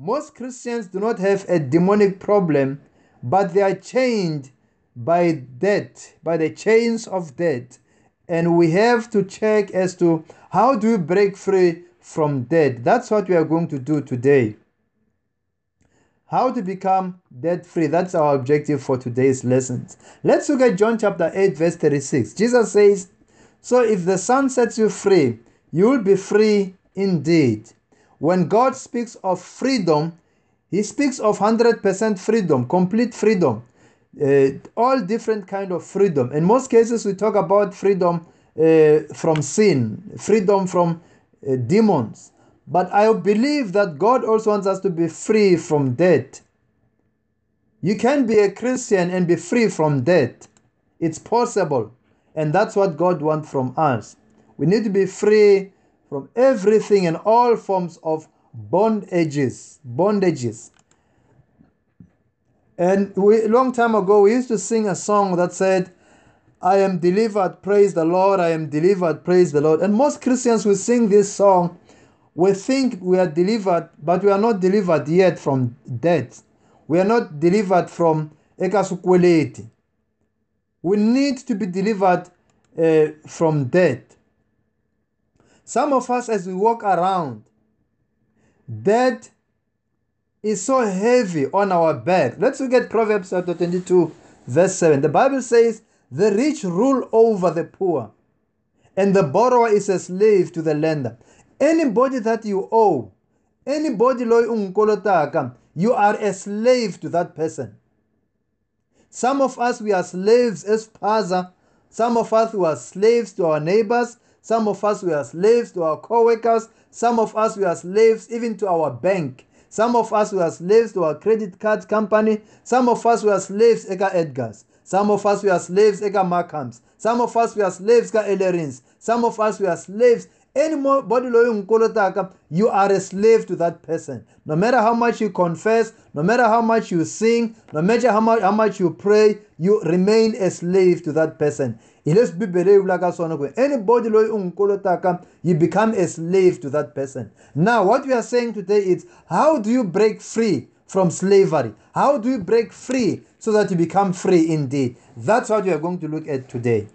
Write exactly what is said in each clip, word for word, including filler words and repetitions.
Most Christians do not have a demonic problem, but they are chained by debt, by the chains of debt. And we have to check as to how do we break free from debt. That's what we are going to do today. How to become debt free. That's our objective for today's lessons. Let's look at John chapter eight, verse thirty-six. Jesus says, "So if the Son sets you free, you will be free indeed." When God speaks of freedom, he speaks of one hundred percent freedom, complete freedom, uh, all different kind of freedom. In most cases, we talk about freedom uh, from sin, freedom from uh, demons. But I believe that God also wants us to be free from debt. You can be a Christian and be free from debt. It's possible. And that's what God wants from us. We need to be free from everything and all forms of bondages, bondages. And we, a long time ago, we used to sing a song that said, "I am delivered, praise the Lord, I am delivered, praise the Lord." And most Christians who sing this song, we think we are delivered, but we are not delivered yet from death. We are not delivered from ekasukweleti. We need to be delivered uh, from death. Some of us, as we walk around, debt is so heavy on our back. Let's look at Proverbs chapter twenty-two, verse seven. The Bible says, "The rich rule over the poor, and the borrower is a slave to the lender." Anybody that you owe, anybody loyi ungikolotaka, you are a slave to that person. Some of us, we are slaves as Paza. Some of us, we are slaves to our neighbors. Some of us, we are slaves to our co-workers. Some of us, we are slaves even to our bank. Some of us, we are slaves to our credit card company. Some of us, we are slaves eka Edgar's. Some of us, we are slaves eka Markham's. Some of us, we are slaves eka Elerin's. Some of us, we are slaves. Anybody loyi ungikolotaka, you are a slave to that person. No matter how much you confess, no matter how much you sing, no matter how much, how much you pray, you remain a slave to that person. Anybody loyi ungikolotaka, you become a slave to that person. Now, what we are saying today is, how do you break free from slavery? How do you break free so that you become free indeed? That's what we are going to look at today.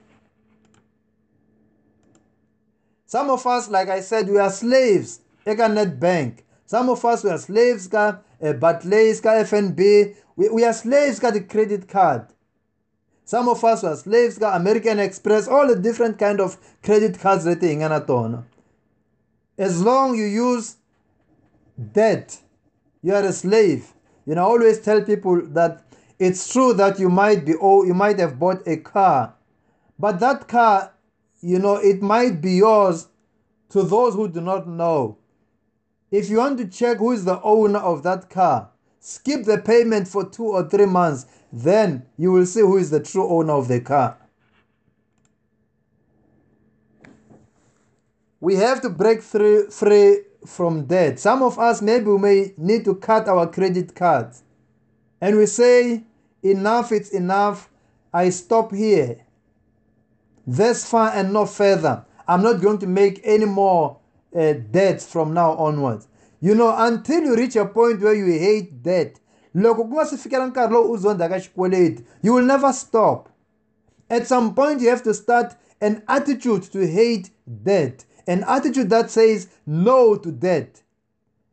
Some of us, like I said, we are slaves eka Nedbank. Some of us, we are slaves ka Barclays, ka F N B. We, we are slaves ka the credit card. Some of us were slaves ka American Express, all the different kind of credit cards. As long you use debt, you are a slave. You know, I always tell people that it's true that you might be oh, you might have bought a car, but that car, you know, it might be yours to those who do not know. If you want to check who is the owner of that car, skip the payment for two or three months. Then you will see who is the true owner of the car. We have to break through, free from debt. Some of us, maybe we may need to cut our credit cards. And we say, enough, it's enough. I stop here. Thus far and no further. I'm not going to make any more uh, debts from now onwards. You know, until you reach a point where you hate debt, you will never stop. At some point, you have to start an attitude to hate debt, an attitude that says no to debt.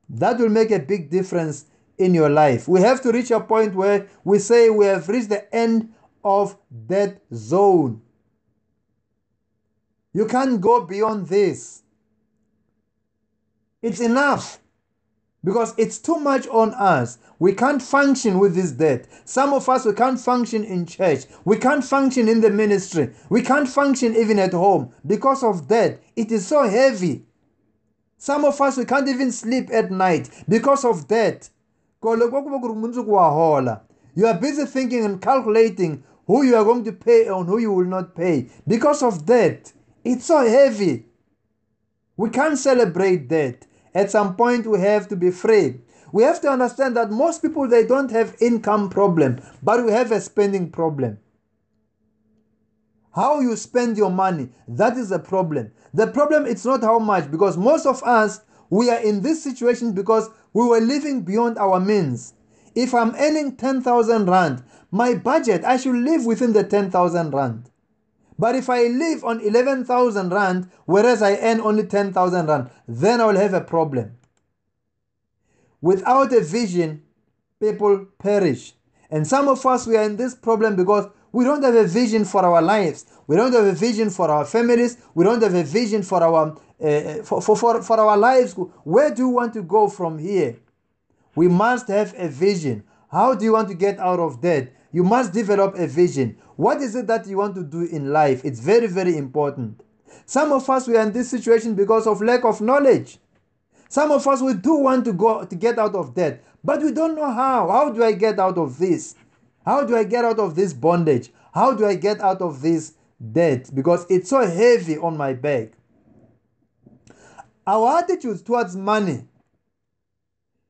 That will make a big difference in your life. We have to reach a point where we say we have reached the end of debt zone. You can't go beyond this. It's enough. Because it's too much on us. We can't function with this debt. Some of us, we can't function in church. We can't function in the ministry. We can't function even at home because of debt. It is so heavy. Some of us, we can't even sleep at night because of debt. You are busy thinking and calculating who you are going to pay and who you will not pay because of debt. It's so heavy. We can't celebrate debt. At some point, we have to be free. We have to understand that most people, they don't have income problem, but we have a spending problem. How you spend your money, that is a problem. The problem, it's not how much, because most of us, we are in this situation because We were living beyond our means. If I'm earning ten thousand rand, my budget, I should live within the ten thousand rand. But if I live on eleven thousand rand, whereas I earn only ten thousand rand, then I will have a problem. Without a vision, people perish. And some of us, we are in this problem because we don't have a vision for our lives. We don't have a vision for our families. We don't have a vision for our uh, for, for, for, for our lives. Where do you want to go from here? We must have a vision. How do you want to get out of debt? You must develop a vision. What is it that you want to do in life? It's very, very important. Some of us, we are in this situation because of lack of knowledge. Some of us, we do want to go to get out of debt, but we don't know how. How do I get out of this? How do I get out of this bondage? How do I get out of this debt? Because it's so heavy on my back. Our attitudes towards money,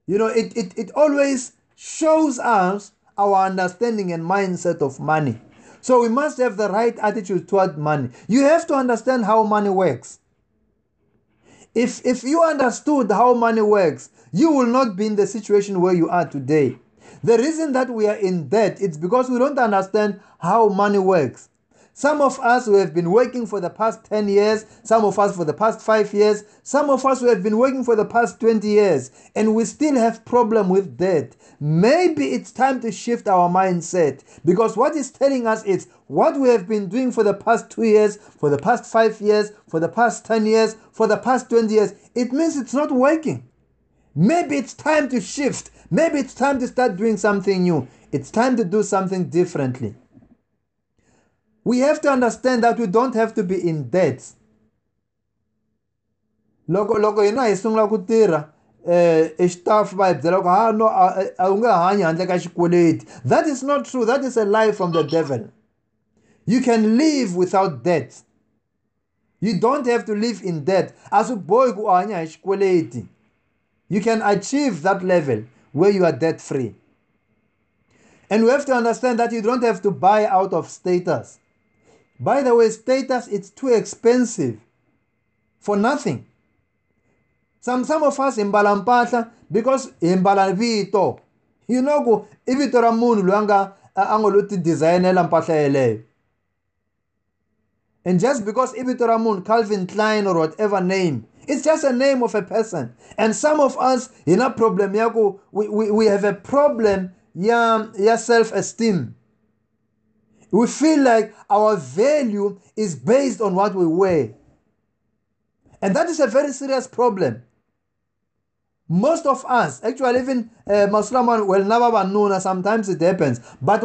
you know, it, it, it always shows us our understanding and mindset of money. So we must have the right attitude toward money. You have to understand how money works. If, if you understood how money works, you will not be in the situation where you are today. The reason that we are in debt is because we don't understand how money works. Some of us who have been working for the past ten years, some of us for the past five years, some of us who have been working for the past twenty years, and we still have problem with debt. Maybe it's time to shift our mindset, because what it's telling us is what we have been doing for the past two years, for the past five years, for the past ten years, for the past twenty years, it means it's not working. Maybe it's time to shift. Maybe it's time to start doing something new. It's time to do something differently. We have to understand that we don't have to be in debt. Loko loko hina hi sungula ku tirha e staff va hi byela ku ha no a unga hanya handle ka xikweleti. That is not true. That is a lie from the devil. You can live without debt. You don't have to live in debt. Asu boy ku hanya hi xikweleti. You can achieve that level where you are debt free. And we have to understand that you don't have to buy out of status. By the way, status is too expensive for nothing. Some some of us in Balampata, because in Balavito, you know, go if it or a moon longer angoluti designer lampata. And just because if it or a moon, Calvin Klein or whatever name, it's just a name of a person. And some of us in a problem, we, we, we have a problem. Yeah, yeah, self-esteem. We feel like our value is based on what we wear. And that is a very serious problem. Most of us, actually even uh, Muslim, well, never known, sometimes it happens. But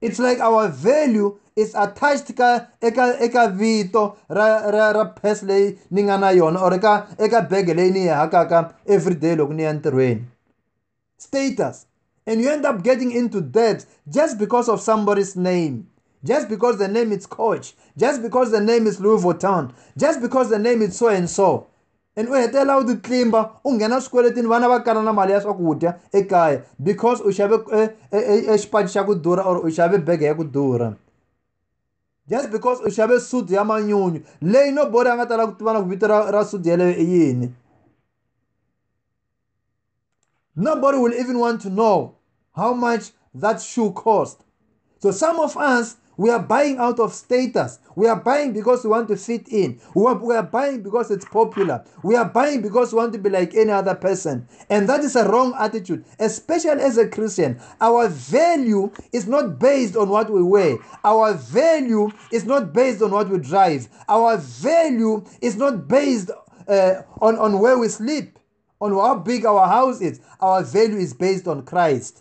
it's like our value is attached to eka vito ra ra ra pesley ningana yon or eka eka begeleni hakaka everyday logni enterwen status, and you end up getting into debt just because of somebody's name, just because the name is Coach, just because the name is Louis Vuitton, just because the name is so and so, and we hetela u tiklimba ungena swikoletini vana va kana na mali ya swakudya ekaya because u xave expansion ya ku dura or u xave bag ya ku dura. Just because ushabe suit ya manyunyu leyi nobody a nga tala ku tiva na ku vito ra suit yeleyo i yini. Nobody will even want to know how much that shoe cost. So some of us, we are buying out of status. We are buying because we want to fit in. We are, we are buying because it's popular. We are buying because we want to be like any other person. And that is a wrong attitude, especially as a Christian. Our value is not based on what we wear. Our value is not based on what we drive. Our value is not based uh, on, on where we sleep, on how big our house is. Our value is based on Christ.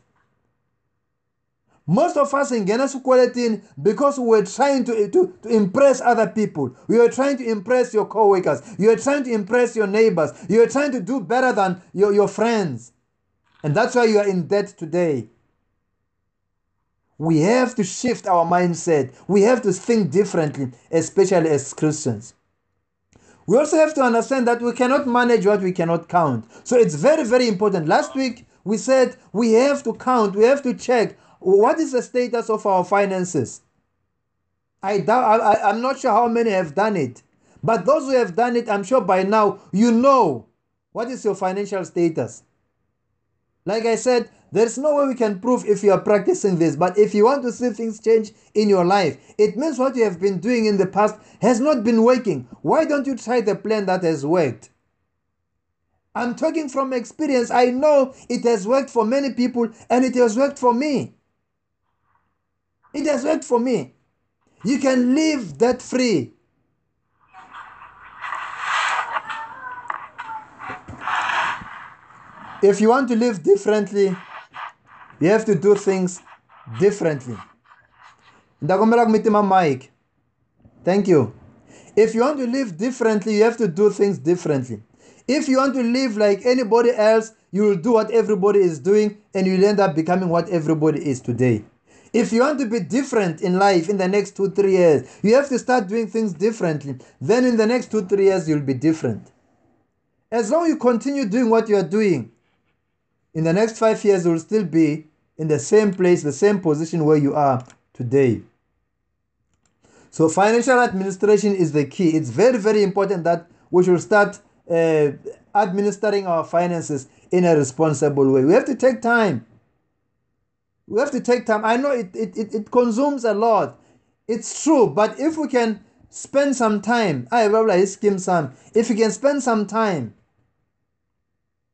Most of us in Ghana Sukwaletin, because we were trying to, to, to impress other people. We were trying to impress your co-workers. You were trying to impress your neighbors. You were trying to do better than your, your friends. And that's why you are in debt today. We have to shift our mindset. We have to think differently, especially as Christians. We also have to understand that we cannot manage what we cannot count. So it's very, very important. Last week, we said we have to count. We have to check. What is the status of our finances? I doubt, I, I'm not sure how many have done it. But those who have done it, I'm sure by now, you know what is your financial status. Like I said, there's no way we can prove if you are practicing this. But if you want to see things change in your life, it means what you have been doing in the past has not been working. Why don't you try the plan that has worked? I'm talking from experience. I know it has worked for many people, and it has worked for me. It has worked for me. You can live that free. If you want to live differently, you have to do things differently. Thank you. If you want to live differently, you have to do things differently. If you want to live like anybody else, you will do what everybody is doing, and you'll end up becoming what everybody is today. If you want to be different in life in the next two, three years, you have to start doing things differently. Then in the next two, three years, you'll be different. As long as you continue doing what you are doing, in the next five years, you'll still be in the same place, the same position where you are today. So financial administration is the key. It's very, very important that we should start uh, administering our finances in a responsible way. We have to take time. We have to take time. I know it, it, it, it consumes a lot. It's true. But if we can spend some time, I probably skim some. If you can spend some time,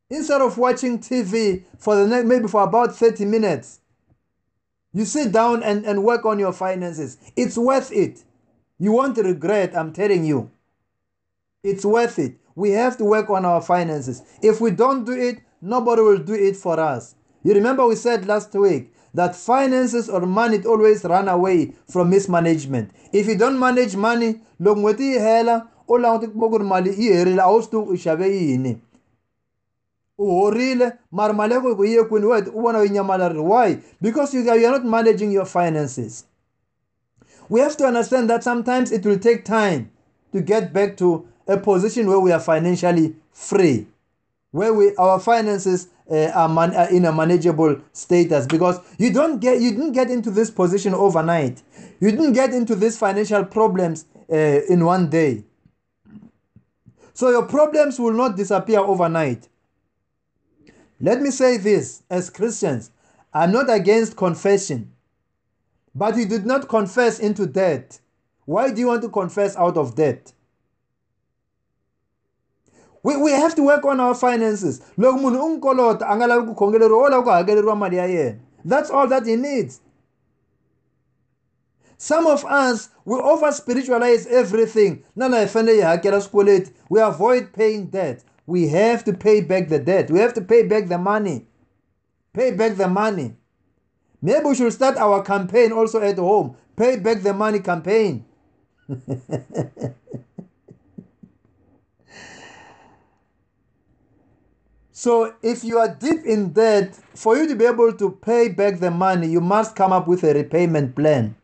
instead of watching T V for the next, maybe for about thirty minutes, you sit down and, and work on your finances. It's worth it. You won't regret, I'm telling you. It's worth it. We have to work on our finances. If we don't do it, nobody will do it for us. You remember we said last week that finances or money, it always run away from mismanagement. If you don't manage money, why? Because you are not managing your finances. We have to understand that sometimes it will take time to get back to a position where we are financially free, where we our finances Uh, are, man, are in a manageable status, because you don't get you didn't get into this position overnight. You didn't get into these financial problems uh, in one day. So your problems will not disappear overnight. Let me say this as Christians. I'm not against confession, but you did not confess into debt. Why do you want to confess out of debt? We, we have to work on our finances. That's all that he needs. Some of us, we over-spiritualize everything. We avoid paying debt. We have to pay back the debt. We have to pay back the money. Pay back the money. Maybe we should start our campaign also at home. Pay back the money campaign. So if you are deep in debt, for you to be able to pay back the money, you must come up with a repayment plan.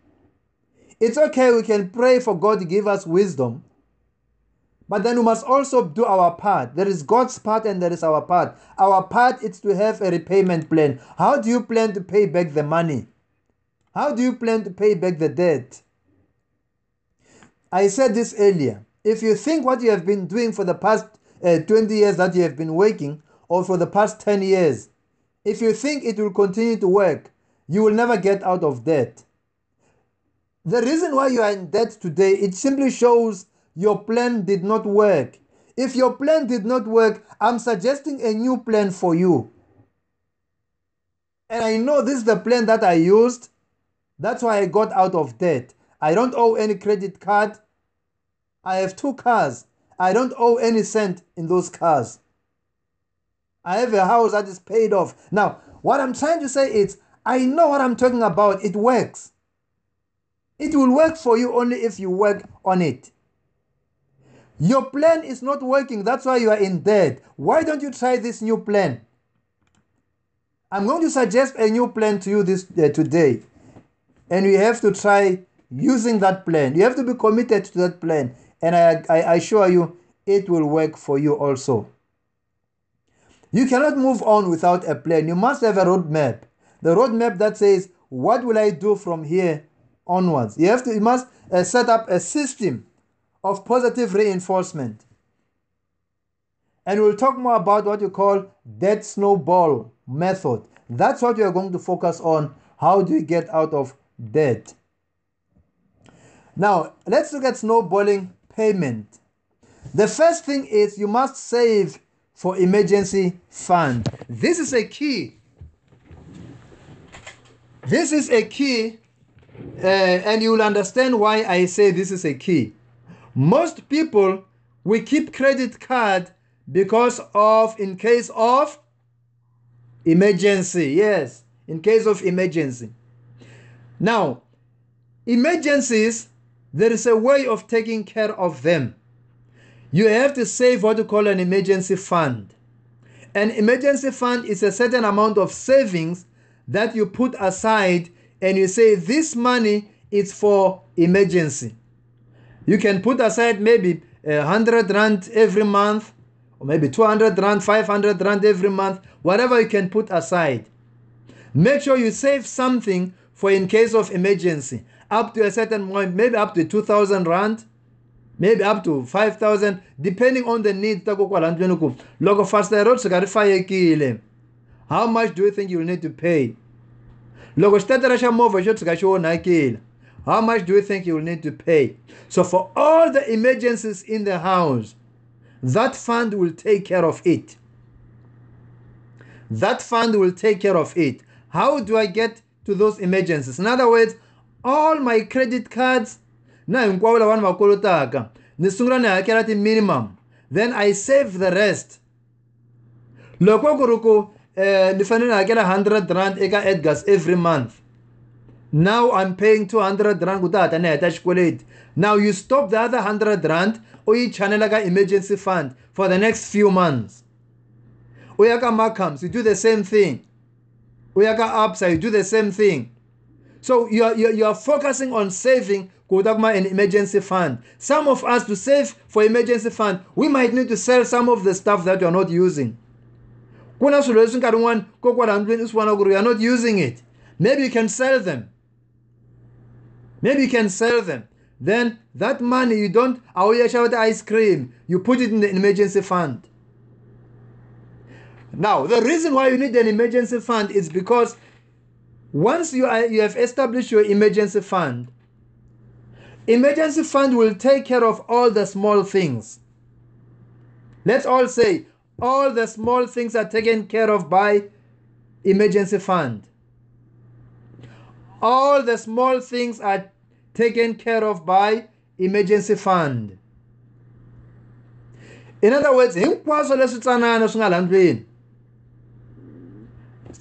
It's okay, we can pray for God to give us wisdom, but then we must also do our part. There is God's part and there is our part. Our part is to have a repayment plan. How do you plan to pay back the money? How do you plan to pay back the debt? I said this earlier. If you think what you have been doing for the past uh, twenty years that you have been working, or for the past ten years, if you think it will continue to work, you will never get out of debt. The reason why you are in debt today, it simply shows your plan did not work. If your plan did not work, I'm suggesting a new plan for you. And I know this is the plan that I used. That's why I got out of debt. I don't owe any credit card. I have two cars. I don't owe any cent in those cars. I have a house that is paid off. Now, what I'm trying to say is, I know what I'm talking about. It works. It will work for you only if you work on it. Your plan is not working. That's why you are in debt. Why don't you try this new plan? I'm going to suggest a new plan to you this uh, today. And you have to try using that plan. You have to be committed to that plan. And I, I assure you, it will work for you also. You cannot move on without a plan. You must have a roadmap. The roadmap that says, what will I do from here onwards? You have to, you must uh, set up a system of positive reinforcement. And we'll talk more about what you call that snowball method. That's what we are going to focus on. How do you get out of debt? Now, let's look at snowballing payment. The first thing is you must save for emergency fund. This is a key. This is a key, uh, and you will understand why I say this is a key. Most people, we keep credit card because of, in case of emergency. Yes, in case of emergency. Now, emergencies, there is a way of taking care of them. You have to save what you call an emergency fund. An emergency fund is a certain amount of savings that you put aside and you say this money is for emergency. You can put aside maybe one hundred rand every month, or maybe two hundred rand, five hundred rand every month, whatever you can put aside. Make sure you save something for in case of emergency, up to a certain point, maybe up to two thousand rand. Maybe up to five thousand, depending on the need. How much do you think you'll need to pay? How much do you think you'll need to pay? So for all the emergencies in the house, that fund will take care of it. That fund will take care of it. How do I get to those emergencies? In other words, all my credit cards, minimum, then I save the rest. Every month. Now I'm paying two hundred rand. Now you stop the other one hundred rand or you channel emergency fund for the next few months. You do the same thing. You do the same thing. So you are, you are focusing on saving an emergency fund. Some of us, to save for emergency fund, we might need to sell some of the stuff that you are not using. We are not using it. Maybe you can sell them. Maybe you can sell them. Then that money you don't ice cream, you put it in the emergency fund. Now, the reason why you need an emergency fund is because once you, are, you have established your emergency fund, emergency fund will take care of all the small things. Let's all say, all the small things are taken care of by emergency fund. All the small things are taken care of by emergency fund. In other words, the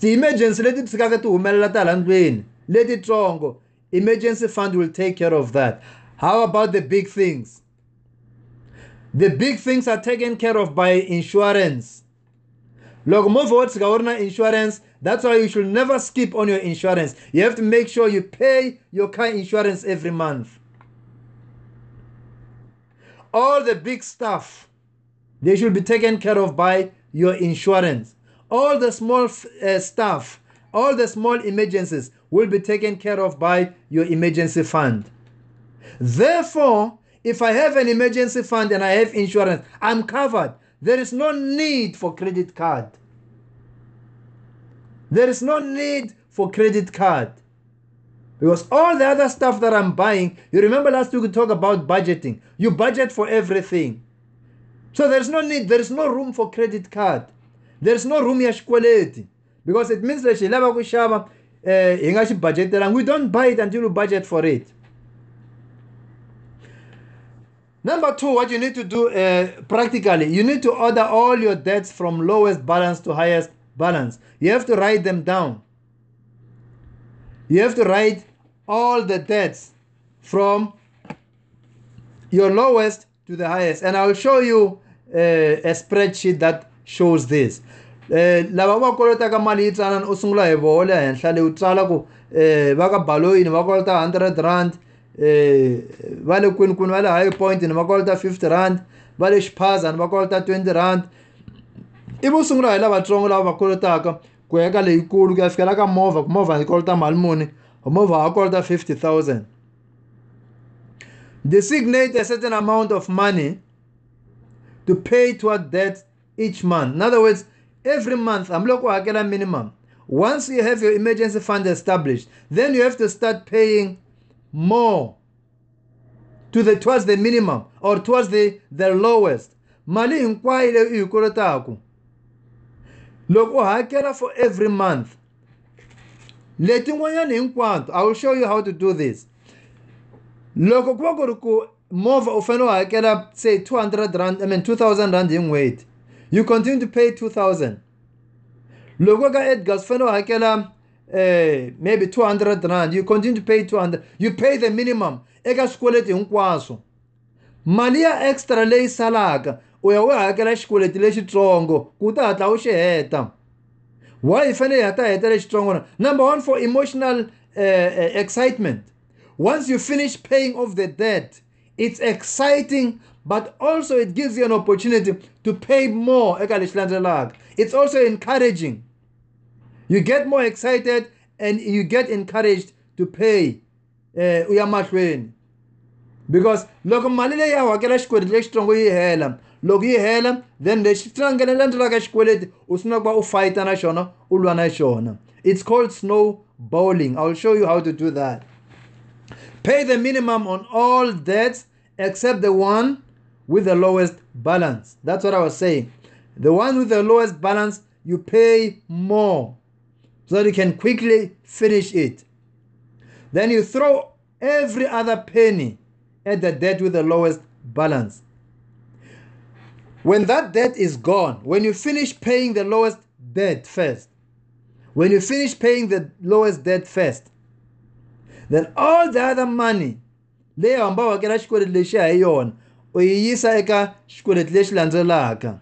emergency, let it get to humelela landwini, let it strong. Emergency fund will take care of that. How about the big things? The big things are taken care of by insurance. Insurance. That's why you should never skip on your insurance. You have to make sure you pay your car insurance every month. All the big stuff, they should be taken care of by your insurance. All the small uh, stuff, all the small emergencies will be taken care of by your emergency fund. Therefore, if I have an emergency fund and I have insurance, I'm covered. There is no need for credit card. There is no need for credit card. Because all the other stuff that I'm buying, you remember last week we talked about budgeting. You budget for everything. So there's no need, there is no room for credit card. There's no room for quality. Because it means that she never will share. Uh, we don't buy it until you budget for it. Number two, what you need to do uh, practically, you need to order all your debts from lowest balance to highest balance. You have to write them down. You have to write all the debts from your lowest to the highest. And I'll show you uh, a spreadsheet that shows this. Eh lava va kolota ka mali yitsanana u sungula hi voho le henhla leyi u tsala ku eh va ka baloyini va kolota one hundred rand, eh va le kwini kwini va le high point ni va kolota fifty rand, va le xiphaza ni va kolota twenty rand. Ivi u sungula hi lavatsongo lava va kolotaka ku ya ka leyikulu ku ya fikela ka movha ku movha ni kolota mali muni, movha ha kolota fifty thousand. designate a certain amount of money to pay toward debt each month. In other words, every month, amloko hakela minimum. Once you have your emergency fund established, then you have to start paying more to the towards the minimum or towards the, the lowest. Mali inkwile uyikolota haku. Loko hakela for every month. Letingwanyani inkwanto. I will show you how to do this. Loko kwa kuruku mova ufeno hakela say two hundred rand, I mean two thousand rand in weight. You continue to pay two thousand. Logoga Edgar's feno hakela maybe two hundred rand. You continue to pay two hundred. You pay the minimum. Ega skoleti unkwaso. Malia extra lei salaga. Uyawe hakela skoleti le shitrongo. Kuta hata ushe heta. Why ifene hata heta le shitrongo? Number one, for emotional uh, excitement. Once you finish paying off the debt, it's exciting, but also it gives you an opportunity to pay more. It's also encouraging. You get more excited and you get encouraged to pay. Because it's called snowballing. I'll show you how to do that. Pay the minimum on all debts except the one with the lowest balance. That's what I was saying. The one with the lowest balance, you pay more so that you can quickly finish it. Then you throw every other penny at the debt with the lowest balance. When that debt is gone, when you finish paying the lowest debt first, when you finish paying the lowest debt first, then all the other money leyo ambao wakela xikweleti lexi a hi yona u yi yisa eka xikweleti lexi landzelaka.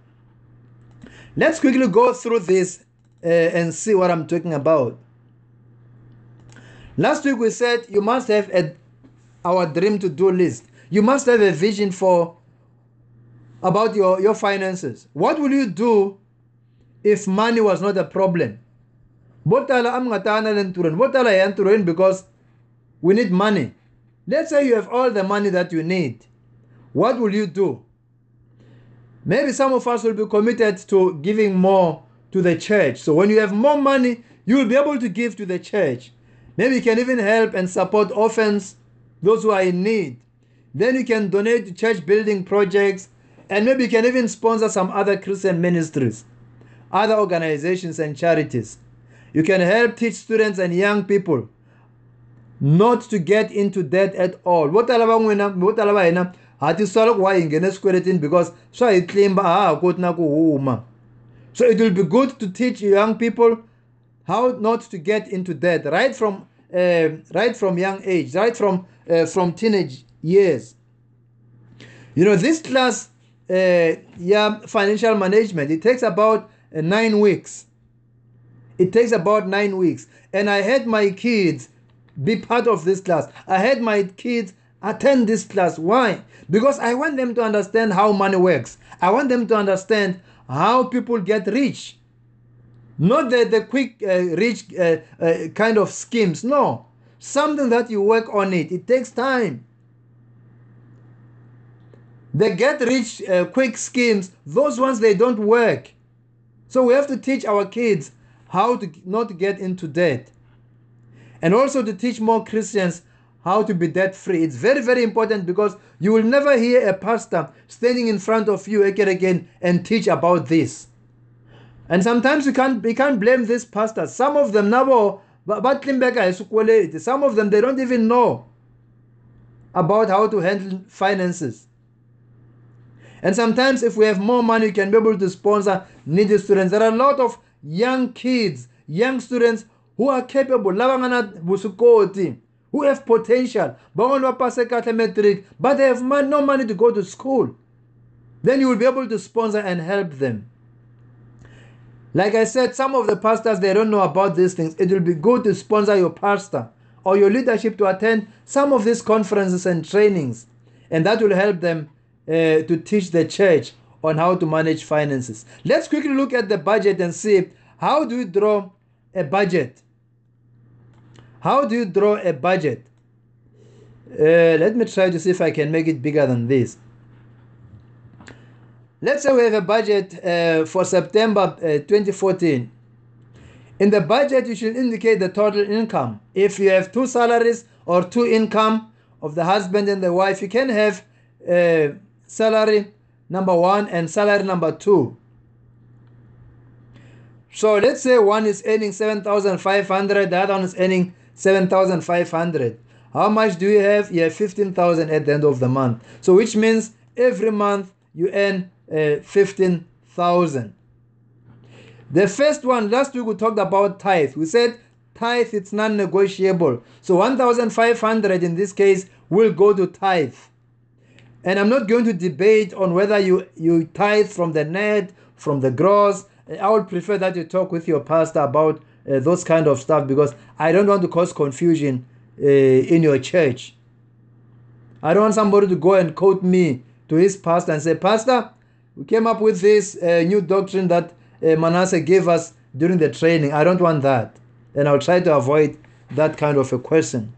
Let's quickly go through this uh, and see what I'm talking about. Last week we said you must have a, our dream to do list. You must have a vision for about your, your finances. What will you do if money was not a problem? Because we need money. Let's say you have all the money that you need. What will you do? Maybe some of us will be committed to giving more to the church. So when you have more money, you will be able to give to the church. Maybe you can even help and support orphans, those who are in need. Then you can donate to church building projects. And maybe you can even sponsor some other Christian ministries, other organizations and charities. You can help teach students and young people not to get into debt at all. What alaba ngwena, what alaba yena, hati swalo kwa ingene squaretin because so it limba ah kotna ku huma. So it will be good to teach young people how not to get into debt right from uh, right from young age, right from uh, from teenage years. You know, this class uh, yeah, financial management, it takes about uh, nine weeks. It takes about nine weeks, and I had my kids be part of this class. I had my kids attend this class. Why? Because I want them to understand how money works. I want them to understand how people get rich. Not the, the quick, uh, rich uh, uh, kind of schemes. No. Something that you work on it. It takes time. The get rich uh, quick schemes, those ones, they don't work. So we have to teach our kids how to not get into debt. And also to teach more Christians how to be debt-free. It's very, very important because you will never hear a pastor standing in front of you again, again and teach about this. And sometimes you can't, you can't blame these pastors. Some of them, some of them, they don't even know about how to handle finances. And sometimes if we have more money, you can be able to sponsor needy students. There are a lot of young kids, young students, who are capable, who have potential, but they have no money to go to school. Then you will be able to sponsor and help them. Like I said, some of the pastors, they don't know about these things. It will be good to sponsor your pastor or your leadership to attend some of these conferences and trainings. And that will help them uh, to teach the church on how to manage finances. Let's quickly look at the budget and see how do we draw a budget. How do you draw a budget? Uh, let me try to see if I can make it bigger than this. Let's say we have a budget uh, for September uh, twenty fourteen. In the budget, you should indicate the total income. If you have two salaries or two income of the husband and the wife, you can have uh, salary number one and salary number two. So let's say one is earning seven thousand five hundred, the other one is earning seven thousand five hundred. How much do you have? You have fifteen thousand at the end of the month. So which means every month you earn uh, fifteen thousand. The first one, last week we talked about tithe. We said tithe, it's non-negotiable. So one thousand five hundred in this case will go to tithe. And I'm not going to debate on whether you, you tithe from the net, from the gross. I would prefer that you talk with your pastor about uh, those kind of stuff, because I don't want to cause confusion uh, in your church. I don't want somebody to go and quote me to his pastor and say, "Pastor, we came up with this uh, new doctrine that uh, Manase gave us during the training." I don't want that. And I'll try to avoid that kind of a question.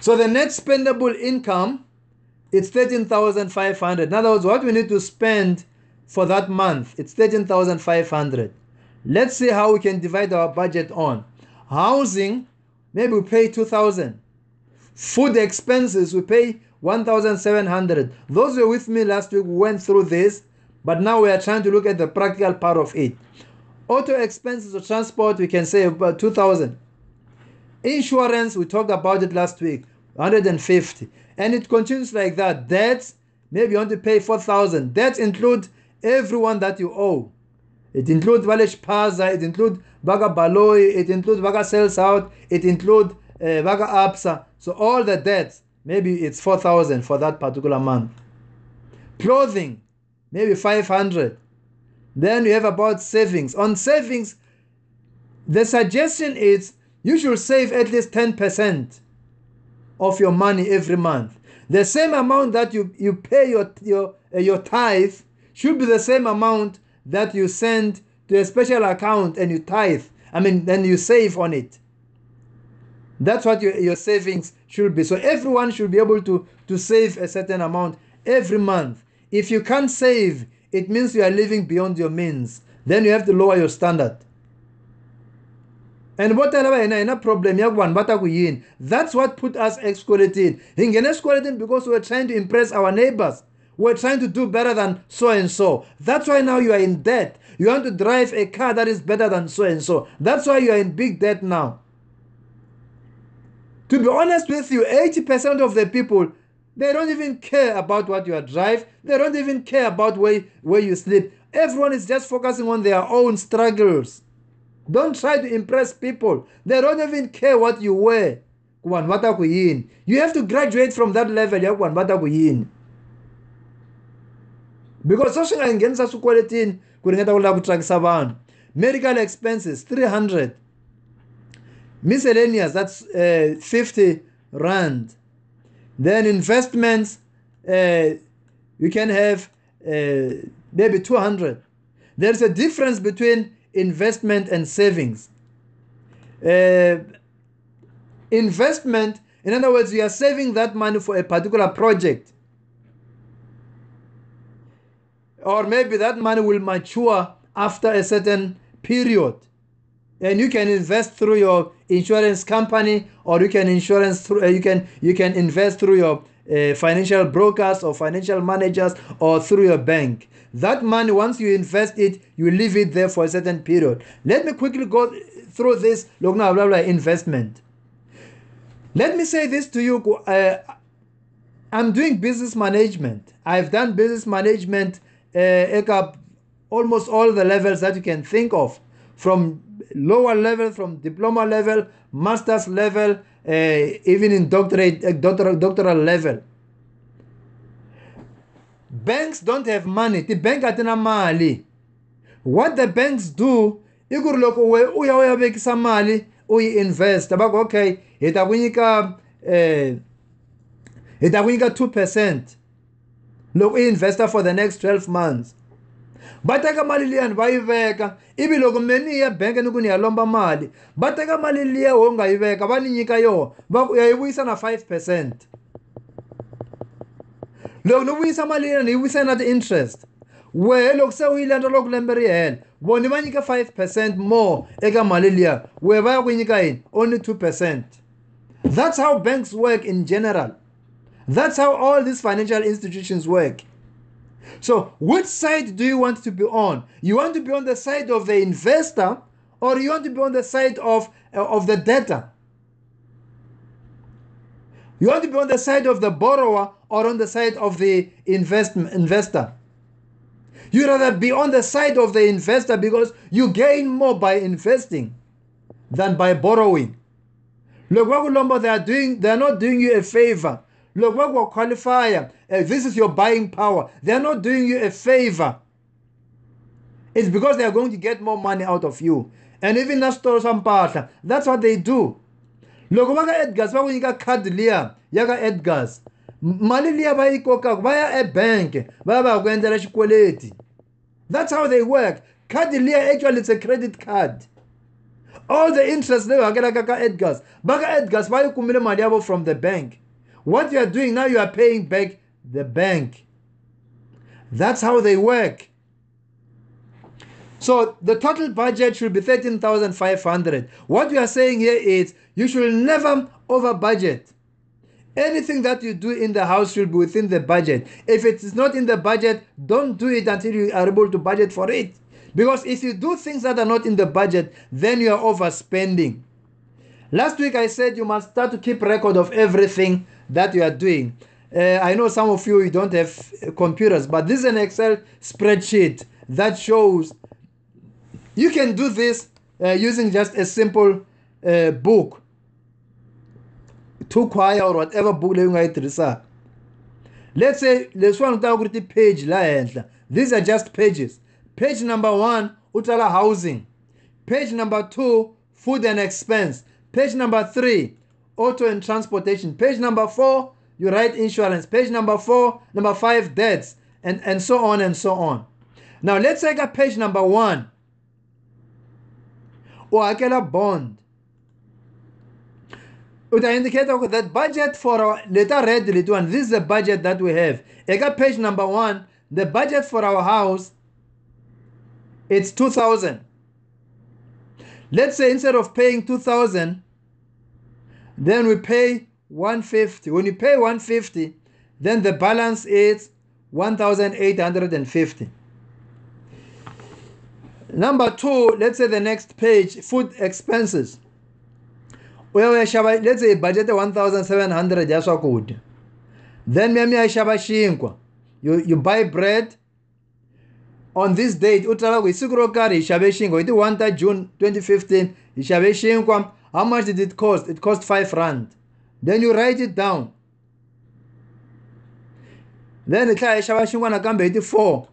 So the net spendable income, it's thirteen thousand five hundred. In other words, what we need to spend for that month, it's thirteen thousand five hundred. Let's see how we can divide our budget on. Housing, maybe we pay two thousand. Food expenses, we pay one thousand seven hundred. Those were with me last week, we went through this, but now we are trying to look at the practical part of it. Auto expenses or transport, we can say about two thousand. Insurance, we talked about it last week, one hundred fifty. And it continues like that. Debts, maybe you want to pay four thousand. Debts include everyone that you owe. It includes Valesh Paza, it includes Baga Baloi, it includes Baga Sells Out, it includes uh, Baga Absa. So all the debts, maybe it's four thousand for that particular month. Clothing, maybe five hundred. Then you have about savings. On savings, the suggestion is you should save at least ten percent of your money every month. The same amount that you, you pay your, your, uh, your tithe should be the same amount that you send to a special account and you tithe. I mean, then you save on it. That's what your, your savings should be. So everyone should be able to, to save a certain amount every month. If you can't save, it means you are living beyond your means. Then you have to lower your standard. And whatever a problem, that's what put us excoriated. Because we are trying to impress our neighbors. We're trying to do better than so and so. That's why now you are in debt. You want to drive a car that is better than so and so. That's why you are in big debt now. To be honest with you, eighty percent of the people, they don't even care about what you drive. They don't even care about where, where you sleep. Everyone is just focusing on their own struggles. Don't try to impress people. They don't even care what you wear. You have to graduate from that level. Because social against quality, medical expenses three hundred, miscellaneous, that's uh, fifty rand. Then investments, uh, you can have uh, maybe two hundred. There's a difference between investment and savings. Uh, investment, in other words, you are saving that money for a particular project. Or maybe that money will mature after a certain period. And you can invest through your insurance company, or you can insurance through, uh, you can you can invest through your uh, financial brokers or financial managers or through your bank. That money, once you invest it, you leave it there for a certain period. Let me quickly go through this look now, blah, blah, investment. Let me say this to you. Uh, I'm doing business management. I've done business management Uh, almost all the levels that you can think of, from lower level, from diploma level, master's level, uh, even in doctorate, uh, doctoral, doctoral level. Banks don't have money. The bank atina mali. What the banks do, ikur loko we uya uya bekisa mali, uyi invest. Tabako okay, itakunika eh, itakunika two percent. Look, investor for the next twelve months. bateka mali liya vaiveka ibi loko meni ya bank niku ni ya lomba mali bateka mali liya wonga iveka vani nyika yo ya iwisa na five percent loko nuwisa mali liya ni iwisa na the interest we loko se uili anda loko lemberi hen woni vanyika five percent more eka mali liya we vaya kunyika in only two percent. That's how banks work in general. That's how all these financial institutions work. So which side do you want to be on? You want to be on the side of the investor, or you want to be on the side of, uh, of the debtor? You want to be on the side of the borrower or on the side of the invest investor? You'd rather be on the side of the investor because you gain more by investing than by borrowing. Look, they are doing, they are not doing you a favor. Look, what will qualify? Uh, this is your buying power. They are not doing you a favor. It's because they are going to get more money out of you. And even that store some part, that's what they do. Look, waka Edgar's, waka yika card liya, yaka Edgar's. Mali liya ba yikoka, via a bank, baba gwendela shikweleti. That's how they work. Card liya actually it's a credit card. All the interest they were getting kaka Edgar's. Baka Edgar's, why you kumile madiabo from the bank? What you are doing now, you are paying back the bank. That's how they work. So the total budget should be thirteen thousand five hundred. What you are saying here is you should never over budget. Anything that you do in the house should be within the budget. If it is not in the budget, don't do it until you are able to budget for it. Because if you do things that are not in the budget, then you are overspending. Last week I said you must start to keep record of everything that you are doing. Uh, I know some of you, you don't have computers, but this is an Excel spreadsheet that shows you can do this uh, using just a simple uh, book, two choir or whatever book you want to research. Let's say let's one page la. These are just pages. Page number one, utala housing. Page number two, food and expense. Page number three, auto and transportation. Page number four, you write insurance. Page number four, number five, debts, and, and so on and so on. Now let's take a page number one. Or I get a bond. Would I indicate that budget for our letter red little one? This is the budget that we have. I got page number one. The budget for our house, it's two thousand. Let's say instead of paying two thousand, then we pay one fifty. When you pay one fifty, then the balance is one thousand eight hundred fifty. Number two, let's say the next page, food expenses. Well, let's say budget one thousand seven hundred, that's what good. Then you, you buy bread. On this date, utala we sukrokari ishabeshingo. It was the first of June twenty fifteen. Ishabeshingo. How much did it cost? It cost five rand. Then you write it down. Then the car ishabeshingo na kambe it four.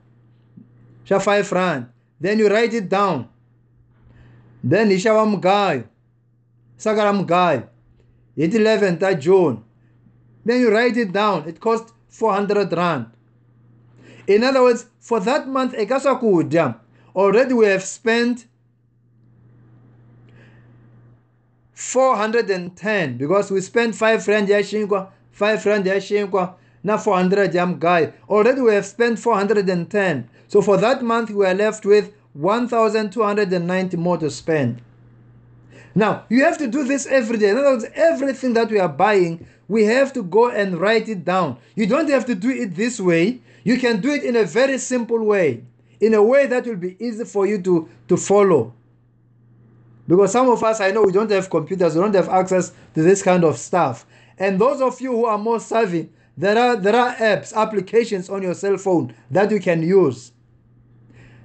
Isha five rand. Then you write it down. Then ishabam guy, sagaram guy. It eleventh of June. Then you write it down. It cost four hundred rand. In other words, for that month, already we have spent four hundred ten because we spent five rand yashinkwa, five rand yashinkwa, now four hundred yam guy. Already we have spent four hundred ten. So for that month, we are left with one thousand two hundred ninety more to spend. Now, you have to do this every day. In other words, everything that we are buying, we have to go and write it down. You don't have to do it this way. You can do it in a very simple way, in a way that will be easy for you to, to follow. Because some of us, I know we don't have computers, we don't have access to this kind of stuff. And those of you who are more savvy, there are, there are apps, applications on your cell phone that you can use.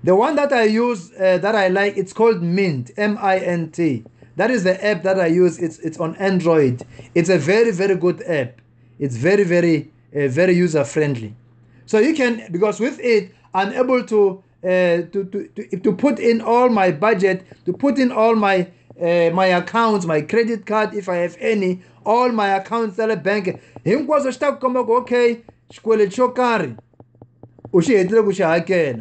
The one that I use, uh, that I like, it's called Mint, M I N T. That is the app that I use. It's, it's on Android. It's a very, very good app. It's very, very, uh, very user-friendly. So you can, because with it, I'm able to, uh, to, to, to, to put in all my budget, to put in all my, uh, my accounts, my credit card, if I have any, all my accounts at the bank. Okay,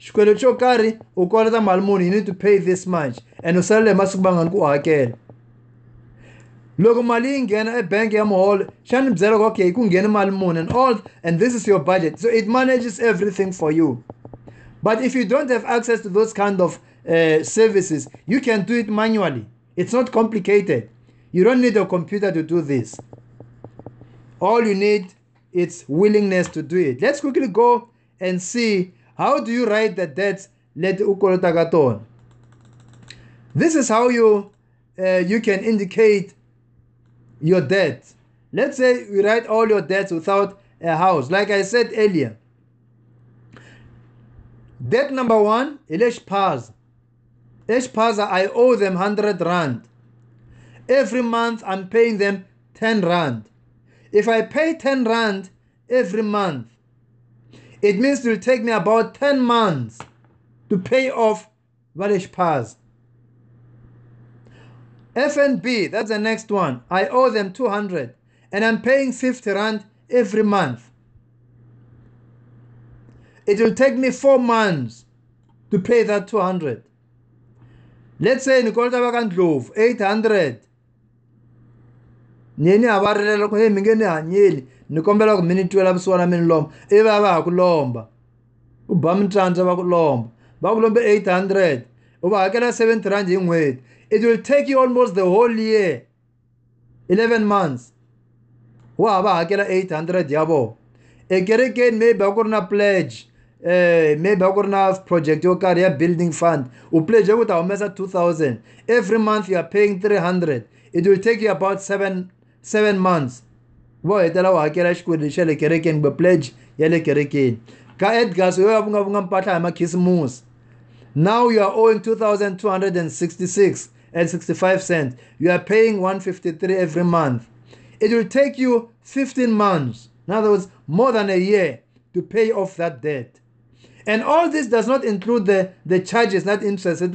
xikwele xo karhi u kolota mali muni, you need to pay this much and u salela masiku mangani ku hakela. Loko mali yi nghena ebank ya muholo xana byela ku okay ku ngheni mali muni and all, and this is your budget, so it manages everything for you. But if you don't have access to those kind of uh, services, you can do it manually. It's not complicated. You don't need a computer to do this. All you need is willingness to do it. Let's quickly go and see how do you write the debts leti u kolotaka tona. This is how you uh, you can indicate your debt. Let's say we write all your debts without a house. Like I said earlier, debt number one, each paza. Each paza, I owe them one hundred rand. Every month, I'm paying them ten rand. If I pay ten rand every month, it means it will take me about ten months to pay off each paza. F and B, that's the next one. I owe them two hundred and I'm paying fifty rand every month. It will take me four months to pay that two hundred. Let's say Nicole Tabakandlov, eight hundred. Nini abarele loko he mingeni anyeli. Nikombela ku minitwela buswana minilomba. Eva aba hakulomba. Uba mtranza bakulomba. Bakulomba eight hundred. Uba hakela seventy rand yingwet. It will take you almost the whole year. eleven months. Uba aba hakela eight hundred yabo. Ekereke maybe akurna pledge. Uh, maybe I could have project your career building fund. You pledge with our mesa two thousand. Every month you are paying three hundred. It will take you about seven seven months. Boy, it allow a cash could shell a kereken, but pledge yellow kereken. Ka Edgar's way of Patama kiss moose. Now you are owing two thousand two hundred sixty-six and sixty-five cents. You are paying one fifty-three every month. It will take you fifteen months. In other words, more than a year to pay off that debt. And all this does not include the, the charges, not interest. Okay,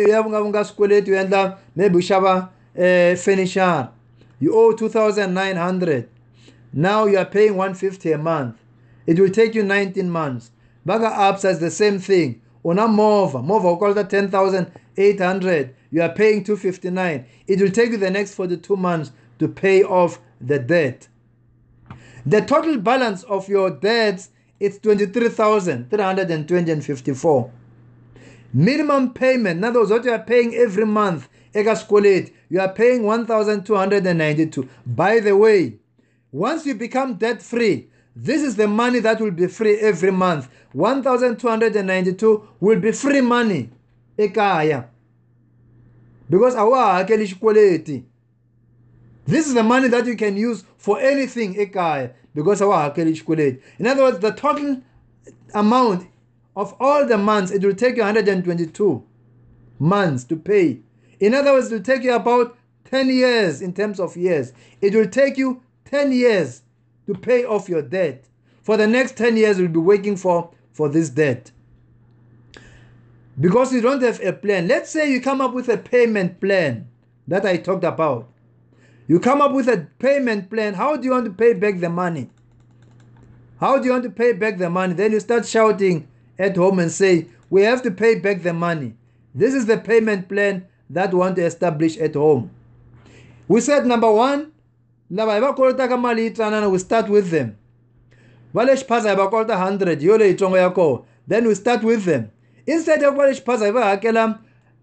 you have school to end up, maybe shava furniture. You owe two thousand nine hundred. Now you are paying one fifty a month. It will take you nineteen months. Baga up says the same thing. Una mova, mova called the ten thousand eight hundred. You are paying two fifty-nine. It will take you the next forty-two months to pay off the debt. The total balance of your debts is twenty-three thousand three hundred twenty and fifty-four. Minimum payment, now those what you are paying every month, you are paying one thousand two hundred ninety-two. By the way, once you become debt free, this is the money that will be free every month. one thousand two hundred ninety-two will be free money. Ekaya. Because awa akelish quality. This is the money that you can use for anything, because in other words, the total amount of all the months, it will take you one hundred twenty-two months to pay. In other words, it will take you about ten years in terms of years. It will take you ten years to pay off your debt. For the next ten years, you'll be working for, for this debt. Because you don't have a plan. Let's say you come up with a payment plan that I talked about. You come up with a payment plan. How do you want to pay back the money? How do you want to pay back the money? Then you start shouting at home and say, we have to pay back the money. This is the payment plan that we want to establish at home. We said number one, we start with them. Then we start with them. Instead of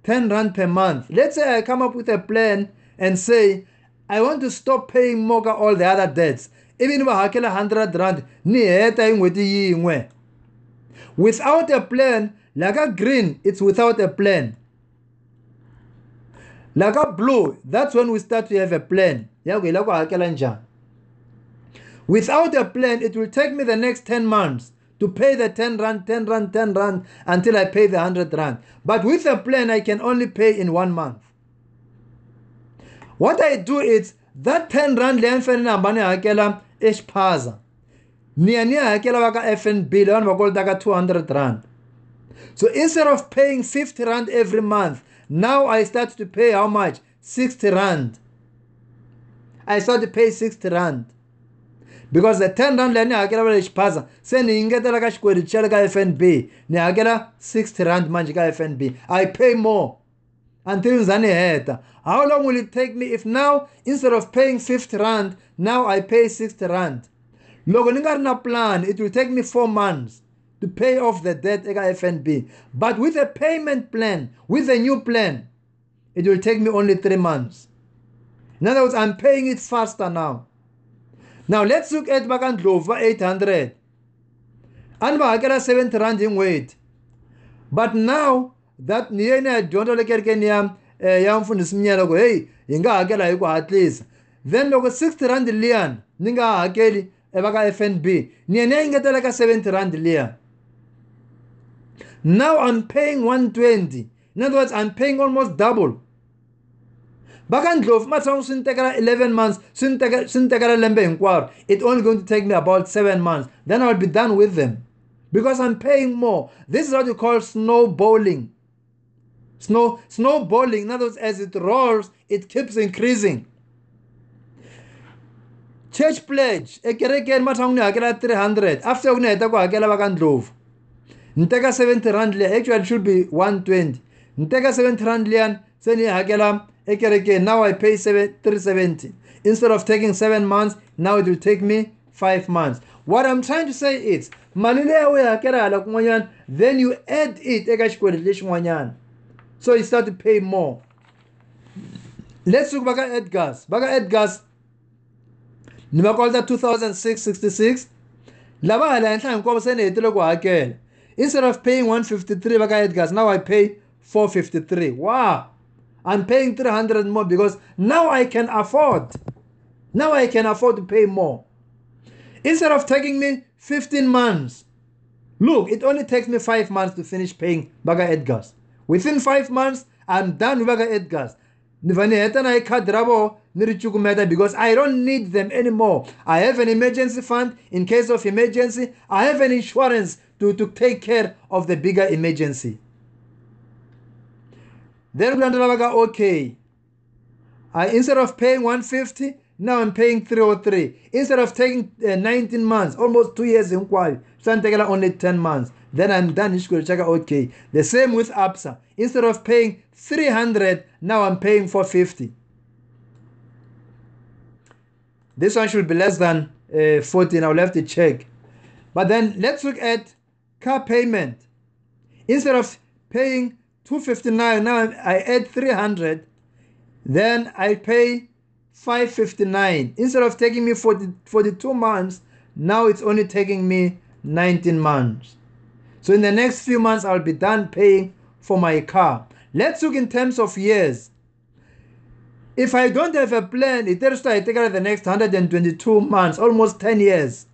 ten rand per month. Let's say I come up with a plan and say, I want to stop paying moka all the other debts. Even if I have one hundred rand, without a plan, like a green, it's without a plan. Like a blue, that's when we start to have a plan. Without a plan, it will take me the next ten months to pay the ten rand, ten rand, ten rand, until I pay the one hundred rand. But with a plan, I can only pay in one month. What I do is that ten rand leanfenina bane hakela expaza. Niani hakela waka F N B le wona bakolota ka two hundred rand. So instead of paying fifty rand every month, now I start to pay how much? sixty rand. I start to pay sixty rand. because the ten rand le ni hakela vale xiphaza se ni ingetela ka xikweleti xa le ka F N B ni hakela sixty rand manje ka F N B. I pay more until nzani heta. How long will it take me if now instead of paying fifty rand now I pay sixty rand? Loko ni nga ri na plan, it will take me four months to pay off the debt eka F N B, but with a payment plan, with a new plan, it will take me only three months. In other words, I'm paying it faster now. Now let's look at back and over eight hundred. And back at seventy rand in weight. But now that I don't like it again, young from the smear away, at least. Then look at sixty rand lian, Ninga Akeli, Ebaka F N B, Nienga like a seventy rand lian. Now I'm paying one twenty. In other words, I'm paying almost double. Bakan glove, matang sintekara eleven months, sintekara lembe inquire. It's only going to take me about seven months. Then I'll be done with them because I'm paying more. This is what you call snowballing. Snow, snowballing. In other words, as it rolls, it keeps increasing. Church pledge. Ekereke matang ni akela three hundred. After ni etako akela bakan glove. Nteka seventy rand le. Actually, it should be one twenty. Nteka seventy rand lean. Seni akela. Now I pay three seventy. Instead of taking seven months, now it will take me five months. What I'm trying to say is, then you add it, so you start to pay more. Let's look back at Edgar's. Back at Edgar's, two thousand six sixty-six. Instead of paying one fifty-three, back at Edgar's, now I pay four fifty-three. Wow. I'm paying three hundred more because now I can afford. Now I can afford to pay more. Instead of taking me fifteen months, look, it only takes me five months to finish paying Baga Edgar's. Within five months, I'm done with Baga Edgar's. Because I don't need them anymore. I have an emergency fund in case of emergency. I have an insurance to, to take care of the bigger emergency. Then we go, okay. I, instead of paying one fifty, now I'm paying three oh three. Instead of taking uh, nineteen months, almost two years in Kwai, only ten months. Then I'm done. Okay. The same with A B S A. Instead of paying three hundred, now I'm paying four fifty. This one should be less than uh, fourteen. I'll have to check. But then let's look at car payment. Instead of paying two fifty-nine, now I add three hundred, then I pay five fifty-nine. Instead of taking me forty, forty-two months, now it's only taking me nineteen months. So in the next few months, I'll be done paying for my car. Let's look in terms of years. If I don't have a plan, it tells me I take out the next one hundred twenty-two months, almost ten years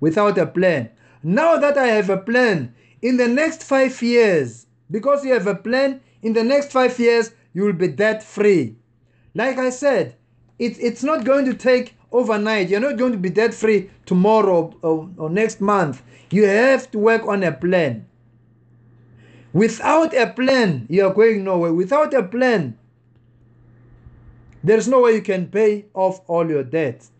without a plan. Now that I have a plan, in the next five years, because you have a plan, in the next five years, you will be debt-free. Like I said, it, it's not going to take overnight. You're not going to be debt-free tomorrow or, or next month. You have to work on a plan. Without a plan, you're going nowhere. Without a plan, there's no way you can pay off all your debts.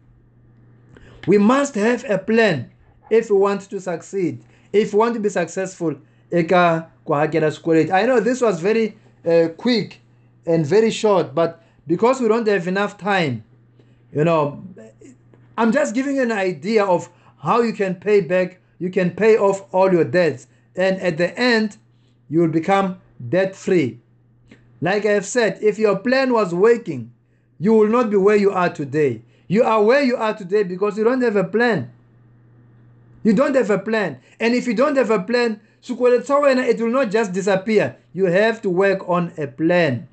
We must have a plan if we want to succeed, if we want to be successful. I know this was very uh, quick and very short, but because we don't have enough time, you know, I'm just giving you an idea of how you can pay back, you can pay off all your debts, and at the end, you will become debt-free. Like I have said, if your plan was working, you will not be where you are today. You are where you are today because you don't have a plan. You don't have a plan. And if you don't have a plan, it will not just disappear. You have to work on a plan.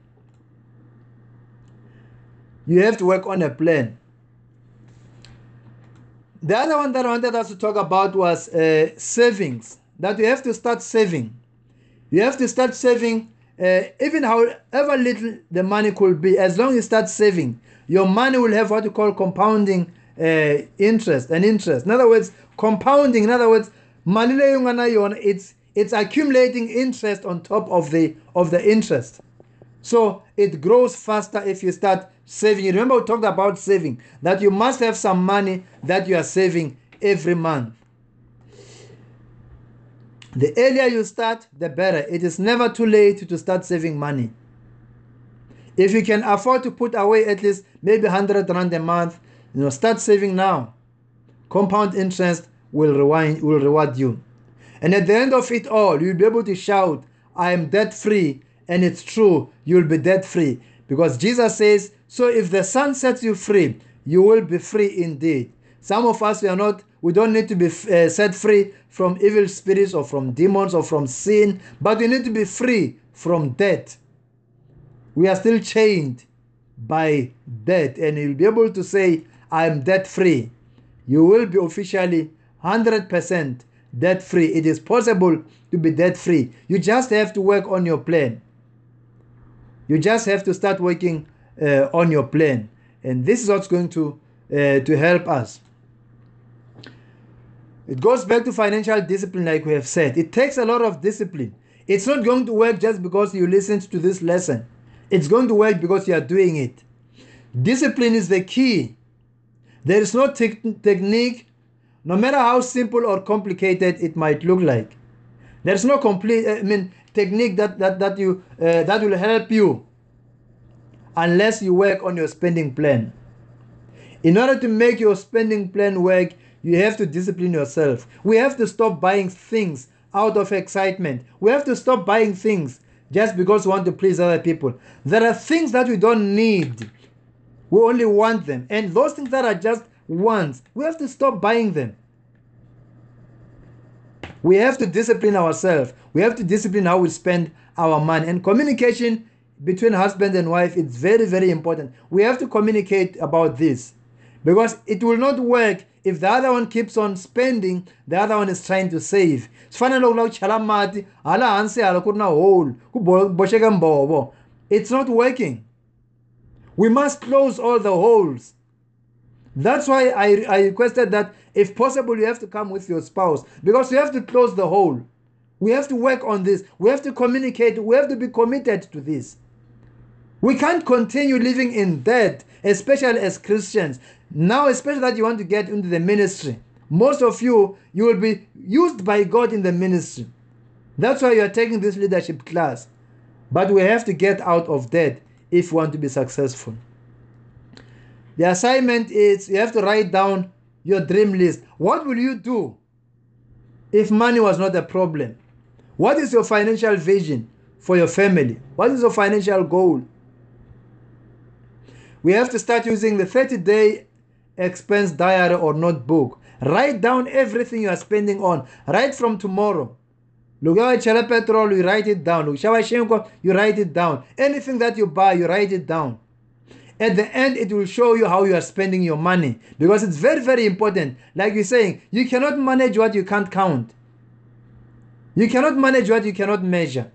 You have to work on a plan. The other one that I wanted us to talk about was uh, savings. That you have to start saving. You have to start saving uh, even however little the money could be. As long as you start saving, your money will have what you call compounding uh, interest and interest. In other words, compounding, in other words, it's it's accumulating interest on top of the of the interest, so it grows faster if you start saving. Remember we talked about saving, that you must have some money that you are saving every month. The earlier you start, the better. It is never too late to start saving money. If you can afford to put away at least maybe one hundred rand a month, you know, start saving now. Compound interest will rewind, will reward you. And at the end of it all, you'll be able to shout, I am debt free. And it's true, you'll be debt free. Because Jesus says, so if the Son sets you free, you will be free indeed. Some of us, we are not, we don't need to be uh, set free from evil spirits or from demons or from sin, but we need to be free from debt. We are still chained by debt, and you'll be able to say, I am debt free. You will be officially one hundred percent debt free. It is possible to be debt free. You just have to work on your plan. You just have to start working uh, on your plan. And this is what's going to, uh, to help us. It goes back to financial discipline, like we have said. It takes a lot of discipline. It's not going to work just because you listened to this lesson. It's going to work because you are doing it. Discipline is the key. There is no te- technique, no matter how simple or complicated it might look like. There's no complete, I mean, technique that that that you uh, that will help you unless you work on your spending plan. In order to make your spending plan work, you have to discipline yourself. We have to stop buying things out of excitement. We have to stop buying things just because we want to please other people. There are things that we don't need. We only want them. And those things that are just wants, we have to stop buying them. We have to discipline ourselves. We have to discipline how we spend our money. And communication between husband and wife is very, very important. We have to communicate about this. Because it will not work if the other one keeps on spending, the other one is trying to save. It's not working. We must close all the holes. That's why I, I requested that if possible you have to come with your spouse, because you have to close the hole. We have to work on this. We have to communicate. We have to be committed to this. We can't continue living in debt, especially as Christians. Now, especially that you want to get into the ministry. Most of you, you will be used by God in the ministry. That's why you are taking this leadership class. But we have to get out of debt if we want to be successful. The assignment is you have to write down your dream list. What will you do if money was not a problem? What is your financial vision for your family? What is your financial goal? We have to start using the thirty-day expense diary or notebook. Write down everything you are spending on. Right from tomorrow. Look at your petrol, you write it down. Look at your you write it down. Anything that you buy, you write it down. At the end, it will show you how you are spending your money. Because it's very, very important. Like you're saying, you cannot manage what you can't count. You cannot manage what you cannot measure.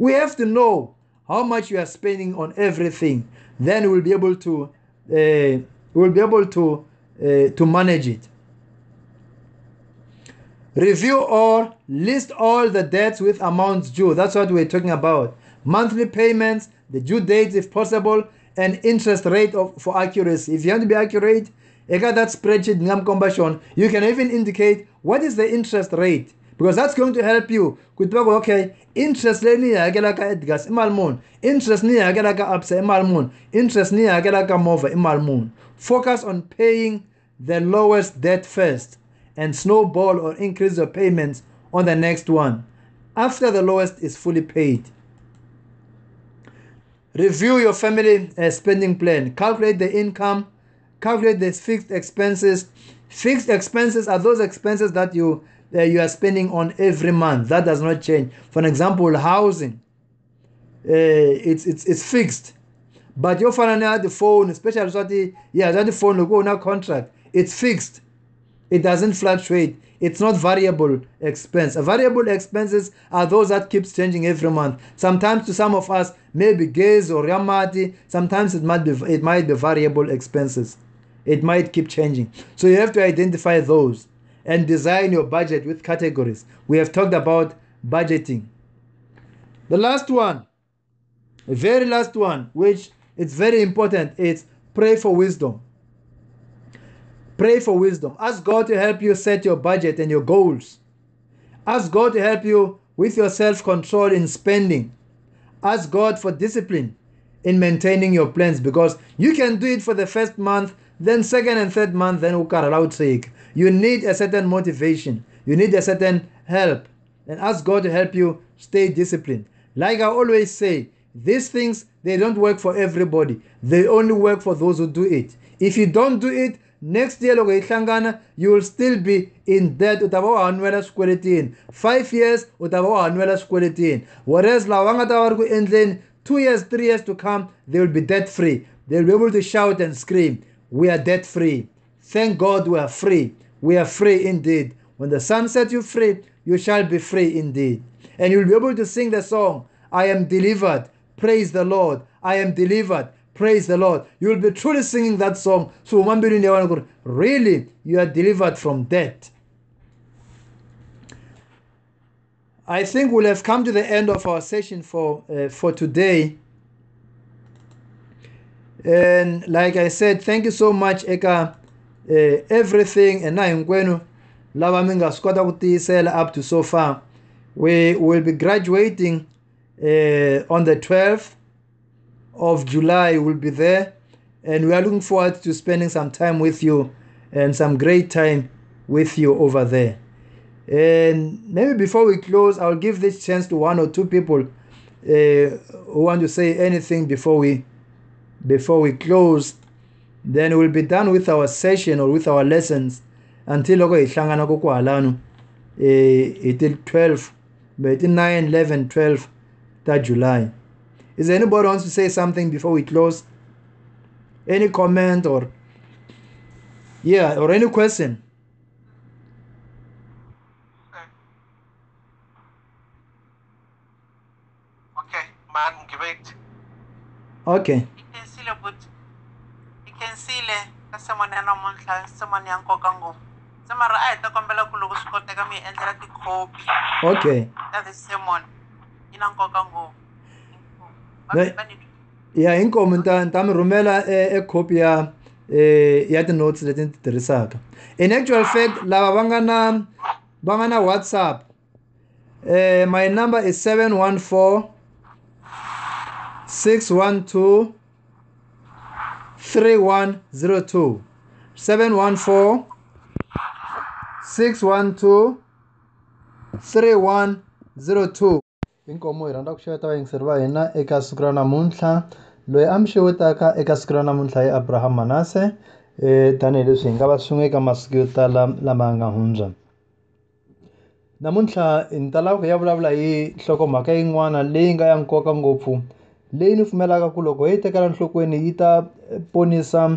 We have to know how much you are spending on everything. Then we'll be able to uh, we'll be able to uh, to manage it. Review or list all the debts with amounts due. That's what we're talking about. Monthly payments, the due dates if possible, and interest rate of, for accuracy. If you want to be accurate, I got that spreadsheet. You can even indicate what is the interest rate. Because that's going to help you. Okay, interest niya agelaka Edgar's imalmoon. Interest niya agelaka Absa imalmoon. Interest niya agelaka Mova imalmoon. Focus on paying the lowest debt first and snowball or increase your payments on the next one after the lowest is fully paid. Review your family uh, spending plan. Calculate the income. Calculate the fixed expenses. Fixed expenses are those expenses that you Uh, you are spending on every month. That does not change. For example, housing. Uh, it's it's it's fixed. But your phone, especially yeah, that phone you go on a contract. It's fixed. It doesn't fluctuate. It's not variable expense. Uh, variable expenses are those that keeps changing every month. Sometimes to some of us, maybe gas or yamati. Sometimes it might be it might be variable expenses. It might keep changing. So you have to identify those. And design your budget with categories. We have talked about budgeting. The last one, the very last one, which It's very important. It's pray for wisdom. Pray for wisdom. Ask God to help you set your budget and your goals. Ask God to help you with your self-control in spending. Ask God for discipline in maintaining your plans, because you can do it for the first month, then second and third month, then you need a certain motivation. You need a certain help. And ask God to help you stay disciplined. Like I always say, these things, they don't work for everybody. They only work for those who do it. If you don't do it, next year you will still be in debt. Five years, whereas two years, three years to come, they will be debt-free. They will be able to shout and scream, we are debt-free. Thank God we are free. We are free indeed. When the sun sets you free, you shall be free indeed. And you will be able to sing the song, I am delivered, praise the Lord. I am delivered, praise the Lord. You will be truly singing that song. So really, you are delivered from death. I think we'll have come to the end of our session for, uh, for today. And like I said, thank you so much, Eka, uh, everything. And Naimgwenu, Lavaminga Squata Kutisela up to so far. We will be graduating uh, on the twelfth of July. We'll be there. And we are looking forward to spending some time with you and some great time with you over there. And maybe before we close, I'll give this chance to one or two people uh, who want to say anything before we before we close. Then we'll be done with our session or with our lessons until twelve, nine, eleven, twelve, July. Is there anybody wants to say something before we close? Any comment or yeah, or any question? Okay. Okay. Yeah, in comment rumela e copy ya ya the notes leti ntitirhisaka. In actual fact, lava vangana vangana WhatsApp. Uh, my number is seven one four, six one two, three one zero two. seven one four, six one two, three one zero two. Inkomo iranda kusheta ingserva ina eka sukrana munhla loyi amshewetaka eka sukrana munhla ya Abraham Manase eh taneleswi nga vasungeka masiku yo tala lama nga hundza. Namunhla intala ku ya vulavula hi hlokomhaka yin'wana leyi nga ya nkoka ngopfu. Leyi pfumelaka ku loko hi tekela nhlokweni yi ta ponisa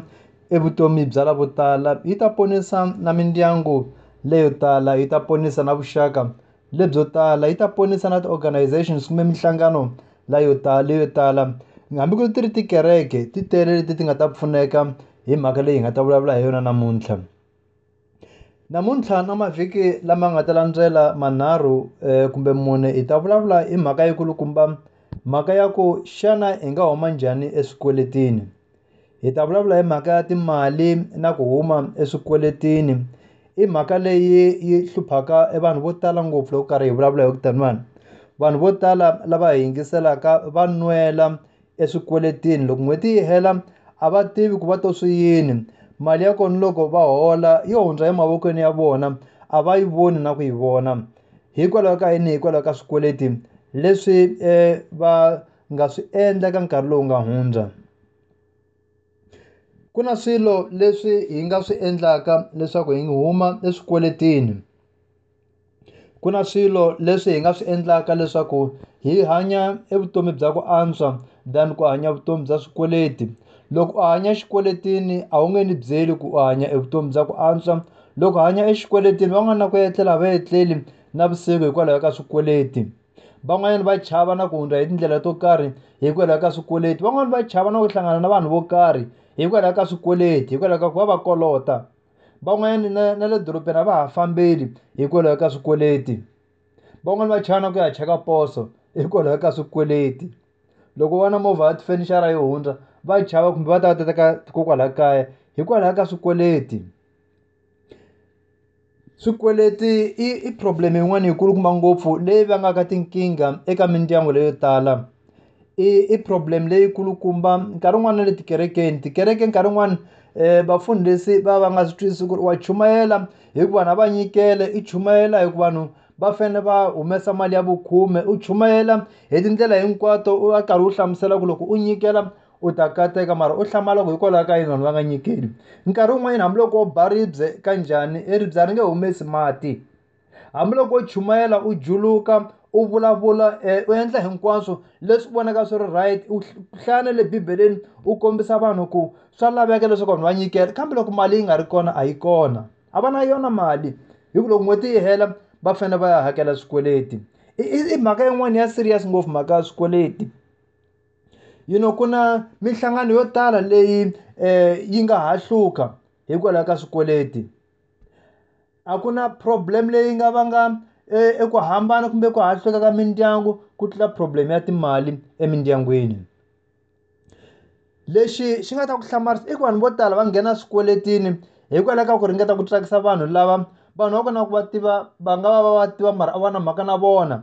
evutomi bya lavo tala, yi ta ponisa na mindyangu leyo tala, yi ta ponisa na vuxaka lebyo tala, yi ta ponisa na organizations kumbe mihlangano leyo tala leyo tala ngambi ku ri tikereke ti tele leti ti nga ta pfuneka hi mhaka leyi nga ta vulavula hi yona namuntlha. Namuntlha na mavhiki lama nga ta landzela manharhu kumbe mune hi ta vulavula hi mhaka yikulukumba, mhaka ya ku xana hi nga huma njhani eswikweletini. Hi ta vulavula hi mhaka ya timali na ku huma eswikweletini. I mhaka leyi yi hluphaka evanhu vo tala ngopfu loko karhi hi vulavula hi ku tanwana. Vanhu vo tala lava yingiselaka va nwela eswikweletini. Loko n'hweti yi hela a va tivi ku va to swi yini. Mali ya kona loko va hola yo hundza emavokweni ya vona a va yi voni na ku yi vona. Hikwalaho ka yini? Hikwalaho ka swikweletini leswi eh, va nga swi endla ka nkarhi lowu nga hundza. Kuna swilo leswi hi nga swi endlaka leswaku hi nga huma eswikweletini. Kuna swilo leswi hi nga swi endlaka leswaku hi hanya evutomi bya ku antswa than ku hanya vutomi bya swikweleti. Loko u hanya xikweletini a wu nge ni byeli ku u hanya evutomi bya ku antswa. Loko u hanya exikweletini van'wana ku etlela va etleli navusiku hikwalaho ka swikweleti. Van'wana va chava na ku hundza hi tindlela to karhi hikwalaho ka swikweleti. Van'wana va chava na ku hlangana na vanhu vo karhi hikwalaho ka swikweleti, hikwalaho ka ku va va kolota. Van'wana na na le dorobeni a va ha fambeli hikwalaho ka swikweleti. Van'wana va chava na ku ya cheka poso hikwalaho ka swikweleti. loko wana movha furniture ra yi hundza va chava kumbe va ta teka kokwala kaya hikwalaha ka swikweleti. Swikweleti i problem yin'wana yi kulukumba ngopfu leyi vangaka tinkinga eka mindyangu leyo tala. I problem leyi kulukumba nkarhi wun'wana le tikerekeni tikerekeni nkarhi wun'wana eh bafundisi ba vanga switwisi ku wa chumayela hikuva na vanyikele i chumayela hikuva no va fane va humesa mali ya vukhume u chumayela hi tindlela hinkwato u karhi u hlamusela ku loko u nyikela u ta kateka mara u hlamala ku hikwalaho ka yini va nga nyikeli nkarhi wun'wana hambiloko baribye kanjani eribya ringe humesi mati hambiloko chumayela u juluka u vulavula u endla hinkwaswo leswi vonaka swi ri right u hlanele bibeleni u kombisa vanhu ku swa laveka leswaku vanhu va nyikela kambe loko mali yi nga ri kona a yi kona a vana yona mali hiku loko n'weti yi hela va fanele va hakela swikweleti. I mhaka yin'wana ya serious ngopfu mhaka ya swikweleti. You know kuna mihlangano yo tala leyi yi nga hahluka hikwalaho ka swikweleti. A ku na problem leyi nga vanga e ku hambana kumbe ku hahluka ka mindyangu ku tlula problem ya timali emindyangwini. Lexi xi nga ta ku hlamarisa i ku vanhu vo tala va nghena swikweletini hikwalaho ka ku ringeta ku tsakisa vanhu lava vanhu va kona ku va tiva va nga va va va tiva mara a va na mhaka na vona.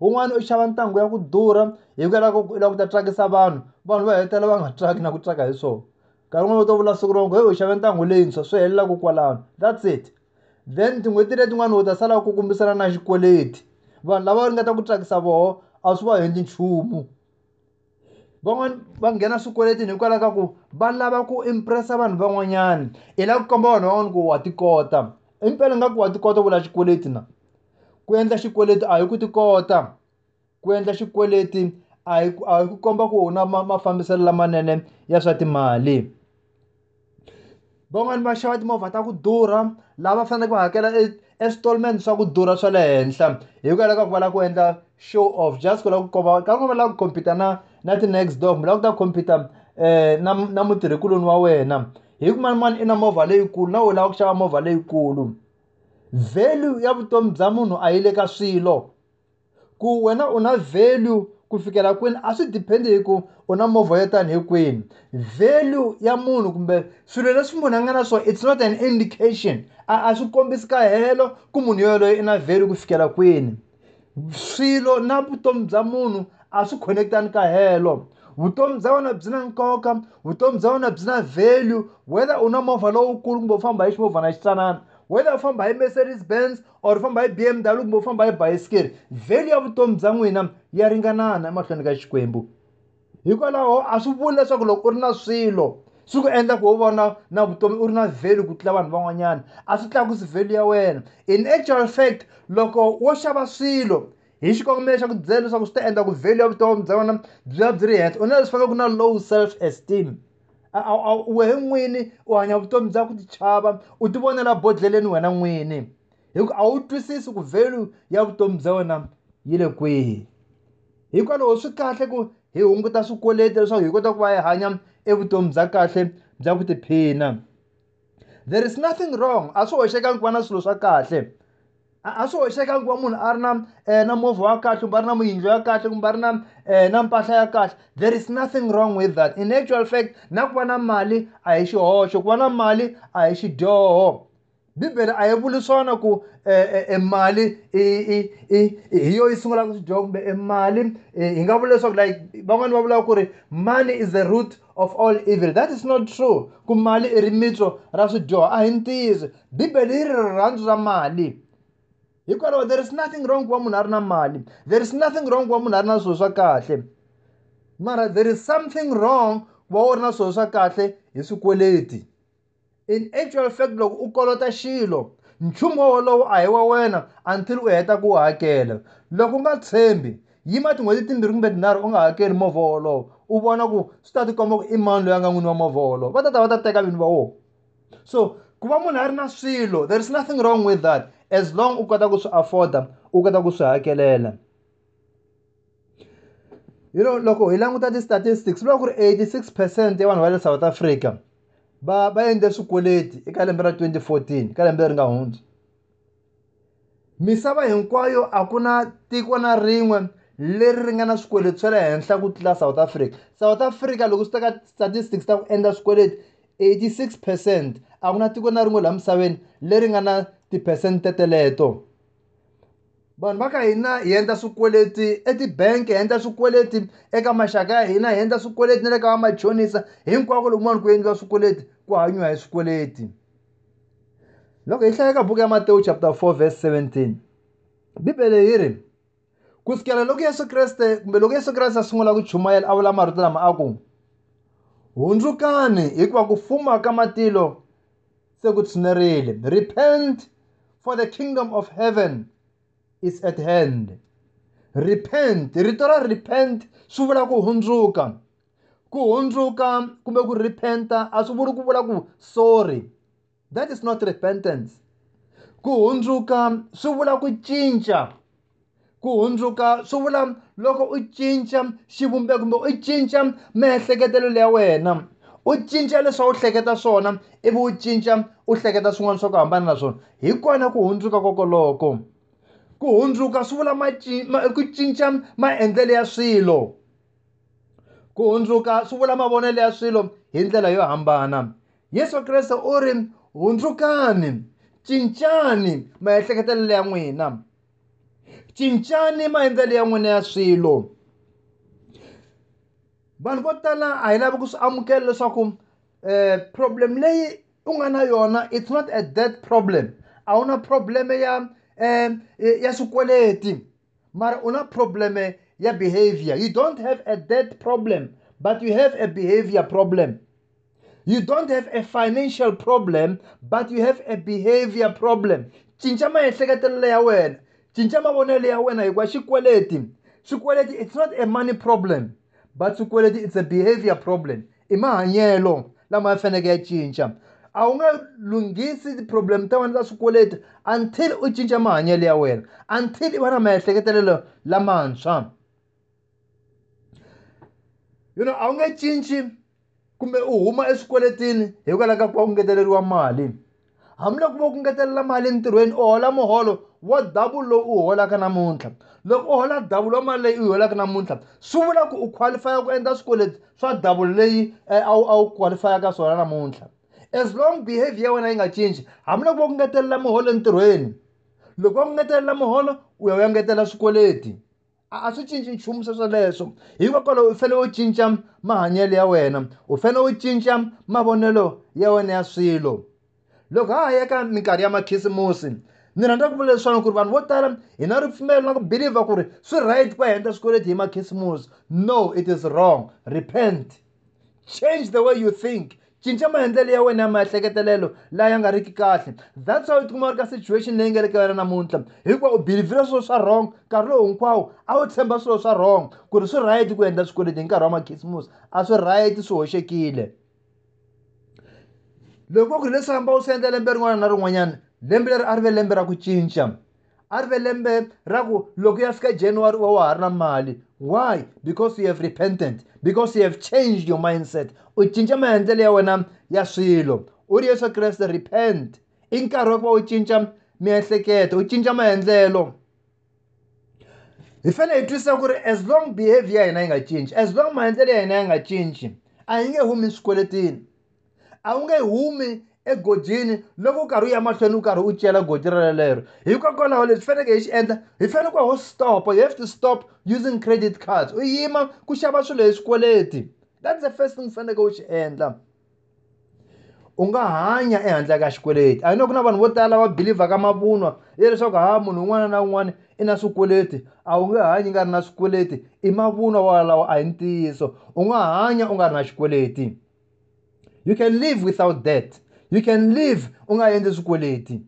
Un'wana u xava ntangu ya ku durha hikwalaho ka ku lava ku ta tsakisa vanhu vanhu va hetelela va nga tsaki na ku tsaka hi swona. Nkarhi wun'wana va to vula siku rongo heyi u xave ntangu leyintshwa swi helela ku kwalano that's it. Then tin'hweti letin'wana u ta sala ku kumbisana na xikweleti vanhu lava va ringeta ku tsakisa voho a swi va endli nchumu. Van'wana va nghena swikweletini hikwalaho ka ku va lava ku impressa vanhu van'wanyana i lava ku komba vanhu van'wana ku wa tikota impela nga ku wa tikota vula xikweleti na ku endla xikweleti a hi ku tikota ku endla xikweleti a hi a hi ku komba ku u na mafambiselo lamanene ya swa timali. Van'wana va xava timovha ta ku durha lava faneleke va hakela installment swa ku durha swa le henhla hikwalaho ka ku va lava ku endla show off just ku lava ku komba ka ku va lava ku compete na na ti next door kumbe lava ku ta compete eh na na mutirhikuloni wa wena hi ku mani mani ina movha leyikulu na u lava ku xava movha leyikulu. Value ya vutomi bya munhu a yi le ka swilo ku wena u na value ku fikela kwini a swi depende hi ku u na movha yo tani hi kwini. Value ya munhu kumbe swilo leswi munhu a nga na swona it's not an indication a swi kombisi kahelo ku munhu yoloye i na value ku fikela kwini. Swilo na vutomi bya munhu a swi khonekitani kahelo vutomi bya wena byi na nkoka vutomi bya wena byi na value whether u na movha lowukulu kumbe u famba hi ximovha na xitsanana whether u famba hi Mercedes Benz or u famba hi B M W kumbe u famba hi bayisikiri value ya vutomi bya n'wina ya ringanana emahlweni ka Xikwembu. Hikwalaho a swi vuli leswaku loko u ri na swilo swi ku endla ku u vona na vutomi u ri na value ku tlula vanhu van'wanyana a swi tlakusi value ya wena. In actual fact loko wo xava swilo hi xikongomelo xa ku byela leswaku swi ta endla ku value ya vutomi bya wena byi va byi ri henhla u na leswi faneleke ku na low self esteem. Wehe n'wini u hanya vutomi bya ku tichava u ti vonela bodleleni wena n'wini hi ku a wu twisisi ku value ya vutomi bya wena yi le kwihi. Hikwalaho swi kahle ku hi hunguta swikweleti leswaku hi kota ku va hi hanya evutomi bya kahle bya ku tiphina. There is nothing wrong a swi hoxekangi ku va na swilo swa kahle a swi hoxekangi ku va munhu a ri na na movha wa kahle kumbe a ri na yindlu ya kahle kumbe a ri na na mpahla ya kahle. There is nothing wrong with that. In actual fact na ku va na mali a hi xihoxo ku va na mali a hi xidyoho. Bibele a yi vuli swona ku mali hi yo yi sungulaka swidyoho kumbe e mali hi nga vuli leswaku like van'wana va vulaka ku ri money is the root of all evil. That is not true ku mali i rimitso ra swidyoho a hi ntiyiso. Bibele yi ri rirhandzu ra mali hikwalaho there is nothing wrong ku va munhu a ri na mali there is nothing wrong ku va munhu a ri na swilo swa kahle mara there is something wrong ku va u ri na swilo swa kahle hi swikweleti. In actual fact loko u kolota xilo nchumu wolowo a hi wa wena until u heta ku hakela. Loko u nga tshembi yima tin'hweti timbirhi kumbe tinharhu u nga hakeli movha wolowo u vona ku swi ta tikomba ku i mani loyi a nga n'wini wa movha wolowo va ta ta va ta teka vini va wo. So ku va munhu a ri na swilo there is nothing wrong with that as long u kota ku swi afforda u kota ku swi hakelela. You know loko hi languta ti-statistics vula ku ri eighty-six percent ya vanhu va le South Africa ba ba endle swikweleti eka lembe ra twenty fourteen ka lembe ri nga hundza. Misava hinkwayo a ku na tiko na rin'we leri ri nga na swikweleti swa le henhla ku tlula South Africa. South Africa loko swi teka statistics ta ku endla swikweleti eighty-six percent a ku na tiko na rin'we laha misaveni leri nga na tiphesente teleto. Vanhu va ka hina hi endla swikweleti etibanki, hi endla swikweleti eka maxaka ya hina, hi endla swikweleti na le ka vamachonisa, hinkwako lomun'wana ku endliwa swikweleti ku hanyiwa hi swikweleti. Loko hi hlayaka buku ya Matewu chapter four verse seventeen, Bibele yi ri ku sukela loko Yesu Kriste kumbe loko Yesu Kriste a sungula ku chumayela a vula marito lama a ku hundzukani hikuva ku fuma ka matilo se ku tshinerile, repent for the kingdom of heaven is at hand. Repent, rito ra repent swi vula ku hundzuka, ku hundzuka kumbe ku repenta a swi vuli ku vula ku sorry, that is not repentance. Ku hundzuka swi vula ku cinca, ku hundzuka swi vula loko u cinca xivumbeko kumbe u cinca miehleketelo ya wena, u cinca leswi u hleketa swona ivi u cinca u hleketa swin'wana swo hambana na swona, hi kona ku hundzuka kokoloko. Ku hundzuka swi vula ku cinca maendlelo ya swilo, ku hundzuka swi vula mavonelo ya swilo hi ndlela yo hambana. Yesu Kriste u ri hundzukani, cincani maehleketelo ya n'wina, cincani maendlelo ya n'wina ya swilo. Vanhu vo tala a hi lavi ku swi amukela leswaku eh problem leyi u nga na yona it's not a death problem, a wu na probleme ya eh ya swikweleti mara u na probleme ya behavior. You don't have a death problem but you have a behavior problem. You don't have a financial problem, but you have a behavior problem. Cinca maehleketelo ya wena, cinca mavonelo ya wena hikuva xikweleti. Xikweleti it's not a money problem, but xikweleti it's a behavior problem. I mahanyelo lama faneleke ya cinca. A wu nga lunghisi problem ta wena ta swikweleti until u cinca mahanyelo ya wena, until i va na maehleketelo lamantshwa. You know, a wu nga cinci kumbe u huma eswikweletini hikwalaho ka ku ngeteleriwa mali. Hambiloko vo ku ngetelela mali ntirhweni u hola muholo wa double lowu u holaka namuntlha, loko u hola double wa mali leyi u holaka namuntlha swi vula ku u qualify ku endla swikweleti swa double leyi a wu qualify ka swona namuntlha. As long behavior ya wena yi nga cinci, hambiloko vo ku ngetelela muholo ntirhweni, loko va ku ngetelela muholo u ya u ya ngetelela swikweleti. A swi cinci nchumu sweswoleswo hikokwalaho u fanele u cinca mahanyelo ya wena, u fanele u cinca mavonelo ya wena ya swilo. Loko ha ha ya ka minkarhi ya makhisimusi ni rhandza ku vula leswaku ku ri vanhu vo tala hi na ripfumelo na ku believe-a ku ri swi right ku ya endla swikweleti hi makhisimusi. No, it is wrong. Repent, change the way you think. Cinca maendlelo ya wena ya maehleketelo laha ya nga riki kahle. That's how u tikuma ka situation leyi nga le ka yona namuntlha hikuva u believe-ile swilo swa wrong nkarhi lowu hinkwawo, a wu tshemba swilo swa wrong ku ri swi right ku endla swikweleti hi nkarhi wa makhisimusi. A swi right, swi hoxekile. Loko ku ri leswi hamba u swi endla lembe rin'wana na rin'wanyana, lembe leri a ri ve lembe ra ku cinca, a ri ve lembe ra ku loko ya fika January u va wa ha ri na mali. Why? Because you have repented, because you have changed your mindset. U cinca maendlelo ya wena ya swilo. U ri Yesu Kriste repent, i nkarhi wa ku va u cinca miehleketo, u cinca maendlelo. Hi fanele hi twisisa ku ri as long behavior ya hina yi nga cinci, as long maendlelo ya hina ya nga cinci, a hi nge humi swikweletini, a wu nge humi egojini loko u karhi u ya mahlweni u karhi u cela goji relero. Hikokwalaho leswi faneleke hi xi endla, hi fanele ku ho stop. You have to stop using credit cards, u yima ku xava swilo hi swikweleti. That's the first thing u faneleke u xi endla. U nga hanya ehandle ka xikweleti. A hi loko na vanhu vo tala va believe-a ka mavunwa ya leswaku ha munhu un'wana na un'wana i na swikweleti, a wu nge hanyi u nga ri na swikweleti. I mavunwa walawo, a hi ntiyiso. U nga hanya u nga ri na xikweleti. You can live without debt. You can live u nga endli swikweleti.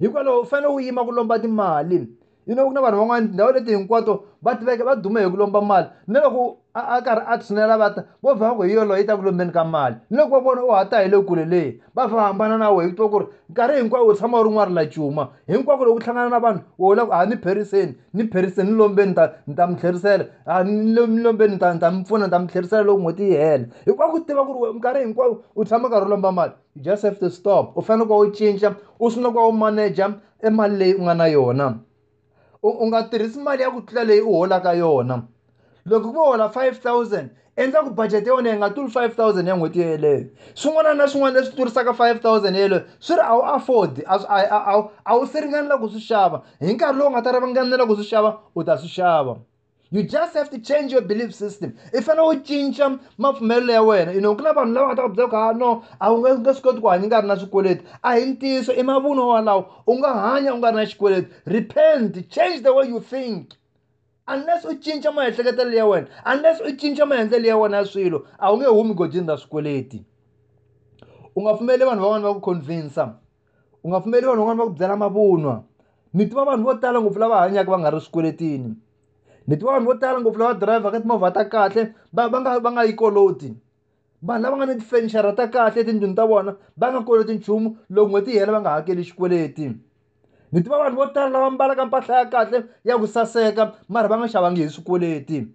Hikwalaho u fanele u yima ku lomba timali. You know, ku na vanhu van'wana ndhawu leti hinkwato va tiveka va dume hi ku lomba mali, na loko a karhi a tshunela va ta vo vha ku hi yoloye yi ta ku lombeni ka mali, na loko va vona u hata hi le kule leyi va vha hambana na wehe. Ku twa ku ri nkarhi hinkwawo u tshama u ri n'wana la cuma, hinkwako loko u hlangana na vanhu u hola ku a ni pheriseni ni pheriseni ni lombeni ni ta ni ta mi tlherisela, a ni lombeni ni ta ni ta mi pfuna ni ta mi tlherisela loko n'hweti yi hela. Hikwako u tiva ku ri nkarhi hinkwawo u tshama karhi u lomba mali. You just have to stop. U fanele ku va u cinca, u sungula ku va u manager e mali leyi u nga na yona. ungatirhisi mali ya ku tlula leyi u holaka yona. Loko ku hola five thousand, endla ku budget ya wena nga tluli five thousand ya n'hweti yeleyo. Swin'wana na swin'wana leswi turisaka five thousand yeleyo swiri a wu afford, a a a wu siringanela ku swi xava. Hi nkarhi lowu nga ta ringanela ku swi xava u ta swi xava. You just have to change your belief system. If I know change mapfumelo ya wena, you know ku na vanhu lava ta ku byela ka no, a wu nga swi koti ku hanya u nga ri na swikweleti. A hi ntiyiso i mavun'wa walawo, u nga hanya u nga ri na xikweleti. Repent, change the way you think. Unless u cinca maehleketelo ya wena, unless u cinca maendlelo ya wena ya swilo, a wu nge humi gojini ra swikweleti. U nga pfumeli vanhu van'wana va ku convince, u nga pfumeli vanhu van'wana va ku byela mavun'wa. Ni tiva vanhu vo tala ngopfu lava hanyaka va nga ri swikweletini. Ni tiva vanhu vo tala ngopfu lava driver ka timovha ta kahle va va nga va nga yi koloti. Vanhu lava nga ni tifenichara ta kahle etindlwini ta vona va nga koloti nchumu, loko n'hweti hela va nga hakeli xikweleti. Ni tiva vanhu vo tala lava mbalaka mpahla ya kahle ya ku saseka mara va nga xavangi hi swikweleti.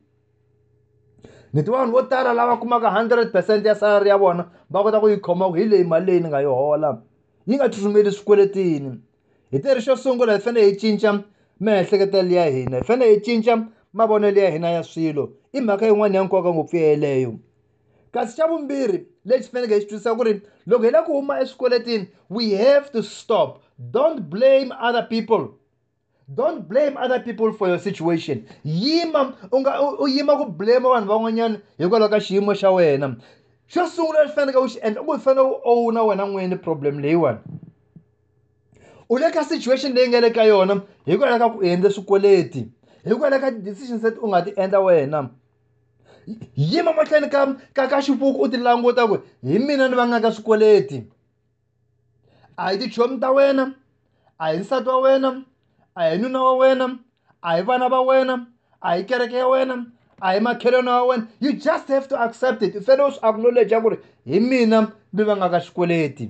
Ni tiva vanhu vo tala lava kumaka one hundred percent ya salary ya vona va kota ku yi khoma ku hi leyi mali leyi ni nga yi hola yi nga tsutsumeli swikweletini. Hi teri xo sungula hi fanele hi cinca maehleketelo ya hina, hi fanele hi cinca mavonelo ya hina ya swilo. I mhaka yin'wana ya nkoka ngopfu yeleyo. Kasi xa vumbirhi lexi faneleke hi xi twisisa ku ri loko hi lava ku huma eswikweletini we have to stop. Don't blame other people. Don't blame other people for your situation. Yima unga u yima ku blame vanhu van'wanyana hikwalaho ka xiyimo xa wena. Xo sungula leswi faneleke u xi endla u fanele u own wena n'wini problem leyiwani. U le ka situation leyi nga le ka yona hikwalaho ka ku endla swikweleti, hikwalaho ka decisions leti u nga ti endla wena. Yima mahlweni ka ka ka xipuku u ti languta ku hi mina ni vanga ka swikweleti. A hi tichomi ta wena, a hi nsati wa wena, a hi nuna wa wena, a hi vana va wena, a hi kereke ya wena, a hi makhelwani wa wena. You just have to accept it. U fanele u swi acknowledge ku ri hi mina ni va nga ka xikweleti.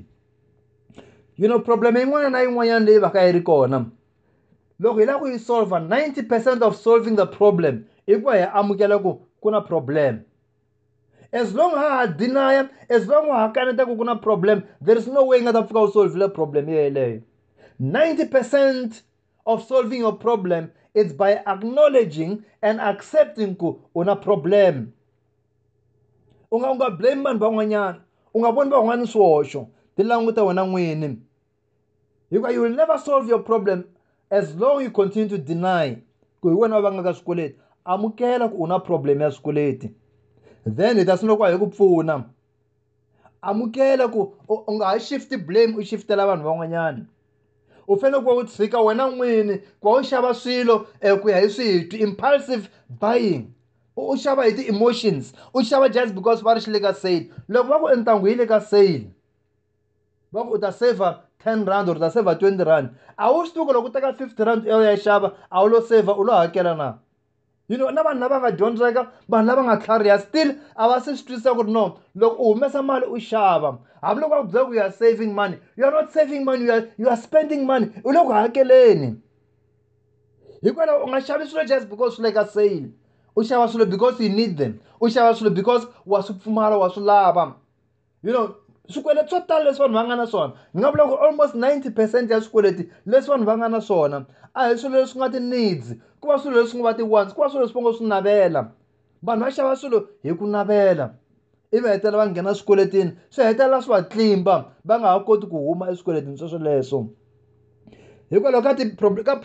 You know, problem yin'wana na yin'wanyana leyi va ka yi ri kona, loko hi lava ku yi solve, ninety percent of solving the problem i ku hi amukela ku ku na problem. As long as I deny, as long as I can't take a problem, there is no way that I can solve the problem. ninety percent of solving your problem is by acknowledging and accepting a problem. You don't blame man, you don't blame someone. You will never solve your problem as long as you continue to deny. You will never solve your problem as long as you deny. Then it doesn't look like you phone. I'm okay, I shift the blame, we shift the lavan wangan. Ofeno go seeker when I'm winning, go shava silo, equi see to impulsive buying. Oh, shava the emotions. Oh, shava just because what Lega said. Look, what and Tanguilega said. What would I save ten rand or the save twenty rand? I was to go take a fifty rand earlier shava, I will save Ula Kerana. You know, na vanhu lava nga dyondzaka, vanhu lava nga tlhariha still a va se swi twisisa ku ri no, loko u humesa mali u xava. Hambi loko va ku byela ku you are saving money, you are not saving money, you are, you are spending money. U le ku hakeleni. Hikwalaho u nga xavi swilo just because swi le ka sale. U xava swilo because you need them. U xava swilo because wa swi pfumala, wa swi lava. You know, swikweleti swo tala leswi vanhu va nga na swona. Ni nga vula ku almost ninety percent ya swikweleti leswi vanhu va nga na swona a hi swilo leswi nga ti needs. Ku va swilo leswi nga va ti wants, ku va swilo leswi va nga swi navela. Vanhu va xava swilo hi ku navela. Ivi hetelela va nghena swikweletini, swi hetelela swi va tlimba, va nga ha koti ku huma eswikweletini swa swoleswo. Hikwalaho ka ti-ka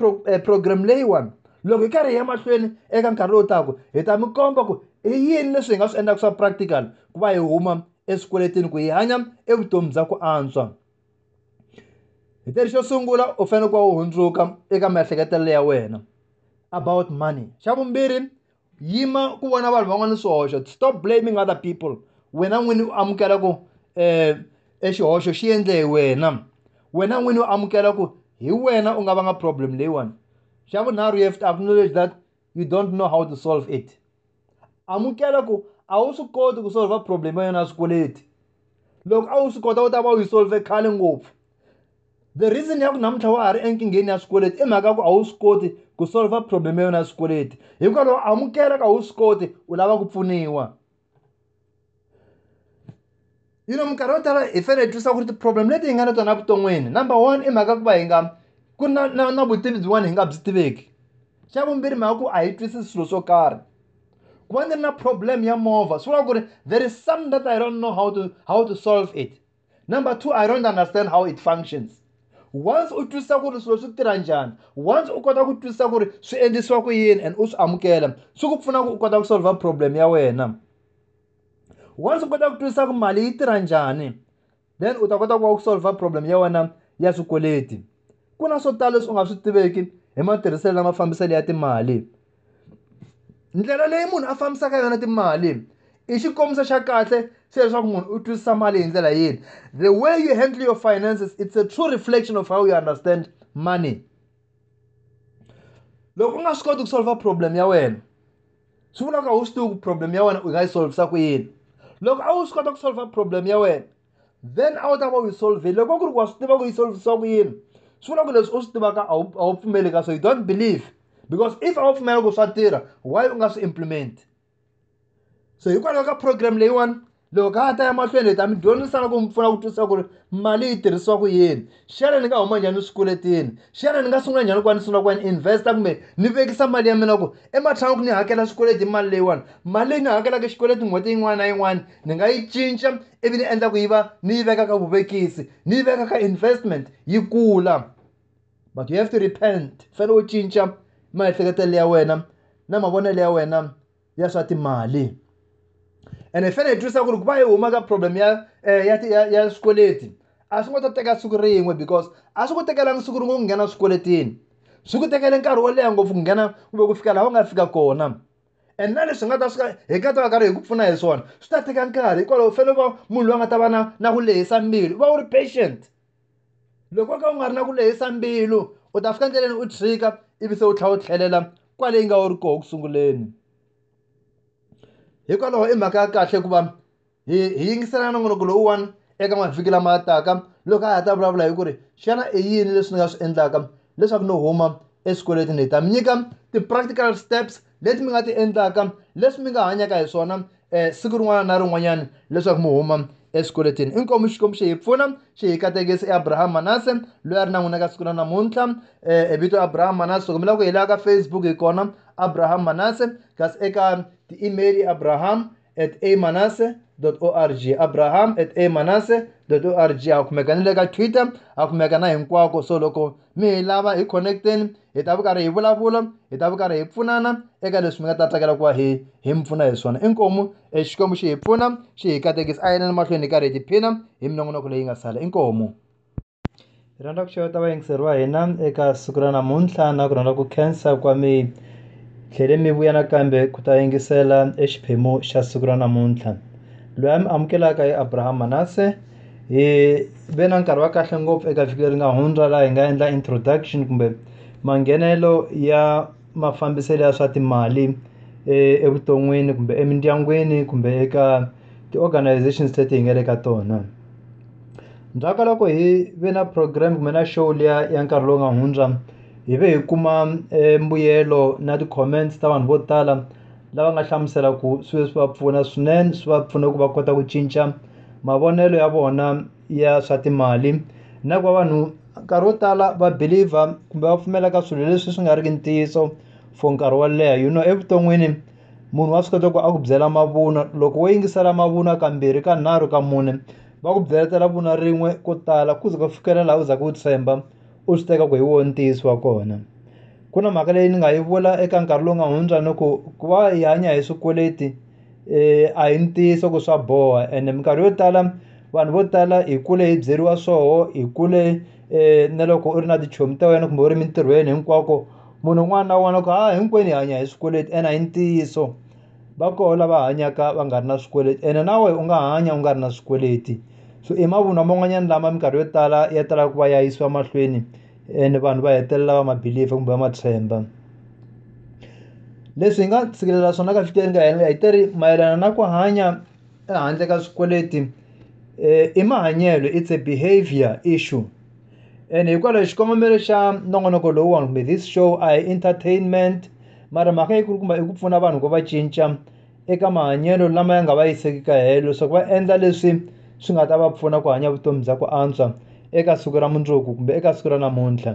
program leyiwani, loko hi karhi hi ya mahlweni eka nkarhi lowu taka, hi ta mi komba ku i yini leswi hi nga swi endlaka swa practical ku va hi huma eswikweletini ku hi hanya evutomi bya ku antswa. Hi teri xo sungula u fanele ku va u hundzuka eka maehleketelo ya wena about money. Xa vumbirhi yima ku vona vanhu van'wana swihoxo. Stop blaming other people. Wena n'wini u amukela ku eh exihoxo xi endle hi wena. Wena n'wini u amukela ku hi wena u nga vanga problem leyiwani. Xa vunharhu you have to acknowledge that you don't know how to solve it. Amukela ku a wu swi koti ku solve problem ya wena swikweleti. Loko a wu swi kota u ta va u yi solve khale ngopfu. The reason ya ku namuntlha wa ha ri enkingheni ya swikweleti i mhaka ku a wu swi koti ku solve problem ya wena swikweleti. Hikwalaho amukela ka a wu swi koti u lava ku pfuniwa. You know, minkarhi yo tala hi fanele hi twisisa ku ri ti-problem leti hi nga na tona vuton'wini, number one i mhaka ku va hi nga ku na na vutivi byin'wana hi nga byi tiveki. Xa vumbirhi mhaka ku a hi twisisi swilo swo karhi. Ku va ni ri na problem ya movha swi vula ku ri there is some that I don't know how to how to solve it. Number two, I don't understand how it functions. Once u twisisa ku ri swilo swi tirha njhani, once u kota ku twisisa ku ri swi endlisiwa ku yini and u swi amukela, swi ku pfuna ku u kota ku solve problem ya wena. Once u kota ku twisisa ku mali yi tirha njhani, then u ta kota ku solve problem ya wena ya swikweleti. Ku na swo tala leswi u nga swi tiveki hi matirhiselo na mafambiselo ya timali. Ndlela leyi munhu a fambisaka yona timali i xikombiso xa kahle xa leswaku munhu u twisisa mali hi ndlela yini. The way you handle your finances, it's a true reflection of how you understand money. Loko u nga swi koti ku solve problem ya wena, swi vula ku a wu swi tivi ku problem ya wena u nga yi solvisa ku yini. Loko a wu swi kota ku solve problem ya wena, then a wu ta va u yi solve. Loko ku ri wa swi tiva ku yi solvisa ku yini, swi vula ku leswi u swi tivaka a wu pfumeli ka swona. You don't believe. Because if I have my tira, why you must implement? So you can look at program lay one, look at I am a friend, I mean, don't sound like for out to Sagur, Mali, Tirsoku yin, Sharon Gaumanian school at in, Sharon Gasuan, Yanguan Sunawan, investor me, Nivek Samaria Menogo, Emma Chankni, Akala school at the Malay one, Malina Akala school at Moting one nine one, Nangai Chincham, even end up with Niveka Ubekis, Niveka investment, you coolam. But you have to repent, fellow Chincham. My secretary Lewenam, Namabona Lewenam, Yasati Mali. And if any dress I would buy Umaga problem ya squeletin. As what to take a sugaring because as what take a lang sugurungana squeletin. Sugutakalan Carola and go from Ghana, we will figure out Africa corner. And now it's another sky, a cataracare good for nice one. Statican car, equal fellow Mulanga Tavana, Nahule, San Bill, well patient. Lokoka Nahule, San Bill, or the Afghan would shake up. If so, Tout Helena, Qualinga or Coke Sungulin. You can know him, Macaca Shekubam. He inks an angle one, Egama Vigilama Takam, look at Abra Laguri, Shana a year in listeners and Takam, let's have no homa, escalating it. Amnicam, the practical steps, let me at the end Takam, let's make Anyaka sonam, a Sigurwana Narumayan, let's have no homa, escalating. Incomishcom Shephonam, Shekateges Abraham Manase, Lerna Munagaskurana Muntam, a bit of Abraham Manase, Elaga Facebook econum, Abraham Manase, Gas Eka, the email Abraham at amanase dot org, Abraham at amanase dot org, Akmeganega Twitter, Akmegana and Quaco Soloco, Me Lava, e connecting, Etabara Evolabulum, Etabara Efunana, Egadus Megatagawahi, Himfuna is one, Incomu, Eshcomishi Funam, she categories Iron Martin Garrity Pinam, Himnonocoling as Incomu. Randock Shotawang Servainam, Eka Sugrana Montana, Gronaco Cancer, Kwame, Keremi Wianakambe, Kutangisela, H P M O, Shasugrana Montana. Luam amkela kai Abraham Manase e benan karwaka hlengop eka fikeringa one hundred la hinga endla introduction kumbe mangenelo ya mafambiselo ya swa timali e evuton'wini kumbe emindyangwini kumbe eka ti organizations leti hi nga le ka tona. Ndzhaka loko hi ve na program kumbe na show leya ya nkarhi lowu nga one hundred hi ve hi kuma mbuyelo na ti comments ta vanhu vo tala lava nga hlamusela ku sweswi va pfuna swinene, swi va pfuna ku va kota ku cinca mavonelo ya vona ya swa timali na ku va vanhu nkarhi wo tala va believer kumbe va pfumela ka swilo leswi swi nga ri ki ntiyiso for nkarhi wo leha. You know, evuton'wini munhu wa swi kota ku a ku byela mavunwa. Loko wo yingisela mavunwa kambirhi ka nharhu ka mune va ku byeletela vunwa rin'we ko tala ku ze ku fikela laha u za ku tshemba u swi teka ku hi wona ntiyiso wa kona. Kuna mhaka leyi ni nga yi vula eka nkarhi lowu nga hundza ni ku ku va hi hanya hi swikweleti a hi ntiyiso ku swa boha, ene minkarhi yo tala vanhu vo tala hi kule hi byeriwa swoho hi kule na loko u ri na tichomi ta wena kumbe u ri mintirhweni hinkwako munhu un'wana na un'wana ku ha hinkwenu hi hanya hi swikweleti, ene a hi ntiyiso. Va koho lava hanyaka va nga ri na swikweleti ene na wehe u nga hanya u nga ri na swikweleti. So i mavunwa man'wanyana lama minkarhi yo tala ya tala ku va ya yisiwa mahlweni ene vanhu va hetelela va ma believe kumbe va ma tshemba. Leswi hi nga tshikelela swona ka fikeni ka hina hi teri mayelana na ku hanya ehandle ka swikweleti i mahanyelo, it's a behavior issue. And hikwalaho xikongomelo xa nongonoko lowuwani kumbe this show a hi entertainment mara mhaka yi kulukumba i ku pfuna vanhu ku va cinca eka mahanyelo lama ya nga va yiseki ka helo leswaku va endla leswi swi nga ta va pfuna ku hanya vutomi bya ku antswa eka siku ra mundzuku kumbe eka siku ra namuntlha.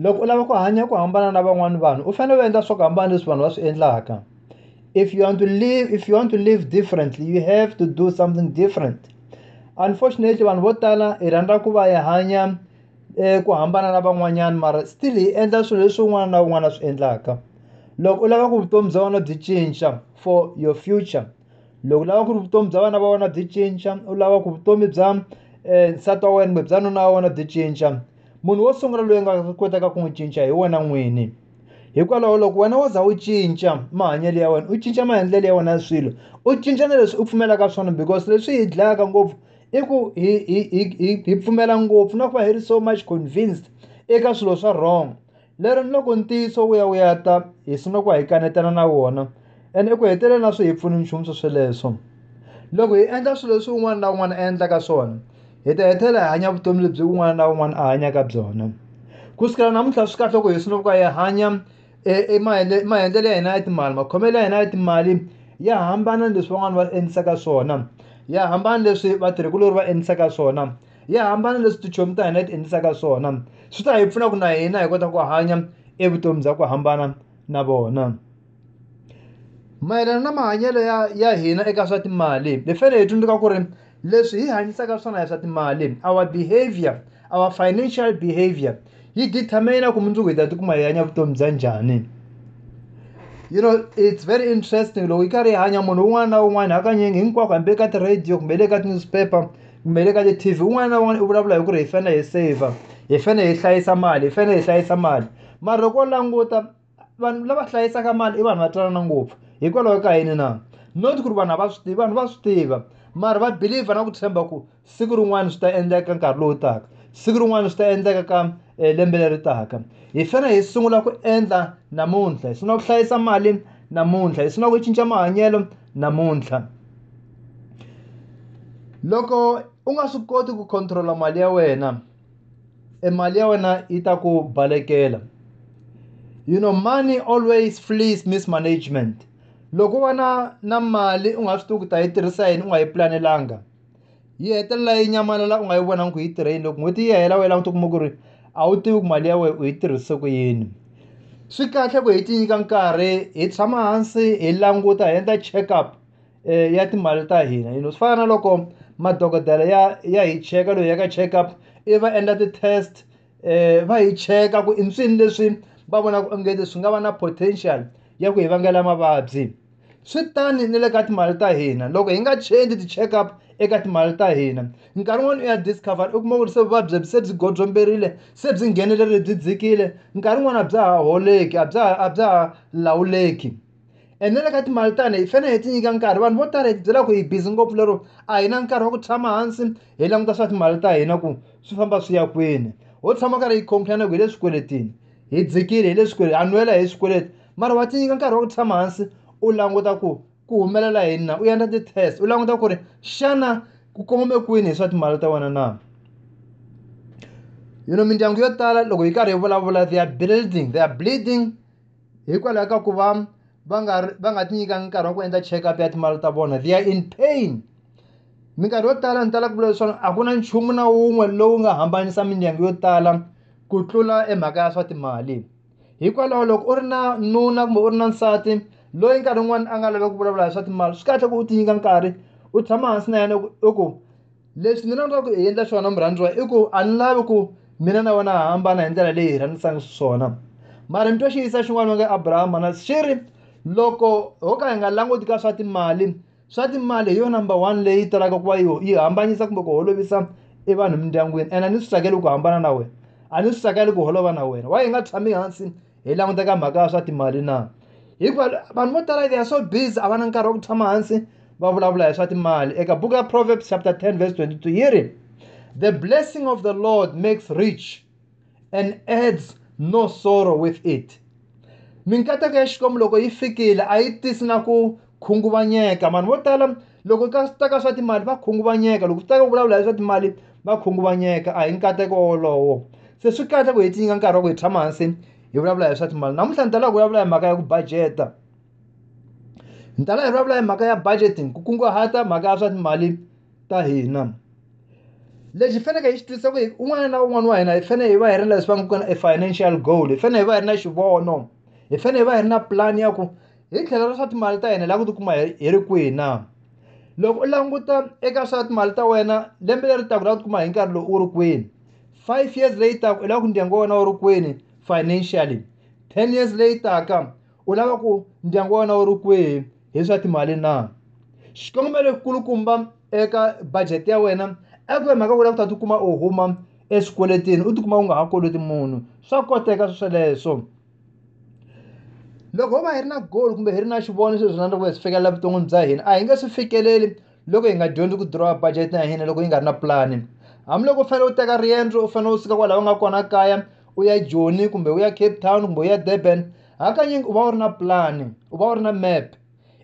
Loko ulava ku hanya ku hambana na van'wana vanhu u fanele u endla swo hambana leswi vanhu va swi endlaka. If you want to live if you want to live differently, you have to do something different. Unfortunately, vanhu vo tala hi rhandza ku va hi hanya ku hambana na van'wanyana mara still hi endla swilo leswi un'wana na un'wana swi endlaka. Loko ulava ku vutomi bya wena byi cinca for your future, loko ulava ku vutomi bya vana va wena byi cinca, ulava ku vutomi bya nsati wa wena bya nuna wa wena byi cinca, munhu wo sungula loyi nga kotaka ku n'wi cinca hi wena n'wini. Hikwalaho loko wena wo za u cinca mahanyelo ya wena, u cinca maendlelo ya wena swilo, u cinca na leswi u pfumelaka swona, because leswi hi dlaka ngopfu i ku hi hi hi pfumela ngopfu na ku va hi so much convinced eka swilo swa wrong lero loko ntiyiso wu ya wu ya ta hi sina ku hi kanetana na wona, ene ku hetelela na swi hi pfuni nchumu swa sweleswo. Loko hi endla swilo leswi un'wana na un'wana endlaka swona, hi ta hetelela hi hanya vutomi lebyi un'wana na un'wana a hanyaka byona. Kusikela namuntlha swi kahle ku hi sina ku hi hanya emaendlelo ya hina ya timali, makhomelo ya hina ya timali ya hambana na leswi van'wana va endlisaka swona, ya hambana leswi vatirhikulori va endlisaka swona, ya hambana leswi tichomi ta hina ti endlisaka swona. Swi ta hi pfuna ku na hina hi kota ku hanya evutomi bya ku hambana na vona. Mayelana na mahanyelo ya ya hina eka swa timali, hi fanele hi tsundzuka ku ri leswi hi hanyisaka swona swa timali, our behavior, our financial behaviyer, yi determine ku mundzuku hi ta tikuma hi hanya vutomi bya njhani. You know, it's very interesting loko hi karhi hi hanya munhu un'wana na un'wana hakanyingi hinkwako hambi eka ti-radio kumbe le ka ti-newspaper kumbe le ka ti-T V un'wana na un'wana u vulavula hi ku ri hi fanele hi saver, hi fanele hi hlayisa mali, hi fanele hi hlayisa mali, mara loko languta vanhu lava hlayisaka mali i vanhu va twanana ngopfu. Hikwalaho ka yini na? Not ku ri vanhu va swi tiva, vanhu va swi tiva, mara va believe na ku tshemba ku siku rin'wana swi ta endleka nkarhi lowu taka, siku rin'wana swi ta endleka ka lembe leri taka. Hi fanele hi sungula ku endla namuntlha, hi sungula ku hlayisa mali namuntlha, hi sungula ku cinca mahanyelo namuntlha. Loko u nga swi koti ku controla mali ya wena, e mali ya wena yi ta ku balekela. You know, money always flees mismanagement. Loko wana na mali u nga swi tivi ku ta yi tirhisa yini, u nga yi planelanga, yi hetelela yi nyamalala u nga yi vonangi ku yi tirheni. Loko n'hweti yi hela u hela u tikuma ku ri a wu tivi ku mali ya wena u yi tirhise ku yini. Swi kahle ku hi ti nyika nkarhi hi tshama hansi hi languta, hi endla check up ya timali ta hina. You know, swi fana na loko madokodela ya ya hi cheka, loyi ya ka check up i va endla ti-test va hi cheka ku i nswini leswi va vonaka ongeti swi nga va na potential ya ku hi vangela mavabyi. Switani ni le ka timali ta hina, loko hi nga change ti-check up eka timali ta hina, nkarhi wun'wana u ya discover u kuma ku ri se vuvabyi byi se byi gondzomberile, se byi nghenelerile, byi dzikile, nkarhi wun'wana a bya ha holeki, a bya a bya lawuleki. Ene le ka timali ta hina hi fanele hi ti nyika nkarhi. Vanhu vo tala hi tibyela ku hi busy ngopfu lero a hi na nkarhi wa ku tshama hansi hi languta swa timali ta hina ku swi famba swi ya kwini. Ho tshama karhi hi complain-a ku hi le swikweletini, hi dzikile hi le swikweletini, anwela hi swikweleti, mara wa ti nyika nkarhi wa ku tshama hansi u languta ku ku humelela hi na, u endla ti-test, u languta ku ri xana ku kongome kwini hi swa timali ta wena na. You know, mindyangu yo tala loko hi karhi hi vulavula they are building, they are bleeding hikwalaho ka ku va va nga va nga ti nyikanga nkarhi wa ku endla check up ya timali ta vona. They are in pain. Minkarhi yo tala ni tala ku vula leswaku a ku na nchumu na wun'we lowu nga hambanisa mindyangu yo tala ku tlula emhaka ya swa timali. Hikwalaho loko u ri na nuna kumbe u ri na nsati loyi nkarhi wun'wana a nga lavi ku vulavula hi swa timali, swi kahle ku u ti nyika nkarhi u tshama hansi na yena u ku leswi ni rhandza ku hi endla swona murhandziwa i ku a ni lavi ku mina na wena hambana hi ndlela leyi hi rhandzisaka swona. Mara ni twa xiyisa xin'wana va nge Abraham Manase xi ri loko ho ka hi nga languti ka swa timali, swa timali hi yo number one leyi talaka ku va yi hambanyisa kumbe ku holovisa e vanhu emindyangwini. Ene a ni swi tsakeli ku hambana na wena, a ni swi tsakeli ku holova na wena. Wa hi nga tshami hansi hi languta ka mhaka ya swa timali na? Hikwalaho vanhu vo tala they are so busy a va na nkarhi wa ku tshama hansi va vulavula hi swa timali. Eka book ya Proverbs chapter ten verse twenty-two hi ri, the blessing of the Lord makes rich and adds no sorrow with it. Minkateko ya Xikwembu loko yi fikile a yi tisi na ku khunguvanyeka. Vanhu vo tala loko ka swi ta ka swa timali va khunguvanyeka, loko swi ta ka ku vulavula hi swa timali va khunguvanyeka, a hi nkateko wolowo. Se swi kahle ku hi ti nyika nkarhi wa ku hi tshama hansi hi vulavula hi swa timali. Namuntlha ni tala ku vulavula hi mhaka ya ku budget-a, ni tala hi vulavula hi mhaka ya budgeting, ku kunguhata mhaka ya swa timali ta hina. Let you finish history so we one on one one. If any way I realize one a financial goal, if any way I should war no, if any way I not plan Yaku, it tells us at Malta and allow to my Iroquois now. Look along with them, Egasat Malta wena, Lembert Tagrad Kuma in Carlo Uruquin. Five years later, Elagun Dango and Uruquin financially. Ten years later, come Ulaku Dango and Uruquin is at Malina. Skomber Kulukumba, Eka Budgetia wena. Agora maga wala kuta tukuma ohoma esqueletin utukuma unga hakolo timono sakoteka soseleso logo ba herna goal kumbe herna shibone sezana we sifika la butongo bya hina a hinga sifikeleli logo hinga dyondzi ku draw budget na hina logo hinga na plan amloko fela uteka riendzo ufana usika kwala unga kona kaya uya Joni kumbe uya Cape Town kumbe uya Durban akanyinga uba urna plan uba urna map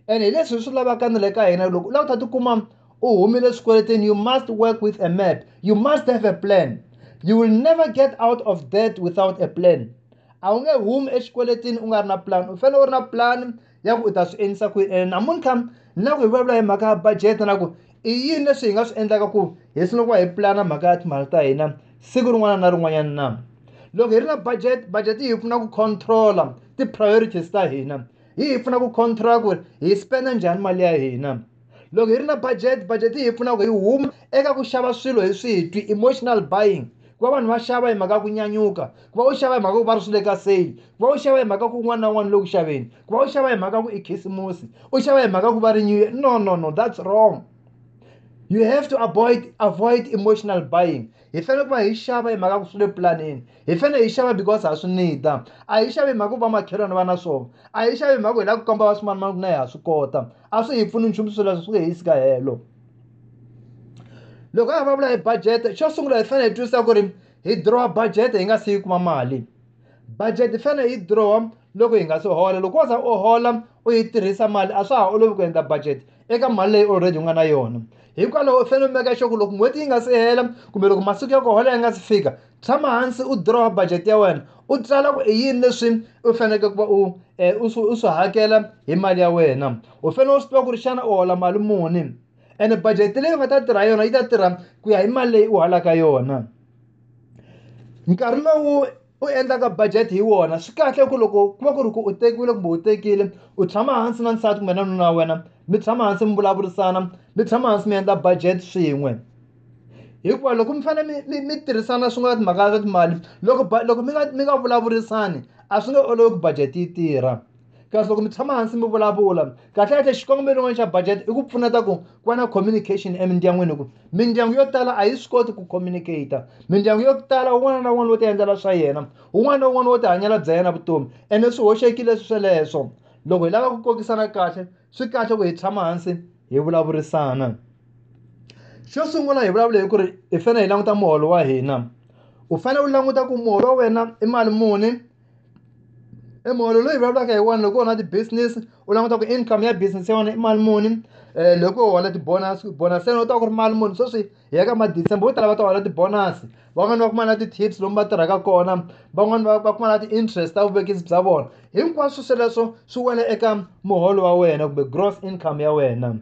and leso sulaba kanele ka hina logo la kuta tukuma. Oh, Humile Skeleton, you must work with a map. You must have a plan. You will never get out of debt without a plan. Aunge hum Skeleton ungarna plan. Ufena orna plan yaku utasu ensa ku namunka na ku webla maka budget na ku iyi ndese ingasu enda ku yesino kwa plana maka malta ina siguru wana narungwanyana na. Logerna budget budget yifuna ku controla the priorities ta hina. Yifuna ku control ku ispenda njani mali ya hina. Look, here na budget, budgeti yipuna kwa wum, eka kushaba swilo yisi, tui emotional buying. Kwa wanu wa shaba yimaka kunyanyuka, kwa wa shaba yimaka kubarusuleka seyi, kwa wa shaba yimaka kuwana wanu loku shabeni, kwa wa shaba yimaka kukisimusi, wa shaba yimaka kubarinyu, no, no, no, that's wrong. You have to avoid avoid emotional buying. If you buy ishaba yimaka kusule planin, if you ishaba because asunida, aishaba yimaka bama kero na wana so, aishaba yimaka ila kukomba wasman mangu na yasukota. Aso yifunu nchumsula suke isika yelo. Loka hababla he budget, shosungula yifene yitusa kurim, he draw budget inga siyu kumamali. Budget yifene he draw, loko inga so hola, loko wasa o hola, o yitirisa mali, aso ha olo wiko yenda budget. Eka mali already unga na yonu. Hikuwa loo feno mega shoku loku mweti inga si hela kumiloku masuki yako hola inga si fika. Tama hansi udraw budget ya wena. Utrala ku iyi nesim ufeneke kwa u usu usu hakela imali ya wena. Ufeno usipa kurishana uola malumuni. Ene budget ile watatira yona itatira kuya imali uhalaka yona. Nkaruna u uenda ka budget hiwona. Sikake kuloko kwa kuruku uteki wile kumbu uteki ile. Utama hansi nansatu kumena nuna wena. Mitama hansi mbulaburu sana. Mitama hansi mienda budget shiwe. Ikuwa loko mfana mitirisana sunga magazat mali loko loko minga minga vulavurisani asunga oloko budget itira kasi loko mitshama hansi mivulavula kahle kahle xikongomelo xa budget ikupfuneta ku kwana communication emindyangwini ku mindyangu yo tala a yi swi koti ku communicate mindyangu yo tala un'wana na un'wana wo ti endlela swa yena un'wana na un'wana wo ti hanyela bya yena vutomi ene swi hoxekile sweleswo loko hi lava ku kokisana kahle swi kahle ku hi tshama hansi hi vulavurisana. Xo sungula hi vulavula hi ku ri hi fanele hi languta muholo wa hina u fanele u languta ku muholo wa wena i mali muni e muholo loyi vulavulaka hi wona loko u na ti-business u languta ku income ya business ya wena i mali muni loko u hola ti-bonus bonus yena u ta ku ri mali muni sweswi hi ya ka ma-December vo tala va ta hola ti-bonus van'wani va kumana ti-tips lomu va tirhaka kona van'wani va kumana ti-interest ta vuvekisi bya vona hinkwaswo sweleswo swi wela eka muholo wa wena kumbe gross income ya wena.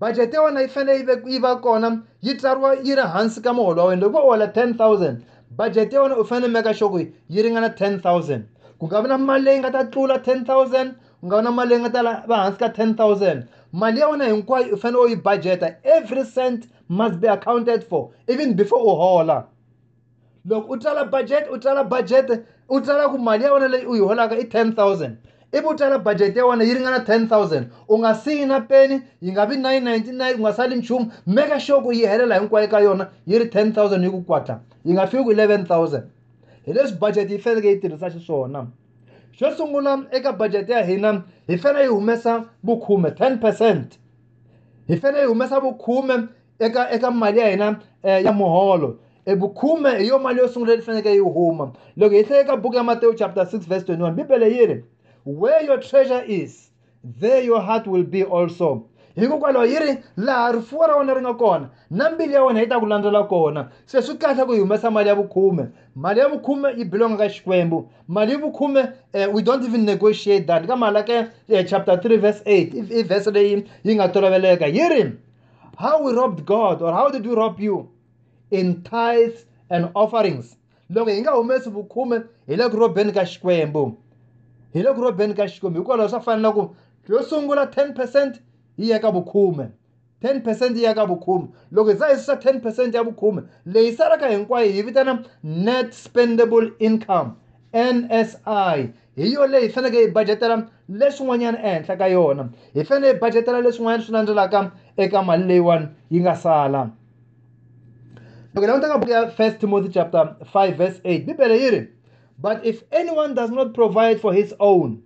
Budget yona yi fanele yi va kona yi tsariwa yi ri hansi ka muholo wa wena loko u hola ten thousand budget yona u fanele meka sure ku yi ringana ten thousand ku nga vi na mali leyi nga ta tlula ten thousand ku nga vi na mali leyi nga ta va hansi ka ten thousand mali ya wena hinkwayo u fanele u yi budgeta. Every cent must be accounted for even before u hola. Loko u tsala budget u tsala budget u tsala ku mali ya wena leyi u yi holaka i ten thousand ibu utala budget ya wana yiringana ten thousand unga si na peni yingabi nine ninety-nine unga sali mchumu mega shoku yiherela yungu kwa yona yiri ten thousand yuku kwata yingafiku eleven thousand ilesu budget yifena ke itirisashi soona shosungula eka budget ya hina yifena yihumesa bukume ten percent yifena yihumesa bukume eka eka mali ya hina eh, ya muholo ebukume iyo mali yosungula yifena ke yuhuma loke yiteka buku ya Mateo chapter six verse twenty-one bibele yiri where your treasure is, there your heart will be also. Hiku kwa lo yiri, la arifura wana ringa kona. Nambili ya wana hita kulandala kona. Se sukata kuyumesa mali ya bukume. Mali ya bukume, yi belonga ka Xikwembu. Mali ya bukume, we don't even negotiate that. Kama alake, chapter three verse eight. If verse eight, yinga tola veleka. Yiri, how we robbed God, or how did you rob you? in tithes and offerings. Loko hi nga humesi vukhume hi le ku robeni ka Xikwembu. Hi le ku robeni ka Xikwembu hikwalaho swa fanela ku yo sungula ten percent yi ya ka vukhume. ten percent ya ka vukhume. Loko hi zayisa ten percent ya vukhume, leyi saraka hinkwayo hi vitana net spendable income, N S I. Hi yo leyi faneleke hi budgetela leswin'wanyana ehenhla ka yona. Hi fanele hi budgetela leswin'wana swi landzelaka eka mali leyiwani yi nga sala. Okay, now we're going to First Timothy chapter five verse eight. Bibele yiri, but if anyone does not provide for his own,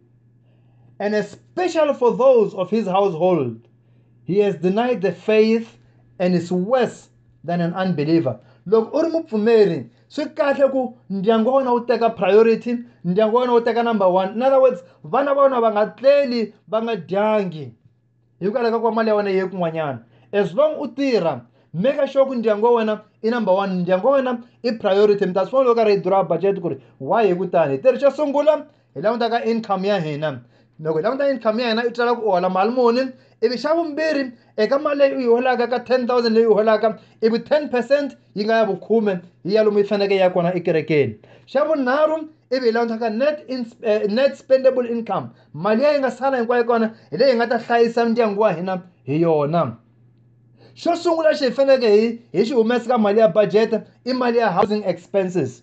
and especially for those of his household, he has denied the faith and is worse than an unbeliever. Loko u ri mupfumeri, swi kahle ku ndyangu wa wena wu teka priority, ndyangu wa wena wu teka number one. In other words, vana va wena va nga tleli, va nga dyangi. Hikwalaho ka ku mali ya wena yi kun'wanyana. As long u tirha, make sure ku ndyangu wa wena i number one, ndyangu wa wena i priority. Mi ta swi vona loko ri dura budget ku ri why hi kutani. Hi tirhisa sungula hi languta ka income ya hina. Loko hi languta income ya hina i tsala ku u hola mali muni, ivi xa vumbirhi eka mali leyi u yi holaka ka ten thousand leyi u holaka, ivi ten percent yi nga ya vukhume yi ya lomu yi faneleke ya kona ekerekeni. Xa vunharhu ivi hi languta ka net net spendable income, mali ya yi nga sala hinkwayo kona hi leyi hi nga ta hlayisa ndyangu wa hina hi yona. Xo sungula xi hi faneleke hi hi xi humesa ka mali ya budget i mali ya housing expenses.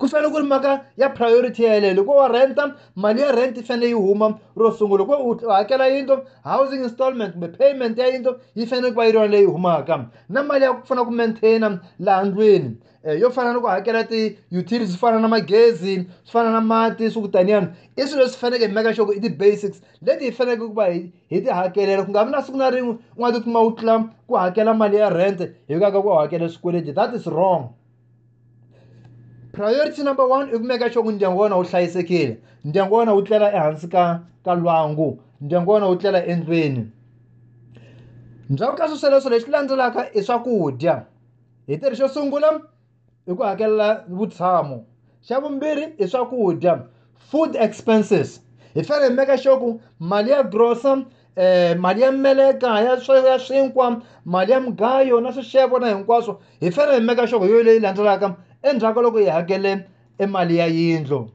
Ku fanele ku ri mhaka ya priority ya leyo. Loko wa renta, mali ya rent yi fanele yi huma ro sungula. Loko u hakela yindlu, housing installment kumbe payment ya yindlu yi fanele ku va yi ri yona leyi humaka. Na mali ya ku pfuna ku maintaina laha ndlwini, yo fana na ku hakela ti-utilities, swi fana na magezi, swi fana na mati, swi kutaniyana. I swilo leswi faneleke hi meka xoko i ti-basics leti hi faneleke ku va hi hi ti hakelela, ku nga vi na siku na rin'we u nga tikuma u tlula ku hakela mali ya rent hi ku ka ku hakela swikweleti. That is wrong. Priority number one i ku meka sure ku ndyangu wona wu hlayisekile, ndyangu wona wu tlela ehansi ka ka lwangu, ndyangu wona wu tlela endlwini. Ndzhaku ka sweswo leswi landzelaka i swakudya. Hi tirhisa sungula i ku hakela vutshamo, xa vumbirhi i swakudya, food expenses. Hi fanele meka sure ku mali ya grocery, eh mali ya meleka ya swo ya swinkwa, mali ya mugayo na swixevo na hinkwaswo hi fanele meka sure yo leyi landzelaka endzhaku ka loko hi hakele emali ya yindlu.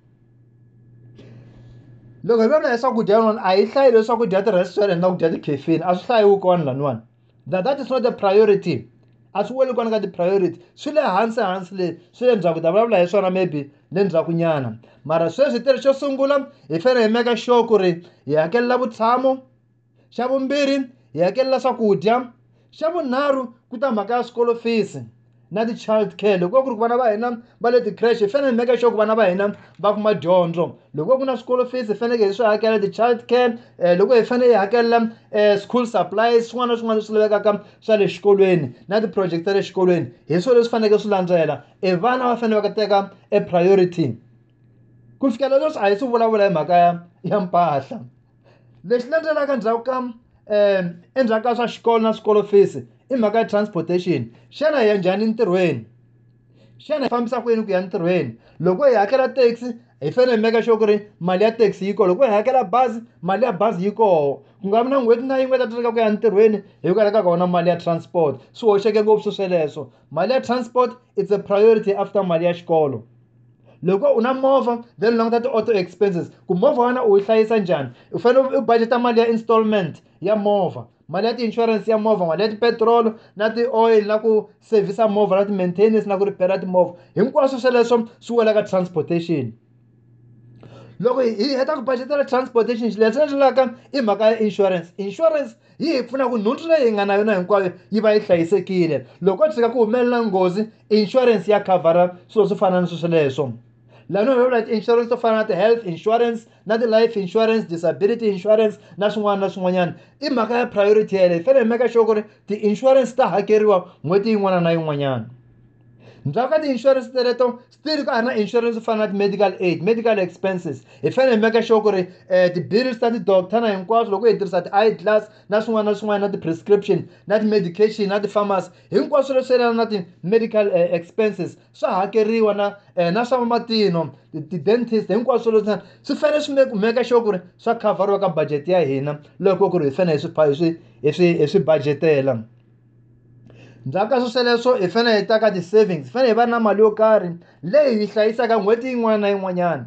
Loko hi vona swakudya wona a hi hlayi leswaku dya ti-restaurant na ku dya ti-cafe, a swi hlayi wukona laniwani. That, that is not the priority. A swi weli kona ka ti-priority. Swi le hansi hansi leyi, swi le ndzhaku ta vulavula hi swona maybe le ndzhakunyana. Mara sweswi hi tirhi xo sungula hi fanele hi meka sure ku ri hi hakelela vutshamo, xa vumbirhi hi hakelela swakudya, xa vunharhu ku ta mhaka ya swikolo fees na ti-child care. Loko ku ri ku vana va hina va le ti-creche hi fanele hi meka sure ku vana va hina va kuma dyondzo. Loko ku na school fees hi faneleke hi swi hakela, ti-child care, loko hi fanele hi hakela school supplies, swin'wana na swin'wana leswi lavekaka swa le xikolweni na ti-project ta le xikolweni, hi swilo leswi faneleke swi landzela. E vana va fanele va teka e priority. Ku fikela leswi a hi swi vulavula hi mhaka ya ya mpahla. Lexi landzelaka ndzhaku ka endzhaku ka swa xikolo na swikolo fees i mhaka ya transportation. Xana hi ya njhani ntirhweni? Xana hi fambisa kwini ku ya ntirhweni? Loko hi hakela taxi hi fanele hi meka sure ku ri mali ya taxi yi kona, loko hi hakela bazi mali ya bazi yi kona. Ku nga vi na n'hweti na yin'we ta teka ku ya ntirhweni hikwalaho ka kona mali ya transport. Swi hoxeke ngopfu sweleswo. Mali ya transport it's a priority after mali ya xikolo. Loko u na movha then languta ti-auto expenses ku movha wa wena u yi hlayisa njhani. U fanele u budgeta mali ya installment ya movha, mali ya ti-insurance ya movha, mali ya ti-petrol na ti-oil na ku servisa movha na ti-maintenance na ku ripera timovha. Hinkwaswo sweleswo swi wela ka transportation. Loko hi heta ku budgetela transportation, leswi landzelaka i mhaka ya insurance. Insurance yi hi pfuna ku nhundzu leyi hi nga na yona hinkwayo yi va yi hlayisekile. Loko ko tshika ku humelela nghozi, insurance ya khavhara swilo swo fana na sweleswo. Lano hi vulavula insurance to fana na ti-health insurance, na ti-life insurance, disability insurance na swin'wana na swin'wanyana. I mhaka ya priority yeleyo. Hi fanele hi meka sure ku ri ti-insurance ta hakeriwa n'hweti yin'wana na yin'wanyana. Ndzhaku ka ti-insurance teleto still ka ha ri na insurance to fana na ti-medical aid, medical expenses. Hi fanele hi meka sure ku ri ti-bills ta ti-doctor na hinkwaswo, loko hi tirhisa ti-eye glass na swin'wana na swin'wana na ti-prescription na ti-medication na ti-pharmacy, hinkwaswo leswi yelana na ti-medical expenses swa hakeriwa na na swa matino, ti-dentist, hinkwaswo leswi swi fanele swi meka sure ku ri swa khavhariwa ka budget ya hina loko ku ri hi fanele hi swi hi swi hi swi budgetela. Ndaka so so ifena itaka the savings ifena ibana mali okari le ihlayisa ka ngweti inwana inwanyana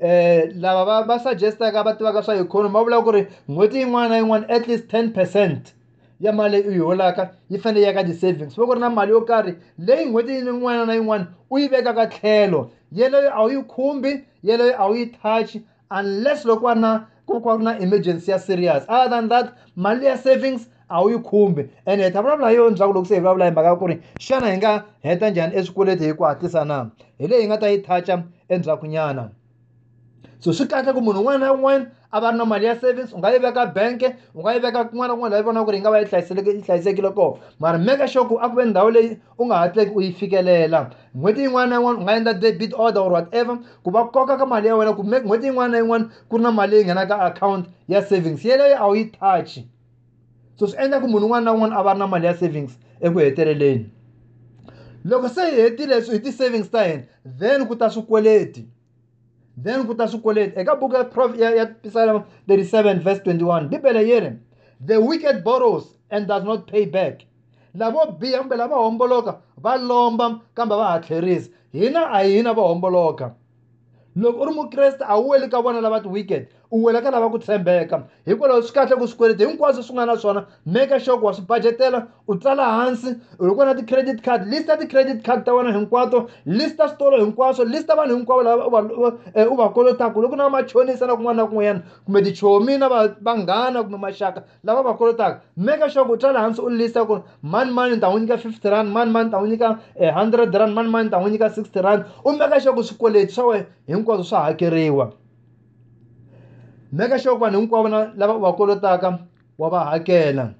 eh lava ba ba suggesta ka batwa ka swa economy ba vula ku ri ngweti inwana inwana at least ten percent ya mali u holaka ifena ya ka the savings so ku ri na mali okari le ngweti inwana inwana u yiveka ka tlhelo yeleyo a u khumbi yeleyo a u touch unless lokwa na ku kwa na emergency serious other than that mali ya savings a wu khumbi ene ta vulavula hi yona loko se hi vulavula hi mhaka ku ri xana hi nga heta njhani eswikweleti hi ku hatlisa na hi leyi nga ta yi toucha endzhaku nyana so swi kahle ku munhu un'wana na un'wana a va ri na mali ya savings u nga yi veka bank u nga yi veka kun'wana na kun'wana laha vona ku ri nga va yi hlayiseleke yi hlayisekile kona mara make sure ku a ku ve ndhawu leyi u nga hatleki u yi fikelela n'hweti yin'wana na yin'wana u nga endla debit order or whatever ku va koka ka mali ya wena ku n'hweti yin'wana na yin'wana ku ri na mali leyi nghenaka account ya savings yeleyo a wu yi touch so swi endla ku munhu un'wana na un'wana a va ri na mali ya savings eku heteleleni loko se hi hetile hi ti-savings ta hina then ku ta swikweleti then ku ta swikweleti eka buku ya Psalm thirty-seven verse twenty-one bibele yi ri the wicked borrows and does not pay back lavo biha kumbe lava homboloka va lomba kambe va ha tlherisa hina a hina va homboloka loko u ri mukreste a wu weli ka vona lava ti-wicked u wela ka lava ku tshembeka hikwalaho swi kahle ku swikweleti hinkwaswo swi nga na swona make sure ku wa swi budgetela u tsala hansi loko na ti-credit card lista ti-credit card ta wena hinkwato lista switolo hinkwaswo lista vanhu hinkwavo lava u va kolotaka loko na machonisa na kun'wana na kun'wanyana kumbe tichomi na vanghana kumbe maxaka lava va kolotaka make sure ku u tsala hansi u lista ku mani mani ni ta n'wi nyika fifty rand mani mani ni ta n'wi nyika hundred rand mani mani ni ta n'wi nyika sixty rand u make sure ku swikweleti swa wena hinkwaswo swa hakeriwa make sure vanhu hinkwavo lava u va kolotaka wa va hakela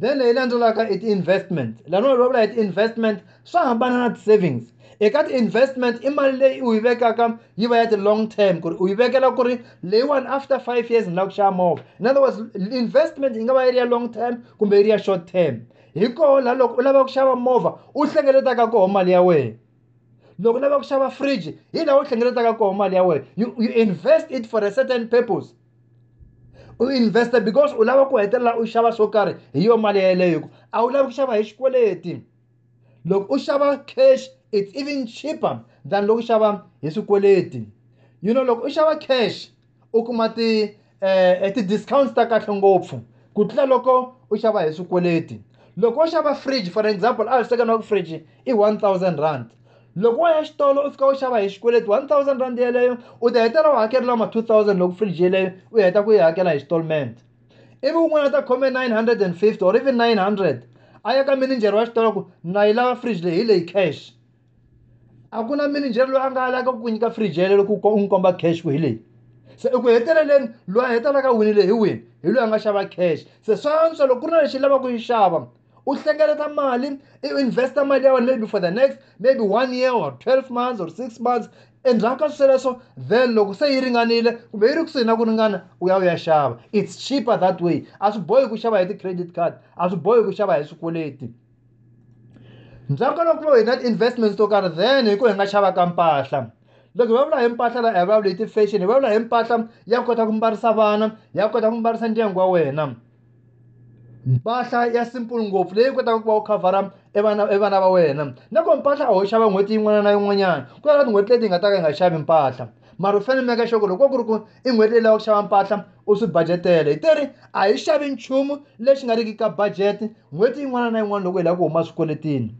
then leyi landzelaka i ti-investment laha no vulavula hi ti-investment swa hambana na ti-savings eka ti-investment i mali leyi u yi vekaka yi va ya ti-long term ku ri u yi vekela ku ri leyiwani after five years ni lava ku xava movha in other words investment yi nga va yi ri ya long term kumbe yi ri ya short term hi koho laha loko u lava ku xava movha u hlengeletaka koho mali ya wena loko u lava ku xava fridge hi laha u hlengeletaka koho mali ya wena you, you invest it for a certain purpose u investa because u lava ku hetelela u xava swo karhi hi yo mali yeleyo a wu lavi ku xava hi xikweleti loko u xava cash it's even cheaper than loko u xava hi swikweleti you know loko u xava cash u kuma ti-discounts ta kahle ngopfu ku tlula loko u xava hi swikweleti loko u xava fridge for example a swi fridge i one thousand rand loko wa ya xitolo u fika u xava hi xikweleti one thousand rand yeleyo u ta hetela u hakeleriwa ma two thousand loko fridge yeleyo u heta ku yi hakela hi xitolment ivi un'wana a ta khome nine hundred and fifty or even nine hundred a ya ka minijere wa xitolo ku na yi lava fridge leyi hi leyi cash a ku na minijere loyi a nga alaka ku ku nyika fridge yeleyo loko u n'wi komba cash ku hi leyi se eku heteleleni loyi a hetelaka winile hi wini hi loyi a nga xava cash se swa antswa loko ku ri na lexi lava ku yi xava u hlengeleta mali u investa mali ya wena maybe for the next maybe one year or twelve months or six months endzhaku ka sweswo then loko se yi ringanile kumbe yi ri kusuhi na ku ringana u ya u ya xava it's cheaper that way a swi bohi ku xava hi ti-credit card a swi bohi ku xava hi swikweleti ndzhaku ka loko hi na ti-investments to karhi then hi ku hi nga xavaka mpahla loko hi vulavula hi mpahla la hi vulavula hi ti-fashion hi vulavula hi mpahla ya kota ku mbarisa vana ya kota ku mbarisa ndyangu wa wena mpahla ya simple ngopfu leyi kotaka ku va u khavhara evana evana va wena nako mpahla a ho xava n'hweti yin'wana na yin'wanyana ku na tin'hweti leti hi nga ta ka hi nga xavi mpahla mara u fanele make sure ku loko ku ri ku i n'hweti leyi lava ku xava mpahla u swi budgetele hi teri a hi xavi nchumu lexi nga riki ka budget n'hweti yin'wana na yin'wana loko hi lava ku huma swikweletini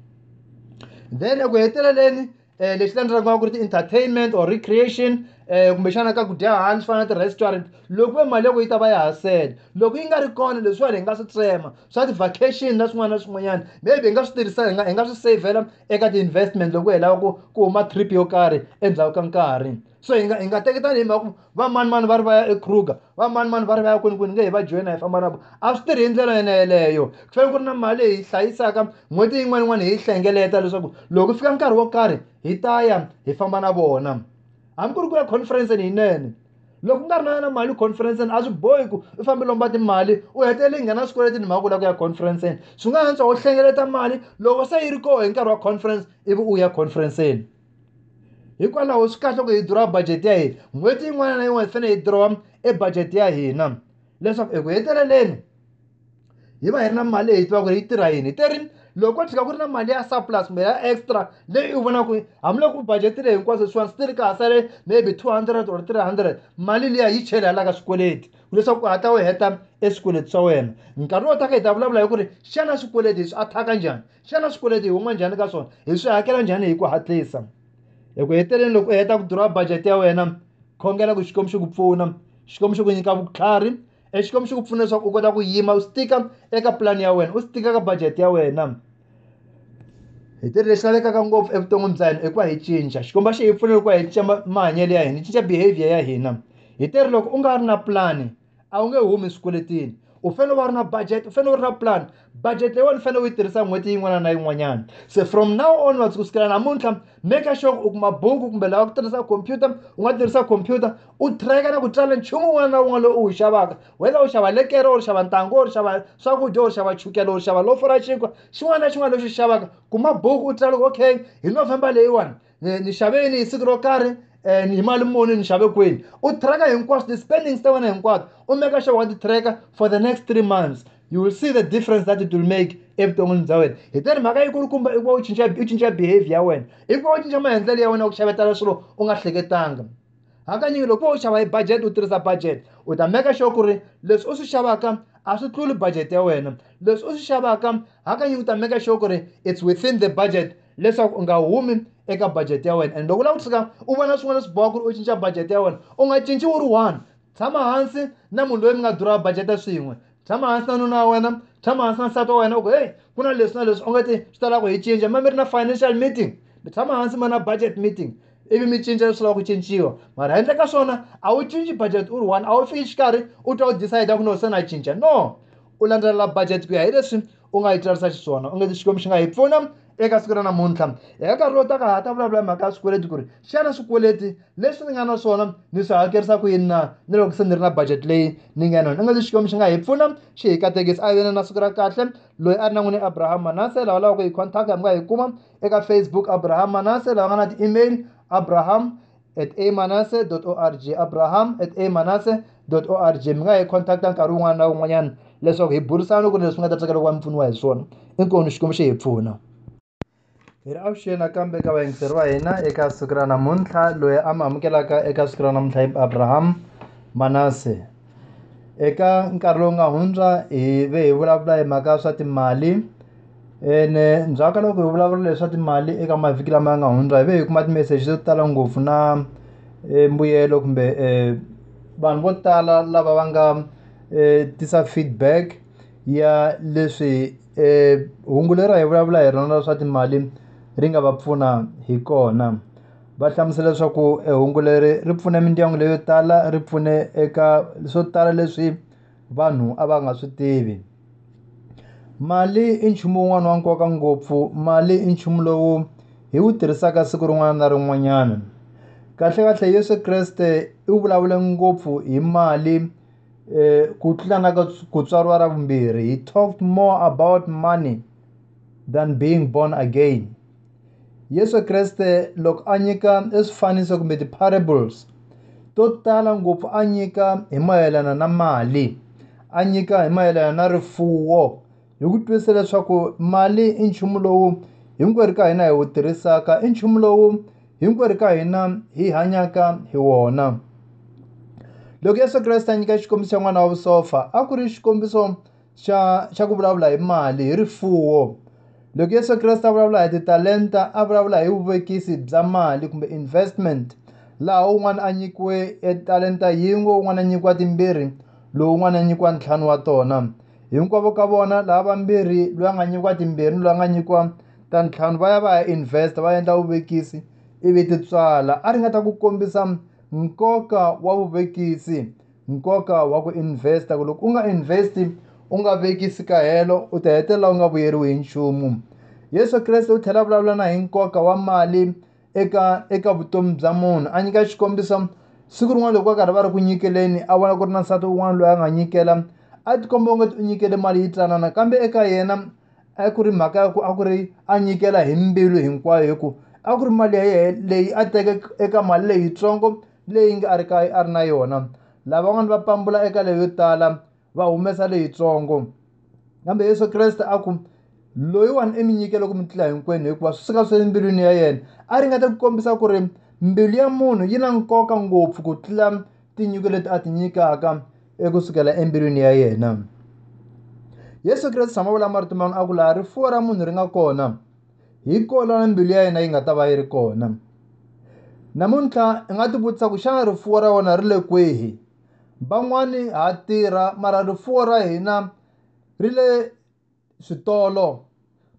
then eku heteleleni um lexi landzelaka ku ri ti-entertainment or recreation kumbexana ka ku dya hansi fana na ti-restaurant loko ve mali loko yi ta va ya ha sele loko yi nga ri kona leswiwani hi nga swi tsema swa ti-vacation na swin'wana na swin'wanyana maybe hi nga swi tirhisa hi nga hi nga swi savhela eka ti-investment loko hi lava ku ku huma trip yo karhi endzhaku ka nkarhi so hi nga hi nga teki tanihi mhaka ku va manimani va ri va ya ekruger va manimani va ri va ya kwinikwini nge hi va joyina hi famba na vo a swi tirhi hi ndlela yona yeleyo ku fanele ku ri na mali leyi hi hlayisaka n'hweti yin'wana yin'wana hi yi hlengeleta leswaku loko ku fika nkarhi wo karhi hi ta ya hi famba na vona hambi ku ri ku ya conferenceni yinene loko ku nga ri na na mali conferenceni a swi bohi ku u fambe lomba timali u heteleli nghena swikweletini hi mhaka ku lava ku ya conferenceni swi nga antswa u hlengeleta mali loko se yi ri koho hi nkarhi wa conference ivi u ya conferenceni hikwalaho swi kahle ku hi dirowa budget ya hina n'hweti yin'wana na yin'wana hi fanele hi dirowa e budget ya hina leswaku eku heteleleni hiba ina mali hitwa kuri tiraini terin loko tsika kuri na mali ya surplus kumbe ya extra leyi u vona ku hamla ku budgetile hinkwaso swa still ka sale maybe two hundred or three hundred mali liya yi chela la ka swikweleti leswaku hata we heta eswikweleti swa wena nkarhi wo ta ka hi ta vulavula hi ku ri xana swikweleti swi athaka njhani xana swikweleti hi huma njhani ka swona hi swi hakela njhani hi ku hatlisa eku heteleni loko u heta ku draw budget ya wena khongela ku xikomo xi ku pfuna xikomo xi ku nyika vutlhari exikomo xi ku pfuna leswaku u kota ku yima u stika eka plan ya wena u stika ka budget ya wena heteleni xi lavekaka ngopfu evuton'wini bya hina eku hi cinca xikomba xi hi pfuna loko hi cinca mahanyelo ya hina hi cinca behavior ya hina heteleni loko u nga ri na plan a unge humi swikweletini u fanele va ri na budget u fanele u ri na plan budget leyiwani u fanele u yi tirhisa n'hweti yin'wana na yin'wanyana se from now onwards kusukela namuntlha make sure u kuma buku kumbe lava ku tirhisa computer u nga tirhisa computer u tracker na ku tsala nchumu wun'wana na wun'wana lowu u wu xavaka whether u xava lekere or xava ntangu or xava swakudya or xava chukele or xava lofu ra xinkwa xin'wana na xin'wana lexi u xavaka kuma buku u tsala okay hi November leyiwani ni xaveni hi siku ro karhi ni mali muni ni xave kwini u tracker hinkwaswo ti-spendings ta wena hinkwato u make sure wa ti-tracker for the next three months you will see the difference that it will make evuton'wini bya wena hi teni mhaka yi kulukumba i ku va u cinca u cinca behavior ya wena i ku va u cinca maendlelo ya wena ya ku xavetela swilo u nga hleketanga hakanyingi loko u xava hi budget u tirhisa budget u ta make sure ku ri leswi u swi xavaka a swi tluli budget ya wena leswi u swi xavaka hakanyingi u ta make sure ku ri it's within the budget leswaku u nga humi eka budget ya wena and loko u lava ku tshuka u vona swin'wana swi boha ku ri u cinca budget ya wena u nga cinci u ri one tshama hansi na munhu loyi mi nga dura budget ya swin'we tshama hansi na nuna wa wena tshama hansi na nsati wa wena u ku heyi ku na leswi na leswi u nga ti swi ta lava ku hi cinca ma mi ri na financial meeting mi tshama hansi ma na budget meeting ivi mi cinca leswi lavaka ku cinciwa mara handle ka swona a wu cinci budget u ri one a wu fiki xikarhi u twa u decide ku no se na cinca no u landzelela budget ku ya hi leswi u nga yi tsarisa xiswona u nge ti xikomi xi nga hi pfuna eka siku ra namuntlha eka nkarhi lowu taka ha ta vulavula mhaka ya swikweleti ku ri xana swikweleti leswi ni nga na swona ni swi hakerisa ku yini na ni loko se ni ri na budget leyi ni nga yona u nge ti xikomi xi nga hi pfuna xi hi katekisi a veni na siku ra kahle loyi a ri na n'wini Abraham Manase lava lavaka ku hi contact mi nga hi kuma eka Facebook Abraham Manase lava nga na ti-email abraham at amanase dot org abraham at amanase dot org mi nga hi contacta nkarhi wun'wana na wun'wanyana leswaku hi burisana ku ri leswi nga ta tsakela ku va mi pfuniwa hi swona inkomu xikomi xi hi pfuna hi ri avuxeni nakambe ka vayingiseri va hina eka siku ra namuntlha loyi a mi amukelaka eka siku ra namuntlha i Abraham Manase eka nkarhi lowu nga hundza hi ve hi vulavula hi mhaka ya swa timali ene ndzhaka loko hi vulavula leswi swa timali eka mavhiki lama ya nga hundza hi ve hi kuma timeseji to tala ngopfu na mbuyelo kumbe vanhu vo tala lava va nga tisa feedback ya leswi hungu leri hi vulavula hi rona swa timali ri nga va pfuna hi kona va hlamusela leswaku ehungu leri ri pfune mindyangu leyo tala ri pfune eka swo tala leswi vanhu a va nga swi tivi mali i nchumu wun'wana wa nkoka ngopfu mali i nchumu lowu hi wu tirhisaka siku rin'wana na rin'wanyana kahlekahle Yesu Kreste i vulavule ngopfu hi mali ku tlula na ku tswariwa ra vumbirhi he talked more about money than being born again Yesu Kreste loko a nyika eswifaniso kumbe ti-parables to tala ngopfu a nyika hi mayelana na mali a nyika hi mayelana na rifuwo hi ku twisa leswaku mali i nchumu lowu hinkwerhu ka hina hi wu tirhisaka i nchumu lowu hinkwerhu ka hina hi hanyaka hi wona loko Yesu Kreste a nyika xikombiso xa n'wana wa vusofa a ku ri xikombiso xa xa ku vulavula hi mali hi rifuwo loko Yesu Kreste a vulavula hi titalenta a vulavula hi vuvekisi bya mali kumbe investment laha wun'wana a nyikiwe etalenta yin'we wun'wana a nyikiwa timbirhi lowu wun'wana a nyikiwa ntlhanu wa tona hinkwavo ka vona lava vambirhi loyi a nga nyikiwa timbirhi loyi a nga nyikiwa ta ntlhanu va ya va ya invest va endla vuvekisi ivi ti tswala a ri nga ta ku kombisa nkoka wa vuvekisi nkoka wa ku investa ku loko u nga investi u nga vekisi kahelo u ta hetelela u nga vuyeriwi hi nchumu Yesu Kreste u tlhela a vulavula na hi nkoka wa mali eka eka vutomi bya munhu a nyika xikombiso siku rin'wana loko va karhi va ri ku nyikeleni a vona ku ri na nsati wun'wana loyi a nga nyikela a tikomba u nga ti u nyikele mali yi tsanana kambe eka yena a ku ri mhaka ya ku a ku ri a nyikela hi mbilu hinkwayo hi ku a ku ri mali ya yena leyi a teke eka mali leyitsongo leyi nga a ri ka a ri na yona lavan'wana va pambula eka leyo tala va humesa leyitsongo Nambe Yesu Christ akum loyo an eminyike loko mtila hinkwenu hikuwa susika suse mbilu ni ya yena. Ari ngata kukombisa kure mbilu ya munu yina nkoka ngopu kutila tinyuke letu atinyika akam ego sukala mbilu ni ya yena. Yesu Christ samawala martumanu akula arifuara munu ringa kona. Hiko lana mbilu ya yena ingataba hiri kona. Namunta ngatubutsa kushanga rifuara wana rile kwehi. Bangwani atira mara rifuara hina rile sutolo.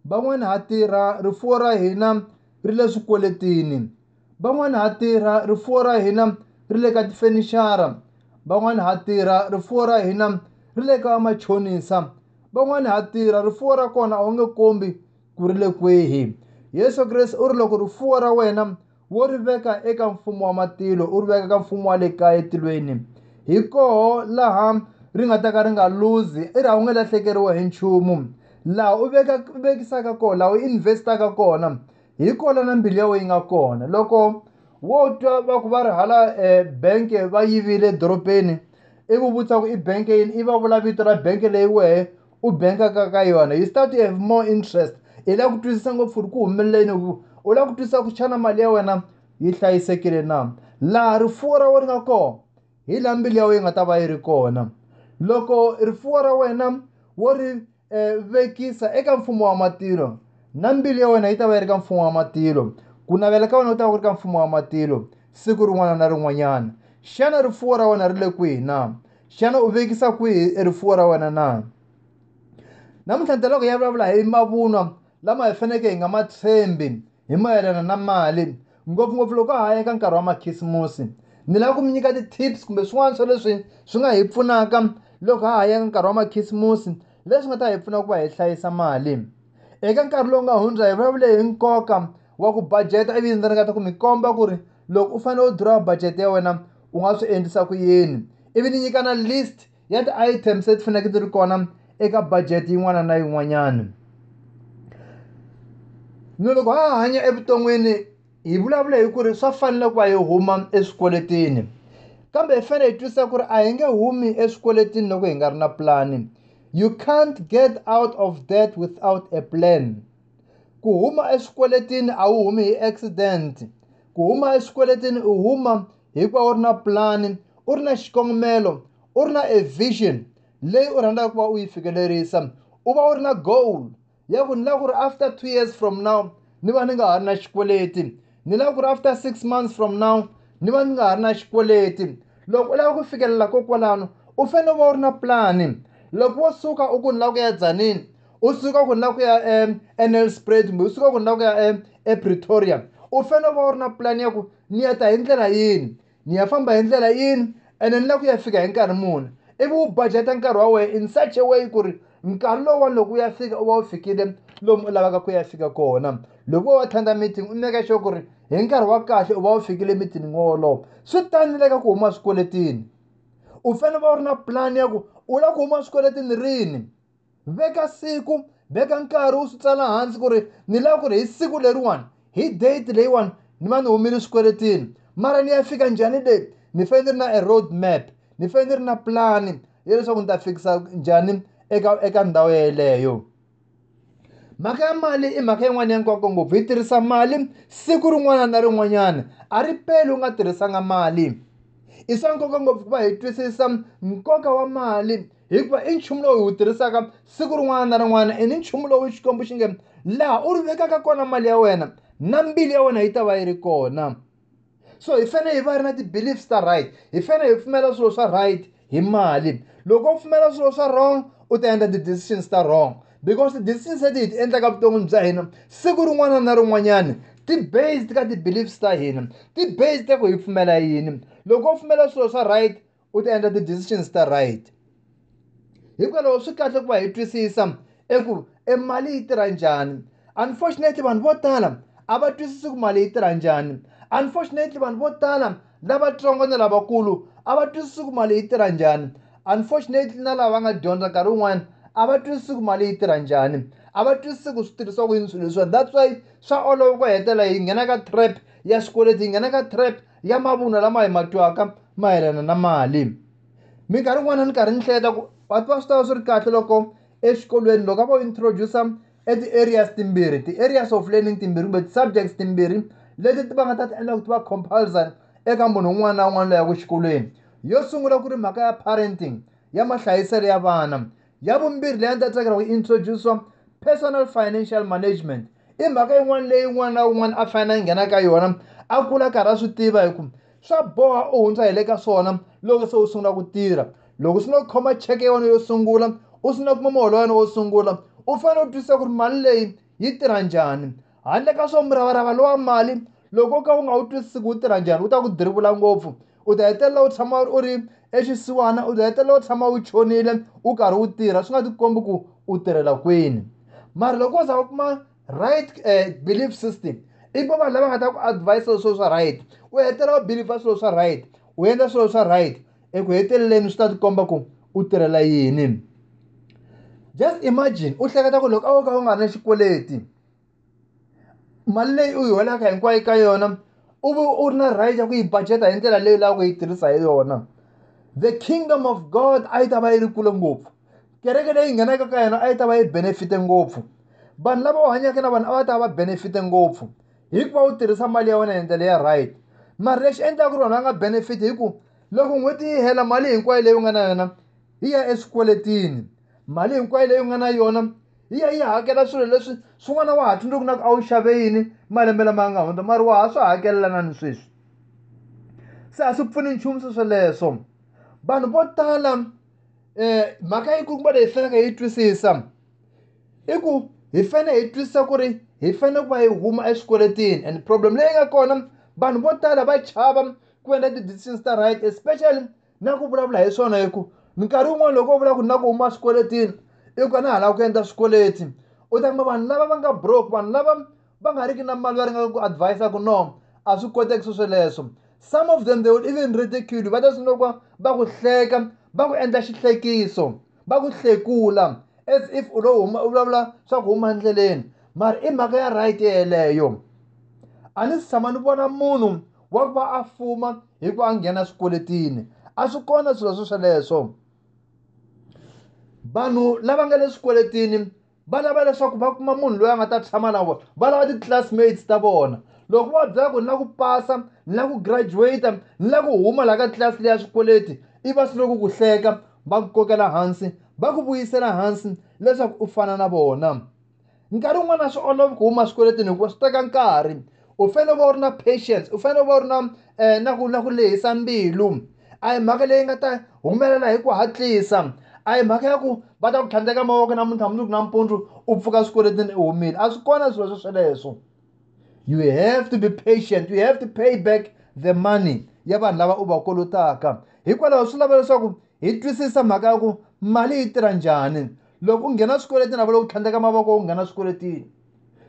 Bangwani atira rifuara hina rile sukoletini. Bangwani atira rifuara hina rile katifenishara. Bangwani atira rifuara hina rile kama chonisa. Bangwani atira rifuara kona onge kombi kurile kwehi. Yesu Kristo urlo kurifuara wena Urveka eka mfumu wa matilo, urveka eka mfumu wa leka etilweni. Hiko laha ringa taka ringa luzi, ira unge la tekerewa hinchumu. La uveka uvekisa kako, la uinvesta kako na. Hiko la nambiliawe inga kona. Loko, wotua wakubara hala e, benke wa yivile dropeni. Ebu buta ku i benke in, iwa wala vitura benke lewe, u benka kakaywana. You start to have more interest. Ila kutuzisango furuku umele inugu. Ola kutisa kuchana maliawe na yita isekire na. La rifuara we nga ko. Hila mbili yawe nga taba iriko na. Loko rifuara we na. Wari eh, vekisa eka mfumu wa matilo. Nambili yawe na yita wairika mfumu wa matilo. Kuna velekawa na yita wairika mfumu wa matilo. Sikuru wana narumanyana. Shana rifuara we na rile kui na. Shana uvekisa kui rifuara we na na. Namutanteloko yabla bla imabuna. Lama efeneke inga matsembi. Imayana na mali ngofu ngofu loka haya kankara wa makisimusi nila kuminyika di tips kumbe suwa nsole sunga hipfuna akam loka haya kankara wa makisimusi le sunga ta hipfuna kuwa esaisa mali ekankara longa hunza evravile nkoka waku budget evi ndarangata kumikomba kuri loku ufana udra budget ya wena ungasu endisa kuyeni evi ninyika na list yata items etifuna kituri kona eka budget yungwana na yungwanyani Nuloko haa hanya ebitongwini ibula bula yukuri safanila kwa yuhuma eskualetini. Kambe fene ituisa kuri ayenge humi eskualetini nuko ingarna plani. You can't get out of that without a plan. Kuhuma eskualetini au humi accident. Kuhuma eskualetini uhuma hikuwa urna plani, urna shikongmelo, urna a vision. Lei uranda kwa uifikilerisa. Uba urna goal. After two years from now, niwanenga arna shkoleti. Nilakur after six months from now, niwanenga arna shkoleti. Lok ula kufikela lako kwalano, ufeno wa urna plani. Lok wasuka ukun lako ya zanin, usuka ukun lako ya N L spread, usuka ukun lako ya Pretoria. Ufeno wa urna plani yaku, niyata hindlela yin, niyafamba hindlela yin, enen lako ya fika enkar moon. Ibu budgetan karwawe in such a way kuri, Nkalo wano kuyafika uwa ufikide Lomu ulawaka kuyafika kona Lugo watanda meeting umeka shokuri Nkalo wakashe uwa ufikile meeting ngolo Sutani leka kuhuma skoletini Ufeno wa urna plani yaku Ula kuhuma skoletini rini Veka siku Veka nkaro usutala hansi kuri Nila kuri isiku leruwan Hii date leruwan Nimanu umiru skoletini Mara niyafika njani date Nifendiri na a road map Nifendiri na plani Yereso kuntafikisa njani Eka eka ndawe eleyo. Maka mali imake ngwani nkoko ngo vitirisa mali sikuru ngwana nari ngwanyana aripelu nga tirisa nga mali. Isa nkoko ngo vikuba hitwisisa nkoka wa mali hikuba inchumulo utirisa ka sikuru ngwana nari ngwana en inchumulo uchikombu shinge la uruveka ka kona mali ya wena nambili ya wena hitawa irikona. So ifene ivari nati beliefs ta right. Ifene ifumela silo sa right himali. Loko fumela silo sa wrong Utenda the decisions are wrong because the decisions that it enter up to unzahin sikuru wana narumanyani ti based ka the beliefs ta hina ti based ka ifumela yini loko ufumela swilo swa right utenda the decisions ta right hikwalaho swi kahle ku va hi twisisa eku e mali yi tirha njhani unfortunately vanhu vo tala a va twisisi ku mali yi tirha njhani unfortunately vanhu vo tala lavatsongo na lavakulu a va twisisi ku mali yi tirha njhani Unfortunately, Nalawanga Donza Karuan, Abatrisuku Mali Tiranjani, Abatrisuku Stilso Insulus. That's why Sa all over Etelaing and I got trap, Yasqualating and I got trap, Yamabuna Lama Matuaka, Myran and Amali. Mikaruan and Karin said, What was thousand Catalocom, esikolweni loko abo introduce eti areas timbiri ti areas of learning timbiri but subjects timbiri leti ti va nga ta ti endla ku ti va compulsory eka munhu un'wana na un'wana loya ku xikolweni. Yo sungula ku ri mhaka ya parenting ya mahlayiselo ya vana, ya vumbirhi leyi a ni ta tsakela ku introduce personal financial management i mhaka yin'wana leyi un'wana na un'wana a fanele a nghena ka yona a kula karhi a swi tiva hi ku swa boha u hundza hi le ka swona loko se u sungula ku tirha. Loko u sungula ku khoma cheke ya wena yo sungula, u sungula ku kuma muholo wa wena wo sungula, u fanele u twisisa ku ri mali leyi yi tirha njhani. Handle ka swo muravarava lowa mali loko ka u nga wu twisisi ku wu tirha njhani u ta ku dirivula ngopfu, u ta hetelela u tshama u ri exisiwana, u ta hetelela u tshama u chonile u karhi u tirha swi nga ti kombi ku u tirhela kwini. Mara loko u za u kuma right belief system i vanhu lava nga ta ku advise swilo swa right, u hetelela u believe swilo swa right, u endla swilo swa right, eku heteleleni swi ta ti komba ku u tirhela yini. Just imagine u hleketa ku loko a wu ka u nga ri na xikweleti mali leyi u yi holaka hinkwayo ka yona u vi u ri na right ya ku yi budgeta hi ndlela leyi u lava ku yi tirhisa hi yona. The kingdom of God a yi ta va yi ri kule ngopfu, kereke leyi nghenaka ka yona a yi ta va yi benefite ngopfu, vanhu lava u hanyaka na vanhu a va ta va benefite ngopfu hikuva u tirhisa mali ya wena hi ndlela ya right. Mara lexi endlaka ku ri wena a nga benefit hi ku loko n'hweti yi hela mali hinkwayo leyi u nga na yona yi ya eswikweletini, mali hinkwayo leyi u nga na yona yi ya yi hakela swilo leswi swin'wana wa ha tsundzuka a wu xave yini malembe lama nga hundza mara wa ha swi hakelelana ni sweswi. Se a swi pfuni nchumu swesweleswo. Vanhu vo tala mhaka yikulukumba leyi hi faneleke hi yi twisisa i ku hi fanele hi twisisa ku ri hi fanele ku va hi huma eswikweletini, and problem leyi nga kona vanhu vo tala va chava ku endla ti-decisions ta right especially na ku vulavula hi swona hi ku minkarhi wun'wana loko u vula ku na ku huma swikweletini i ku na ha lava ku endla swikweleti u ta kuma vanhu lava va nga broke, vanhu lava va nga riki na mali va ringaka ku advisa ku no a swi koteki swo sweleswo. Some of them they will even ridicule, va ta sungula va ku hleka va ku endla xihlekiso va ku hlekula as if u lo huma u vulavula swa ku huma endleleni. Mara i mhaka ya right yeleyo a ni si tshama ni vona munhu wa ku va a fuma hi ku a nghena swikweletini, a swi kona swilo swo sweleswo. Vanhu lava nga le swikweletini va lava leswaku va kuma munhu loyi a nga ta tshama na vona, va lava ti-classmates ta vona. Loko va byela ku ni la ku pasa, ni la ku graduate, ni la ku huma laha ka tlilasi leyi ya swikweleti i va swi loko ku hleka va ku kokela hansi va ku vuyisela hansi leswaku u fana na vona. Nkarhi wun'wana swi olovi ku huma swikweletini hikuva swi teka nkarhi, u fanele u va u ri na patience, u fanele u va u ri na eh, na ku na ku lehisa mbilu. A hi mhaka leyi nga ta humelela hi ku hatlisa, a hi mhaka ya ku va ta ku tlhandleka mavoko na mundzuku na mpundzu u pfuka swikweletini u humile, a swi kona swilo swo sweleswo. You have to be patient, you have to pay back the money ya vanhu lava u va kolotaka. Hikwalaho swi lava leswaku hi twisisa mhaka ya ku mali yi tirha njhani. Loko u nghena swikweletini a va loko u tlhandleka mavoko u nghena swikweletini,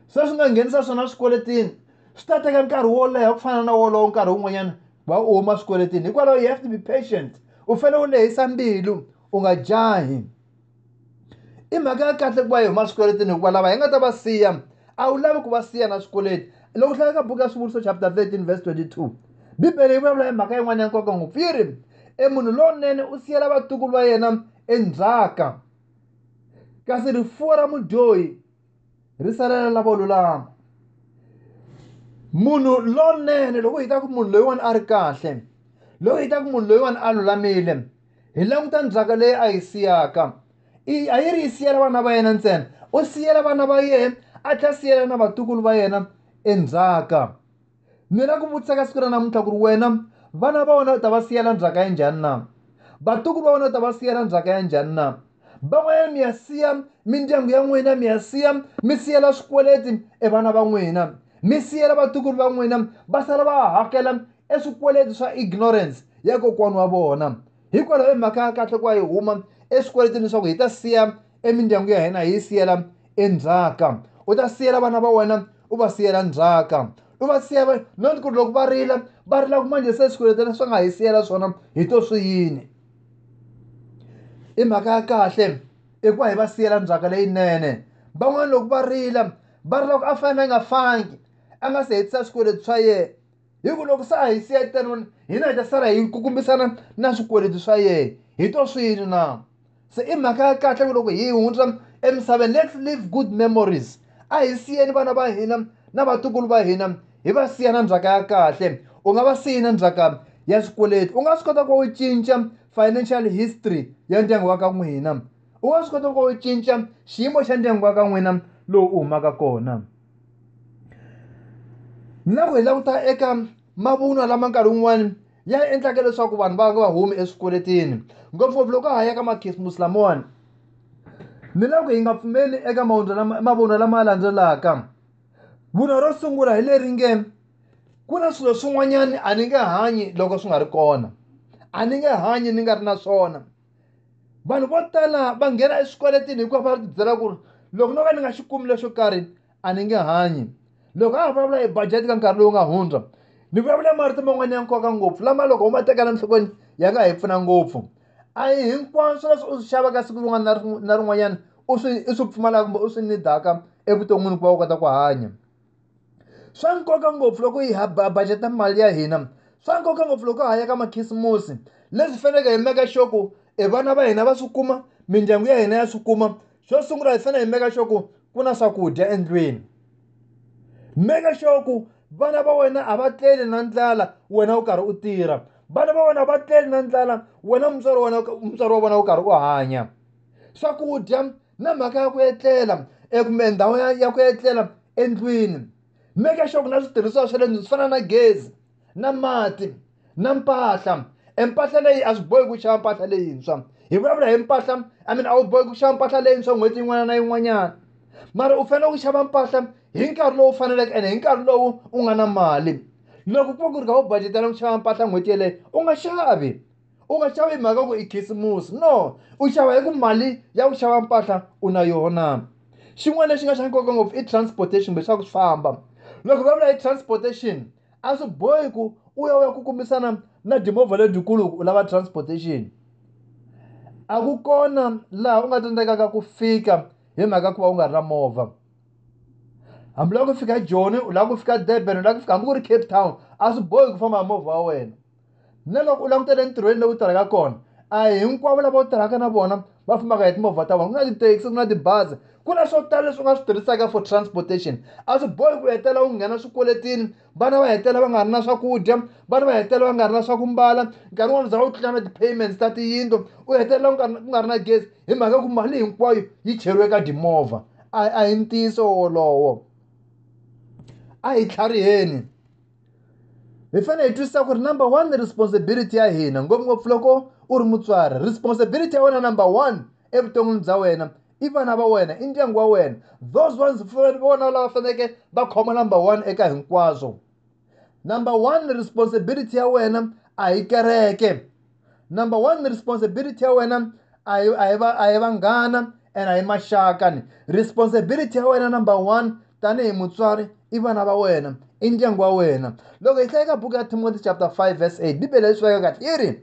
sweswi nga nghenisa swona swikweletini swi ta teka nkarhi wo leha ku fana na wolowo nkarhi wun'wanyana va u huma swikweletini. Hikwalaho you have to be patient, u fanele u lehisa mbilu u nga jahi. I mhaka ya kahle ku va hi huma swikweletini hikuva lava hi nga ta va siya a wu lavi ku va siya na swikweleti. Loko u hlaya ka buku ya Swivuriso chapter thirteen verse twenty-two bibele yi vulavula hi mhaka yin'wana ya nkoka ngopfu yi ri e munhu lowunene u siyela vatukulu va yena endzhaka kasi rifuwo ra mudyohi ri salela lavo lulama. Munhu lowunene loko hi ta ku munhu loyiwani a ri kahle, loko hi ta ku munhu loyiwani a lulamile hi languta ndzhaka leyi a yi siyaka. A yi ri yi siyela vana va yena ntsena, u siyela vana va yena a tlhela siyela na vatukulu va yena endzhaka. Mina ku vutisa ka siku ra namuntlha ku ri wena vana va wena u ta va siyela ndzhaka ya njhani na, vatukulu va wena u ta va siyela ndzhaka ya njhani na. Van'wana mi ya siya mindyangu ya n'wina, mi ya siya mi siyela swikweleti e vana va n'wina, mi siyela vatukulu va n'wina va sala va hakela e swikweleti swa ignorance ya kokwani wa vona. Hikwalaho i mhaka ya kahle ku va hi huma eswikweletini leswaku hi ta siya emindyangu ya hina hi yi siyela endzhaka. U ta siyela vana va wena u va siyela ndzhaka, u va siyela not ku loko va rila va rila ku manje se swikweletini swa nga hi siyela swona hi to swi yini. I mhaka ya kahle i ku va hi va siyela ndzhaka leyinene. Van'wana loko va rila va rila ku a fanele a nga fangi a nga se hetisa swikweleti swa yena hi ku loko se a hi siya taniwani hina hi ta sala hi kukumbisana na swikweleti swa yena hi to swi yini na. Se emakakahla lokho yiwo umuntu sami emsabeni. Let's live good memories. Ayisiyeni bana bahina nabatukulu bahina ibasiyana ndzaka ya kahle. Ungaba siyina ndzaka ya swikweleti. Ungasikota ku u cinca financial history ya ndyangu wa ka n'wina. Ungasikota ku u cinca xiyimo xa ndyangu wa ka n'wina lowu u humaka kona. Na ku helauta eka mavunwa lama nkarhi wun'wani ya endlaka leswaku vanhu va nga va humi eswikweletini. Ngopfungopfu loko ha ya ka makhisimusi lamawani. Ni loko hi nga pfumeli eka mavunwa lama landzelaka. Vunwa ro sungula hi leri nge ku na swilo swin'wanyana a ni nga hanyi loko swi nga ri kona. A ni nga hanyi ni nga ri na swona. Vanhu vo tala va nghena eswikweletini hikuva va ti byela ku loko no va ni nga xi kumi leswo karhi a ni nga hanyi. Loko a vulavula hi budget ka nkarhi lowu nga hundza ni vulavula marito man'wana ya nkoka ngopfu lama loko u ma tekela nhlokweni ya nga hi pfuna ngopfu. A hi hinkwaswo leswi u swi xavaka siku rin'wana na rin'wanyana u swi u swi pfumalaka kumbe u swi nidaka evuton'wini ku va u kota ku hanya. Swa nkoka ngopfu loko hi budget-a mali ya hina. Swa nkoka ngopfu loko ha ya ka makhisimusi leswi faneleke hi meka sure ku evana va hina va swi kuma, mindyangu ya hina ya swi kuma. Xo sungula hi fanele hi meka sure ku ku na swakudya endlwini. Meka sure ku vana va wena a va tleli na ndlala wena u karhi u tirha. Vana va wena va tleli na ndlala wena mutswari wena mutswari wa vona u karhi u hanya. Swakudya na mhaka ya ku etlela ekumbe ndhawu ya ku etlela endlwini. Meka sure ku na switirhisiwa swa le ndlwini swi fana na gezi na mati na mpahla. Empahla leyi a swi bohi ku xava mpahla leyintshwa. Hi vulavula hi mpahla I mean a wu bohi ku xava mpahla leyintshwa n'hweti yin'wana na yin'wanyana. Mara u fanele u xava mpahla hi nkarhi lowu faneleke ene hi nkarhi lowu u nga na mali. Loko ku va ku ri ka u budgetela ku xava mpahla n'hweti yeleyo u nga xavi. U nga xavi hi mhaka ku i khisimusi. No, u xava hi ku mali ya ku xava mpahla u na yona. Xin'wana lexi nga xa nkoka ngopfu i transportation kumbe swa ku famba. Loko va vula hi transportation a swi bohi ku u ya u ya ku kumisana na timovha letikulu ku u lava transportation. A ku kona laha u nga tsandzekaka ku fika hi mhaka ku va u nga ri na movha. Hambi u lava ku fika Joni, u lava ku fika Durban, u lava ku fika hambi ku ri Cape Town a swi bohi ku famba hi movha wa wena. Na loko u langutele entirhweni lowu u tirhaka kona a hinkwavo lava u tirhaka na vona va fambaka hi timovha ta vona. Ku na tithekisi, ku na tibazi, ku na swo tala leswi u nga swi tirhisaka for transportation. A swi bohi ku hetelela u nghena swikweletini, vana va hetelela va nga ri na swakudya, vana va hetelela va nga ri na swa ku mbala, nkarhi wun'wana bya u tlula na ti-payments ta tiyindlu, u hetelela u nga ri na gezi hi mhaka ku mali hinkwayo yi cheriwe ka timovha. A hi ntiyiso wolowo. A hi tlhariheni. Hi fanele hi twisisa ku ri number one responsibility ya hina ngopfungopfu loko u ri mutswari. Responsibility ya wena number one evuton'wini bya wena i vana va wena, i ndyangu wa wena. Those ones va vona lava faneleke va khoma number one eka hinkwaswo. Number one responsibility ya wena a hi kereke. Number one responsibility ya wena a hi a hi va a hi vanghana and a hi maxaka. Responsibility ya wena number one tanihi mutswari i vana va wena, i ndyangu wa wena. Loko hi hlayaka buku ya Timothy chapter five verse eight Bibele yi sweka kahle yi ri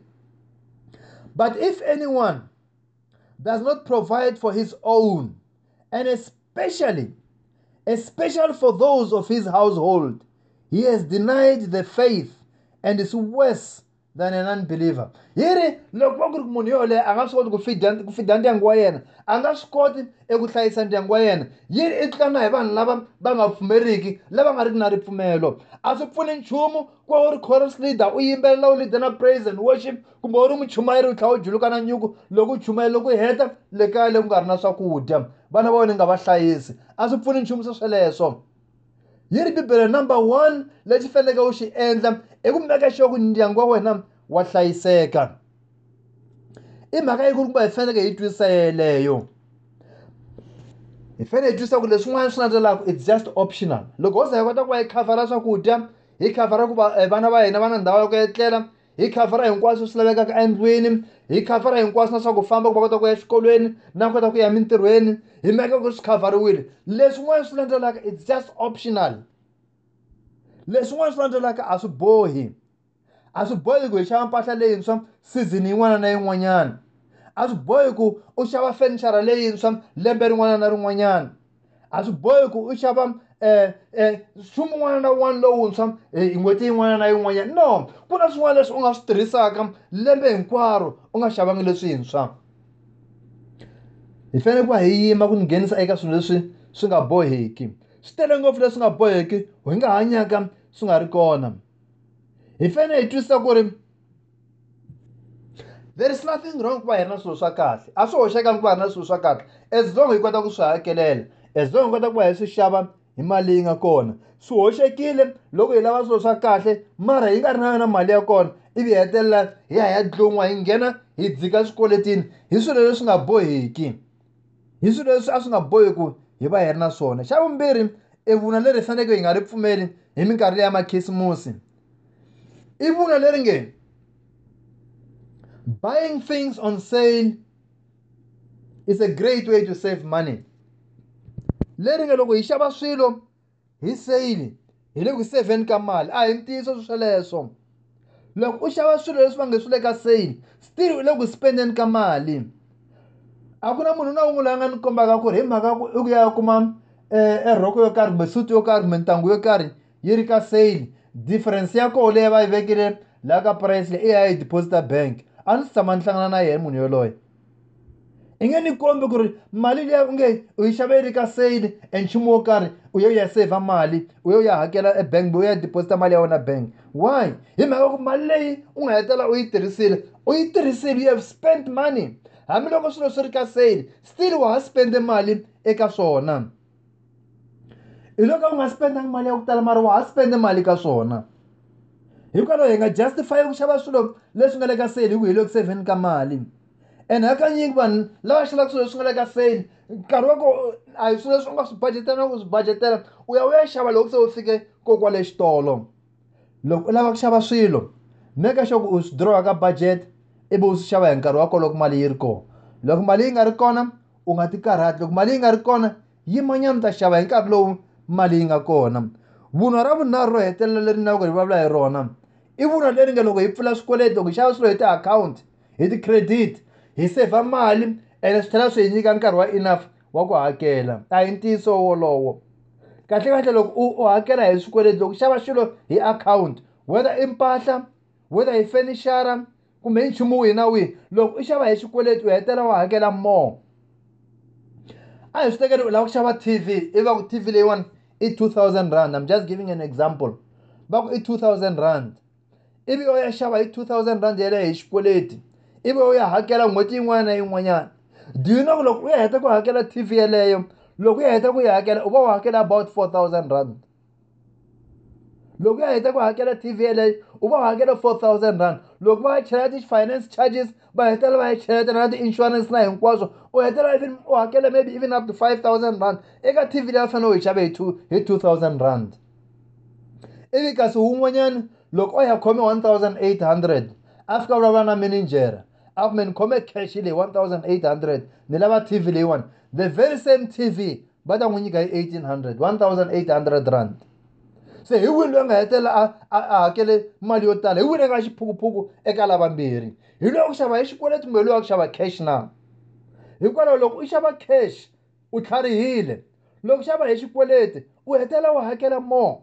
but if anyone does not provide for his own and especially especially for those of his household, he has denied the faith and is worse than an unbeliever. Here loko va ku ri munhu yo le a nga swi koti ku feed ku feed ndyangu wa yena, a nga swi koti eku hlayisa ndyangu wa yena, yini i tlana hi vanhu lava va nga pfumeriki, lava nga ri na ripfumelo. A swi pfuni nchumu ku va u ri chorus leader u yimbelela u leader na praise and worship kumbe u ri muchumayeri u tlhela u juluka na nyuku loko u chumayela ku heta le kaya le ku nga ri na swakudya, vana va wena nga va hlayisi. A swi pfuni nchumu swa sweleswo. Yiri Bibele number one lexi faneleke u xi endla i ku meka sure ku ndyangu wa wena wa hlayiseka. I mhaka yi ku ri ku hi faneleke hi twisisa yeleyo. Hi fanele hi twisisa ku leswin'wana swi landzelaka it's just optional. Loko ho ze hi kota ku va hi khavhara swakudya, hi khavhara ku va vana va hina va na ndhawu ya ku etlela, hi khavhara hinkwaswo swi lavekaka endlwini, hi khavhara hinkwaswo na swa ku famba ku va kota ku ya xikolweni na ku kota ku ya emintirhweni. Hi meka ku swi khavhariwile. Leswin'wana swi landzelaka it's just optional. Leswin'wana swi landzelaka a swi bohi. A swi bohi ku hi xava mpahla leyintshwa season yin'wana na yin'wanyana. A swi bohi ku u xava furniture leyintshwa lembe rin'wana na rin'wanyana. A swi bohi ku u xava eh eh nchumu wun'wana na wun'wana lowuntshwa hi n'hweti yin'wana na yin'wanyana. No, ku na swin'wana leswi u nga swi tirhisaka lembe hinkwaro u nga xavanga leswintshwa. hi fanele ku hayima ku nghenisa eka swilo leswi swi nga boheki. Swi tele ngopfu leswi nga boheki hi nga hanyaka swi nga ri kona. Hi fanele hi twisisa ku ri there is nothing wrong ku va hi ri na swilo swa kahle. A swi hoxekangi ku va hi ri na swilo swa kahle as long hi kota ku swi hakelela, as long hi kota ku va hi swi xava hi mali yi nga kona. Swi hoxekile loko hi lava swilo swa kahle mara hi nga ri na na mali ya kona, ivi hi hetelela hi ya hi ya dlun'wa, hi nghena hi dzika swikweletini hi swilo leswi nga boheki, hi swilo leswi a swi nga bohi ku hi va hi ri na swona. Xa vumbirhi i vunwa leri hi faneleke hi nga ri pfumeli hi minkarhi leyi ya makhisimusi, i vunwa leri nge buying things on sale is a great way to save money. Leri nge loko hi xava swilo hi sale hi le ku saveni ka mali, a hi ntiyiso sweleswo. Loko u xava swilo leswi va nge swi le ka sale still u le ku spendeni ka mali. A ku na munhu na un'we loyi a nga ni kombaka ku ri hi mhaka ku i ku ya kuma erhoko yo karhi kumbe suti yo karhi kumbe ntangu yo karhi yi ri ka sale, difference ya koho leyi va yi vekile laha ka price leyi i ya yi deposita bank. A ni si tshama ni hlangana na yena munhu yoloye, i nge ni kombi ku ri mali leyi u nge u yi xave yi ri ka sale e nchumu wo karhi u yo u ya save mali, u yo u ya hakela ebank, u ya deposita mali ya wena bank. Why? Hi mhaka ku mali leyi u nga hetela u yi tirhisile u yi tirhisile, you have spent money. Hambi loko swilo swi ri ka sale still wa ha spende mali eka swona. Hi loko u nga spendanga mali ya ku tala mara wa ha spende mali ka swona. Hikwalaho hi nga justify ku xava swilo leswi nga le ka sale hi ku hi le ku saveni ka mali. And hakanyingi vanhu lava xavaka swilo leswi nga le ka sale nkarhi wa ko a hi swilo leswi u nga swi budgetela ku swi budgetela u ya u ya xava loko se u fike ko kwale xitolo. Loko u lava ku xava swilo make sure ku u swi draw ka budget ibe u swi xava hi nkarhi wa ko loko mali yi ri kona. Loko mali yi nga ri kona u nga ti karhati, loko mali yi nga ri kona yimanyana u ta xava hi nkarhi lowu mali yi nga kona. Vunwa ra vunharhu ro hetelela leri na ku ri vulavula hi rona i vunwa leri nga loko hi pfula swikweleti, loko hi xava swilo hi ti-akhawunti hi ti-credit hi save mali ene swi tlhela swi hi nyika nkarhi wa enough wa ku hakela. A hi ntiyiso wolowo. Kahle kahle loko u hakela hi swikweleti, loko u xava swilo hi akhawunti whether i mpahla whether hi fenixara kumbe nchumu wihi na wihi, loko u xava hi xikweleti u hetelela wa hakela more. A hi swi tekeli u lava ku xava T V i va ku T V leyiwani i two thousand rand, I'm just giving an example, va ku i two thousand rand, ivi u ya xava hi two thousand rand yeleyo hi xikweleti ivi u ya hakela n'hweti yin'wana na yin'wanyana. Do you know loko u ya heta ku hakela T V yeleyo loko u ya heta ku yi hakela u va u hakela about four thousand rand. Loko ya heta ku hakela T V yeleyo u va u hakela four thousand rand. Loko va chela ti-finance charges va hetelela va chela na ti-insurance na hinkwaswo u hetelela even u hakela maybe even up to five thousand rand eka T V leyi a fanele u yi xave hi two thousand rand. Ivi kasi wun'wanyana loko o ya khome one thousand eight hundred a fika vulavula na managera a ku me ni khome cash leyi one thousand eight hundred ni lava T V leyiwani, the very same T V va ta n'wi nyika hi eighteen hundred one thousand eight hundred rand. Se hi wini loyi nga hetelela a hakele mali yo tala, hi wini eka xiphukuphuku eka lavambirhi, hi loyi ku xava hi xikweleti kumbe hi loyi ku xava cash na. Hikwalaho loko u xava cash u tlharihile, loko u xava hi xikweleti u hetelela u hakela more.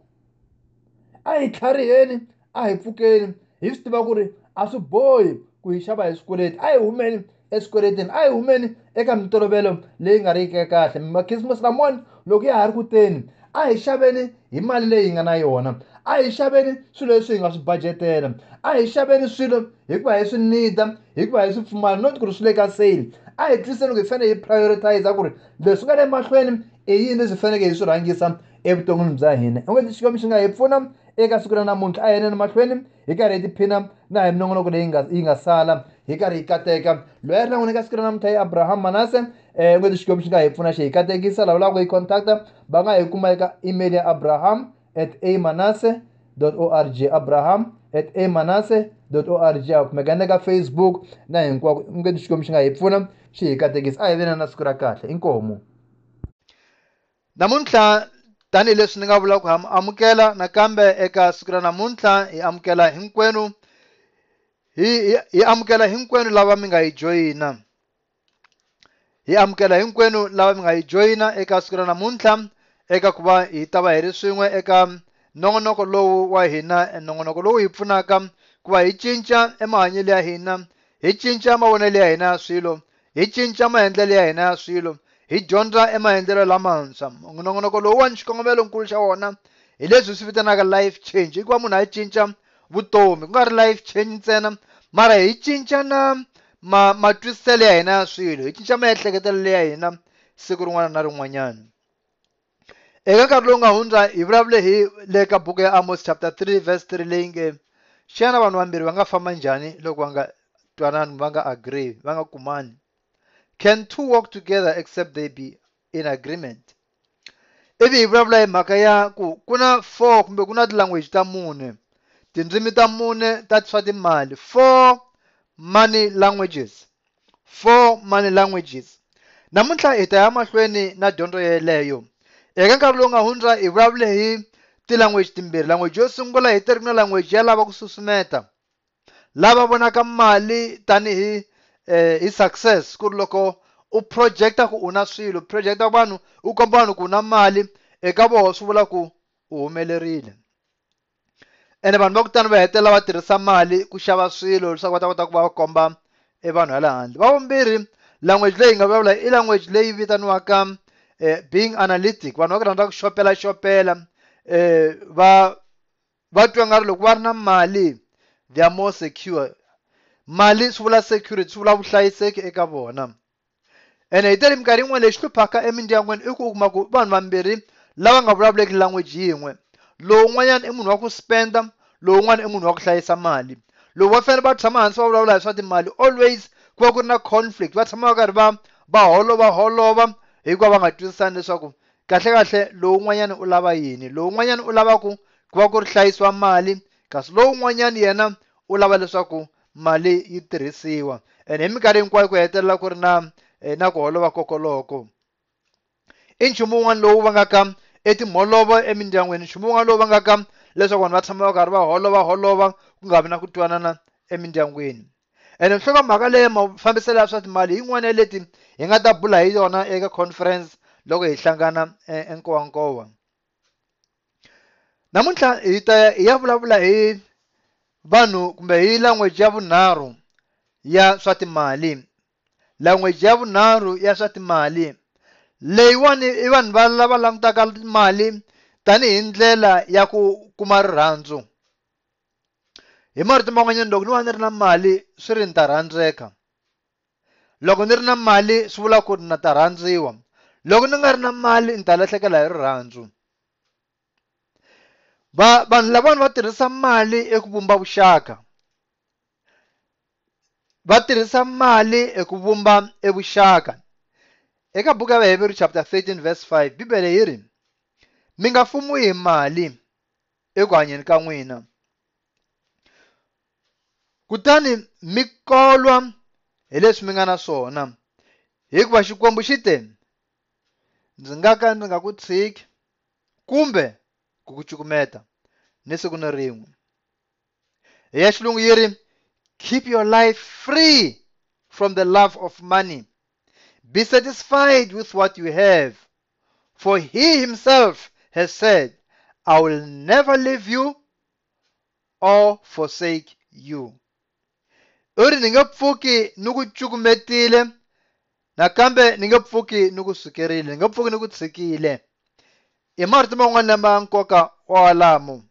A hi tlhariheni, a hi pfukeni hi swi tiva ku ri a swi bohi ku hi xava hi swikweleti. A hi humeni eswikweletini, a hi humeni eka mintolovelo leyi nga riki kahle. Makhisimusi lamawani loko ya ha ri kuteni a hi xaveni hi mali leyi hi nga na yona, a hi xaveni swilo leswi hi nga swi budgetela, a hi xaveni swilo hikuva hi swi nida hikuva hi swi pfumala not ku ri swi le ka sale. A hi twisiseni ku hi fanele hi prioritize ku ri leswi nga le mahlweni i yini leswi hi faneleke hi swi rhangisa evuton'wini bya hina. Onge xikwembu xi nga hi pfuna eka siku ra namuntlha. A hi yeleni mahlweni hi karhi hi tiphina na hi minongonoko leyi nga yi nga sala hi karhi hi kateka. Loyi a ri na n'wina eka siku ra namuntlha i Abraham Manase. Onge xikwembu xi nga hi pfuna xi hi katekisa. Lava lava ku hi contacta va nga hi kuma eka email ya abraham at amanase dot org, abraham at amanase dot org, a kumeka na ka Facebook na hinkwako. Onge xikwembu xi nga hi pfuna xi hi katekisa. A hi veni na siku ra kahle. Inkomu namuntlha tanihileswi ni nga vula ku ha mi amukela nakambe eka siku ra namuntlha. Hi amukela hinkwenu hi hi amukela hinkwenu lava mi nga hi joyina, hi amukela hinkwenu lava mi nga hi joyina eka siku ra namuntlha eka ku va hi ta va hi ri swin'we eka nongonoko lowu wa hina, nongonoko lowu hi pfunaka ku va hi cinca emahanyelo ya hina, hi cinca mavonelo ya hina ya swilo Ichincha maendelea enasilum. Ijonza emaendela lamansa. Ngono ko lowan shikomelo nkulisha wona. Ilezo sivitana life change. Ikwa muna ichincha vutomi. Ngar life change tsena. Mara ichincha na ma matwiselea enasilu. Ichincha maehleketelea ena sikurwana na rungwanyana. Eka karlonga hundza ivrable hi leka buke Amos chapter three verse three lenge. Shana vanhu vambiri vanga famba njani loko vanga twanani vanga agree vanga kumani. Can two walk together except they be in agreement? Ivi ivrable mhaka ya ku kuna four kumbe kuna language ta mune. Tindzimi ta mune ta swa timali. Four money languages. Four money languages. Namuntlha hi ta ya mahlweni na dyondzo yeleyo. Eka nkarhi lowu nga hundza ivulavule hi ti-language timbirhi. Language yo sungula hi terminal language ya lava ku susumeta. Lava vonaka mali tanihi hi success. Ku ri loko u projecta ku u na swilo, projecta vanhu u komba vanhu ku u na mali, eka voho swi vula ku u humelerile. Ene vanhu va ku tani va hetelela va tirhisa mali ku xava swilo leswaku va ta kota ku va va komba e vanhu hala handle. Va vumbirhi language leyi hi nga vulavula i language leyi vitaniwaka Eh, being analytic. Vanhu va ku rhandza ku xopela xopela eh va va twa nga ri loko va ri na mali they are more secure. Mali swi vula security, swi vula vuhlayiseki eka vona. Ene hi tele minkarhi yin'wana lexi hluphaka emindyangwini i ku kuma ku vanhu vambirhi lava nga vulavuleki language yin'we. Lowu un'wanyana i munhu wa ku spenda, lowu un'wana i munhu wa ku hlayisa mali. Loko va fanele va tshama hansi va vulavula hi swa timali always ku va ku ri na conflict. Va tshama va karhi va va holova holova hikuva va nga twisisani leswaku kahle kahle lowu un'wanyana u lava yini. Lowu un'wanyana u lava ku ku va ku ri hlayisiwa mali kasi lowu un'wanyana yena u lava leswaku mali yi tirhisiwa. Ene hi minkarhi hinkwayo ku hetelela ku ri na na ku holova kokoloko. I nchumu wun'wana lowu va nga ka etimholovo emindyangwini, nchumu wun'wana lowu va nga ka leswaku vanhu va tshama va karhi va holova holova ku nga vi na ku twanana emindyangwini. Ene mhloka mhaka leyi mafambiselo ya swa timali yin'wana leti hi nga ta bula hi yona eka conference loko hi hlangana enkowankowa. Namuntlha hi ta ya vulavula hi vanhu kumbe hi language ya vunharhu ya swa timali. Language ya vunharhu ya swa timali leyiwani i vanhu va lava langutaka mali tanihi ndlela ya ku kuma rirhandzu. Hi marito man'wanyana loko ni va ni ri na mali swi ri ni ta rhandzeka. Loko ni ri na mali swi vula ku na ta rhandziwa. Loko ni nga ri na mali ni ta lahlekela hi rirhandzu. Va vanhu lavawani va tirhisa mali eku vumba vuxaka. Va tirhisa mali eku vumba e vuxaka. Eka buku ya Vaheveri chapter thirteen verse five Bibele yi ri mi nga fumiwi hi mali eku hanyeni ka n'wina. Kutani mi kolwa hi leswi mi nga na swona hikuva Xikwembu xi te ndzi nga ka ndzi nga ku tshiki kumbe ku ku cukumeta ni siku na rin'we. Hi ya xilungu yi ri keep your life free from the love of money, be satisfied with what you have, for he himself has said, I will never leave you or forsake you. Uri ninga pfuki nuku cukumetile nakambe ninga pfuki nuku sukerile, ninga pfuki nuku tshikile. I marito man'wana ma nkoka walamu.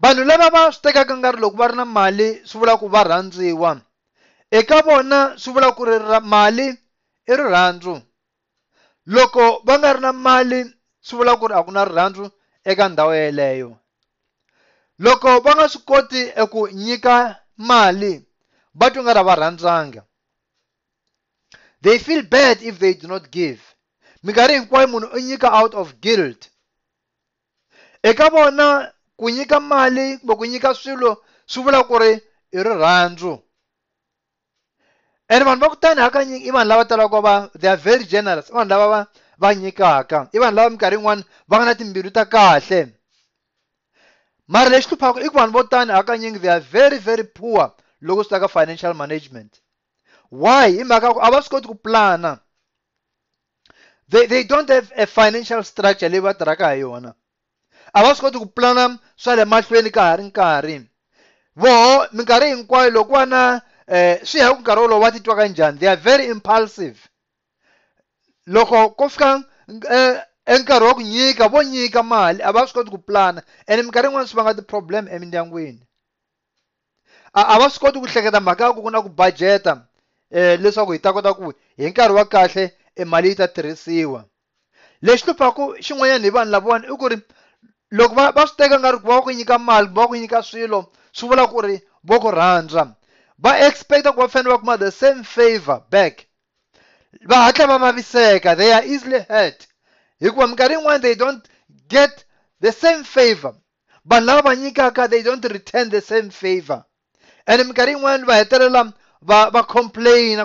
Vanhu lava va swi tekaka nkarhi loko va ri na mali swi vula ku va rhandziwa. Eka vona swi vula ku ri mali i rirhandzu. Loko va nga ri na mali swi vula ku ri a ku na rirhandzu eka ndhawu yeleyo. Loko va nga swi koti eku nyika mali va twa nga va rhandzanga. They feel bad if they do not give. Minkarhi hinkwayo munhu u nyika out of guilt. Eka vona ku nyika mali kumbe ku nyika swilo swi vula ku ri i rirhandzu. Ene vanhu va ku tani hakanyingi i vanhu lava talaka va they are very generous. I vanhu lava va va nyikaka, i vanhu lava minkarhi yin'wana va nga na timbilu ta kahle. Mara lexi hluphaka i ku vanhu vo tani hakanyingi they are very very poor loko swi ta ka financial management. Why? Hi mhaka ku a va swi koti ku plana. They, they don't have a financial structure leyi va tirhaka hi yona. A va swi koti ku plana swa le mahlweni ka ha ri nkarhi. Voho minkarhi hinkwayo loko va na They are very impulsive. Loko kofika enkaro okunyika bonyika mali abasikoti kuplana and mkari wansi banga the problem emindyangweni abasikoti kuhleketa mhaka ku kuna ku budgeta leswaku hi ta kota ku hi nkarhi wa kahle mali yi ta tirhisiwa lexi hluphaku xin'wanyana hi vanhu lavawani i ku ri loko va swi teka nga ri ku va ku nyika mali va ku nyika swilo swi vula ku ri vo ku rhandza va expecta ku va fanele va kuma the same favor back. They are easily hurt. They don't get the same favor. But they don't return the same favor. And they complain.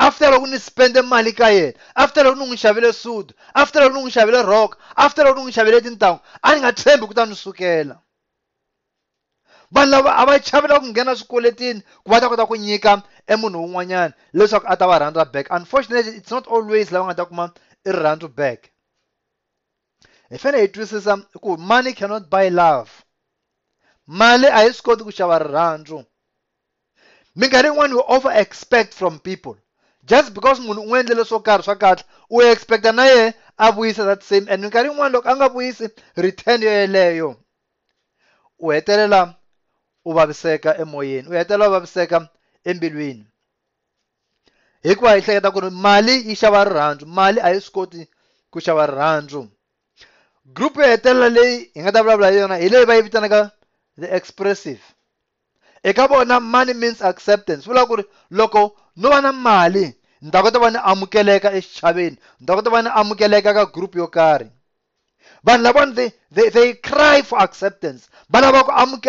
After you spend the money, after you shovel a suit, after you shovel a rock, after you shovel it in town, and Banlava aba chavela ku ngena swikoletini ku va ta kota ku nyika emunhu un'wanyana leswaku ata va rhandza back. Unfortunately it's not always lava nga ta kuma irhandzu back. Hi fanele hi twisisa ku money cannot buy love. Mali a yi swi koti ku xava rirhandzu. Minkarhi yin'wana we over expect from people. Just because munhu u endlile swo karhi swa kahle u expecta na yehe a vuyisa that same and minkarhi yin'wana loko a nga vuyisi return yo yeleyo u hetelela uvaviseka emoyeni u hetelela uvaviseka embilwini hikuva hi hleketa ku ri mali yi xava rirhandzu mali a yi swi koti ku xava rirhandzu group yo hetelela leyi hi nga ta vulavula hi yona hi leyi va yi vitanaka the expressive eka vona money means acceptance vula ku ri loko no va na mali ni ta kota va ni amukeleka exichaveni ni ta kota va ni amukeleka ka group yo karhi. But they, they, they cry for acceptance. But anything,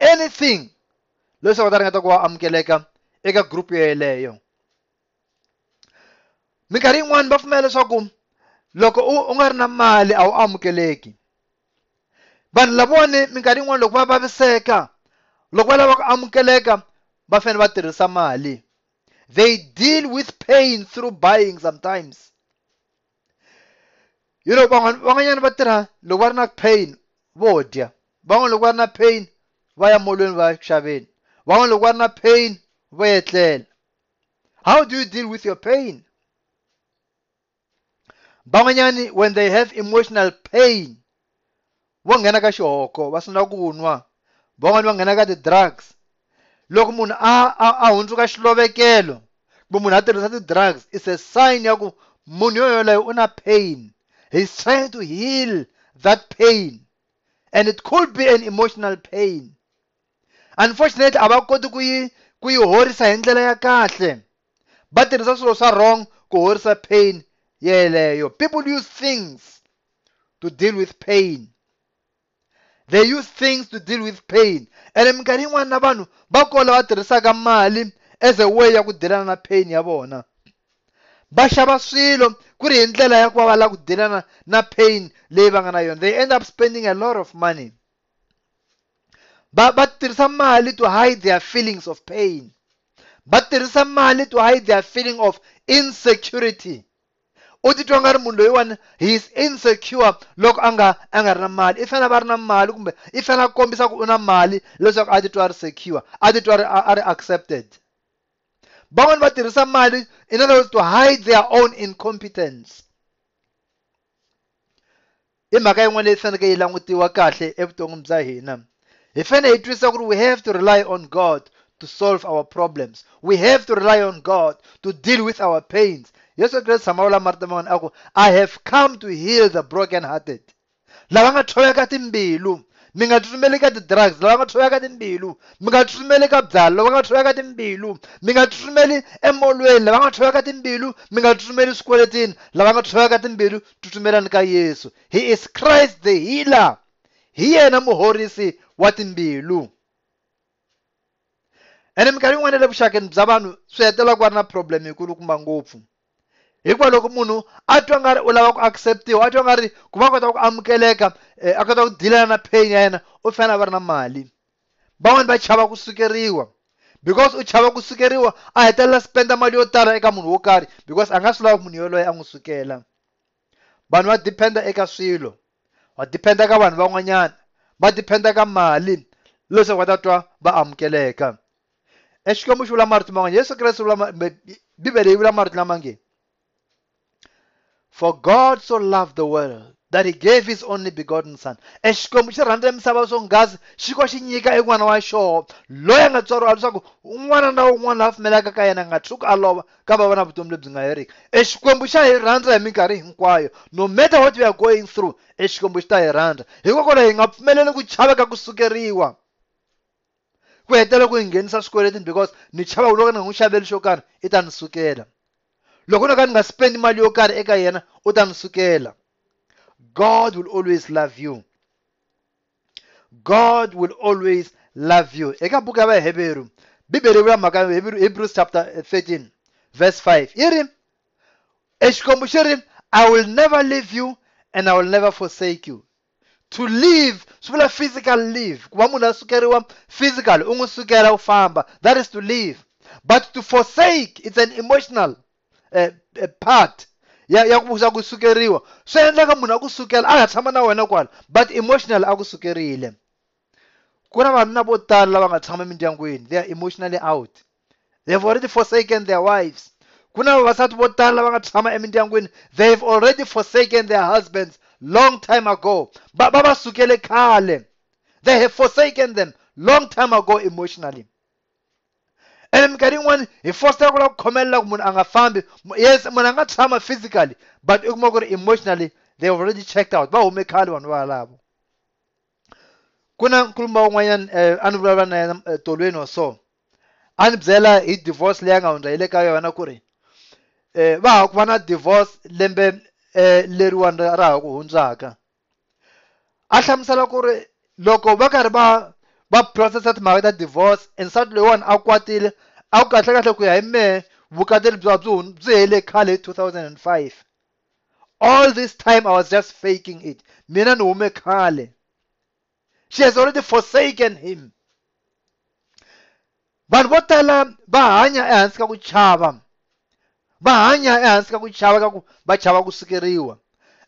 anything. They deal with pain through buying sometimes. You know, bangan bangan batera lugarna pain bodia. Bangan lugarna pain vaya molun vaya shavin. Bangan lugarna pain vaya tlel. How do you deal with your pain? Banganyani when they have emotional pain, wangana ka shoko, wasna kunwa. Bangan wangana ka the drugs. Loko munhu a a hundzuka xilovekelo kumbe munhu a tirhisa ti-drugs is a sign ya ku munhu yoyoloyo u na pain. He's trying to heal that pain and it could be an emotional pain. Unfortunately a va koti ku yi ku yi horisa hi ndlela ya kahle va tirhisa swilo swa wrong ku horisa pain yeleyo. People use things to deal with pain. They use things to deal with pain. And minkarhi yin'wana na vanhu va kola va tirhisaka mali as a way ya ku deal na pain ya vona. Va xava swilo ku ri hi ndlela ya ku va va lava ku deal na pain leyi va nga na yona. They end up spending a lot of money. Va va tirhisa mali to hide their feelings of pain. Va tirhisa mali to hide their feeling of insecurity. Utitwa ngari munhu loyiwani he is insecure loko anga anga ri na mali i fanele va ri na mali kumbe i fanele kombisa ku u na mali leswaku a titwa a ri secure a titwa a ri accepted. Van'wani va tirhisa mali in order to hide their own incompetence. I mhaka yin'wana leyi faneleke yi langutiwa kahle evuton'wini bya hina hi fanele hi twisisa ku ri we have to rely on God to solve our problems. We have to rely on God to deal with our pains. Yesu Kristu Samaula Martamon aku I have come to heal the broken hearted. Lava nga thoveka timbilu, mi nga tsutsumeli ka ti-drugs, lava nga thoveka timbilu, mi nga tsutsumeli ka byalwa, lava nga thoveka timbilu, mi nga tsutsumeli emolweni, lava nga thoveka timbilu, mi nga tsutsumeli swikweletini, lava nga thoveka timbilu, tsutsumelani ka Yesu. He is Christ the healer. Hi yena muhorisi wa timbilu. Ene minkarhi yin'wana le vuxakeni bya vanhu swi hetelela ku va na problem yikulukumba ngopfu. Hikuva loko munhu a twa nga ri u lava ku acceptiwa a twa nga ri ku va kota ku amukeleka a kota ku dilana na pain ya yena u fanele a va ri na mali. Van'wani va chava ku sukeriwa because uchava kusukeriwa a hetelela spenda mali yo tala eka munhu wo karhi because anga swi lavi munhu yoloye a n'wi sukela. Vanhu va dependa eka swilo, va dependa ka vanhu van'wanyana, va dependa ka mali leswaku va ta twa va amukeleka. Exikomo xi vula marito man'wanyana, Yesu Kreste vula, Bibele yi vula marito lamange, for God so loved the world that he gave his only begotten son. Exikomo xi rhandza misava swonghasi xi ko xi nyika en'wana wa xona loyi a nga tswariwa leswaku un'wana na un'wana la pfumelaka ka yena nga tshuki a lova ka va vona vutomi lebyi nga heriki. Exikwembu xa hi rhandza hi minkarhi hinkwayo, no matter what we are going through, exikwembu xi ta hi rhandza. Hikokwalaho hi nga pfumeleli ku chava ka ku sukeriwa ku hetelela ku hi nghenisa swikweletini, because ni chava loko ni nga n'wi xaveli xo karhi i ta ni sukela, loko no ka ni nga spendi mali yo karhi eka yena u ta ni sukela. God will always love you. God will always love you. Eka buku ya Hebrew, Bibele vula mhaka ya Hebrews chapter thirteen verse five. Iri exikombo xiri, I will never leave you and I will never forsake you. To live swi vula physical live, ku va munhu a sukeriwa physical u n'wi sukela u famba, that is to live. But to forsake, it's an emotional uh, part ya ya ku sukeriwa. Swi endlaka munhu a ku sukela a nga tshama na wena kwala, but emotional a ku sukerile. Ku na vanhu vo tala lava nga tshama emindyangwini, they are emotionally out, they have already forsaken their wives. Ku na vavasati vo tala lava nga tshama emindyangwini, they have already forsaken their husbands long time ago. Ba va sukele khale, they have forsaken them long time ago emotionally. And minkarhi yin'wana hi fostera ku lava ku khomelela ku munhu a nga fambi, yes munhu a nga tshama physically, but i kuma ku ri emotionally they already checked out, va hume khale vanhu valavo. Ku na nkulumba wun'wanyana a ni vulavula na yena tolweni wa so, a ni byela hi divorce leyi a nga hundza hi le ka yona ku ri va ha ku va na divorce lembe leriwani ra ha ku hundzaka. A hlamusela ku ri loko va karhi va va processa timhaka ta divorce, nsati loyiwani a kwatile a ku kahlekahle ku ya hi mehe vukati lebyiwa byi byi hele khale hi two thousand five. All this time I was just faking it, mina ni hume khale. She has already forsaken him. Vanhu vo tala va hanya ehansi ka ku chava, va hanya ehansi ka ku chava ka ku va chava ku sukeriwa.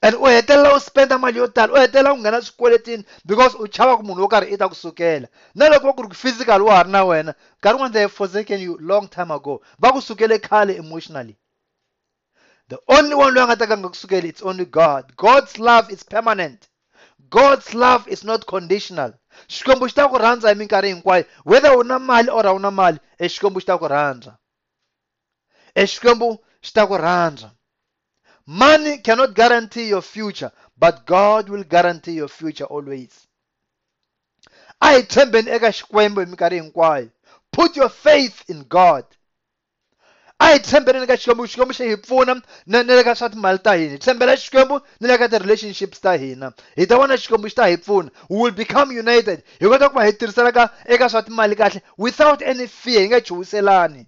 And u hetelela u spenda mali yo tala, u hetelela u nghena swikweletini because u chava ku munhu wo karhi i ta ku sukela. Na loko ku ri physical wa ha ri na wena, nkarhi wun'wana they have forsaken you long time ago, va ku sukele khale emotionally. The only one loyi a nga ta ka nga ku sukeli, it's only God. God's love is permanent. God's love is not conditional. Xikwembu xi ta ku rhandza hi minkarhi hinkwayo, whether u na mali or a wu na mali, exikwembu xi ta ku rhandza. Exikwembu xi ta ku rhandza. Money cannot guarantee your future, but God will guarantee your future always. A hi tshembeni eka Xikwembu hi minkarhi hinkwayo. Put your faith in God. A hi tshembeni eka Xikwembu, Xikwembu xi hi pfuna na le ka swa timali ta hina. Hi tshembela Xikwembu na le ka ti-relationships ta hina. Hi ta vona Xikwembu xi ta hi pfuna. We will become united. Hi kota ku va hi tirhiselaka eka swa timali kahle without any fear, hi nga chuhiselani.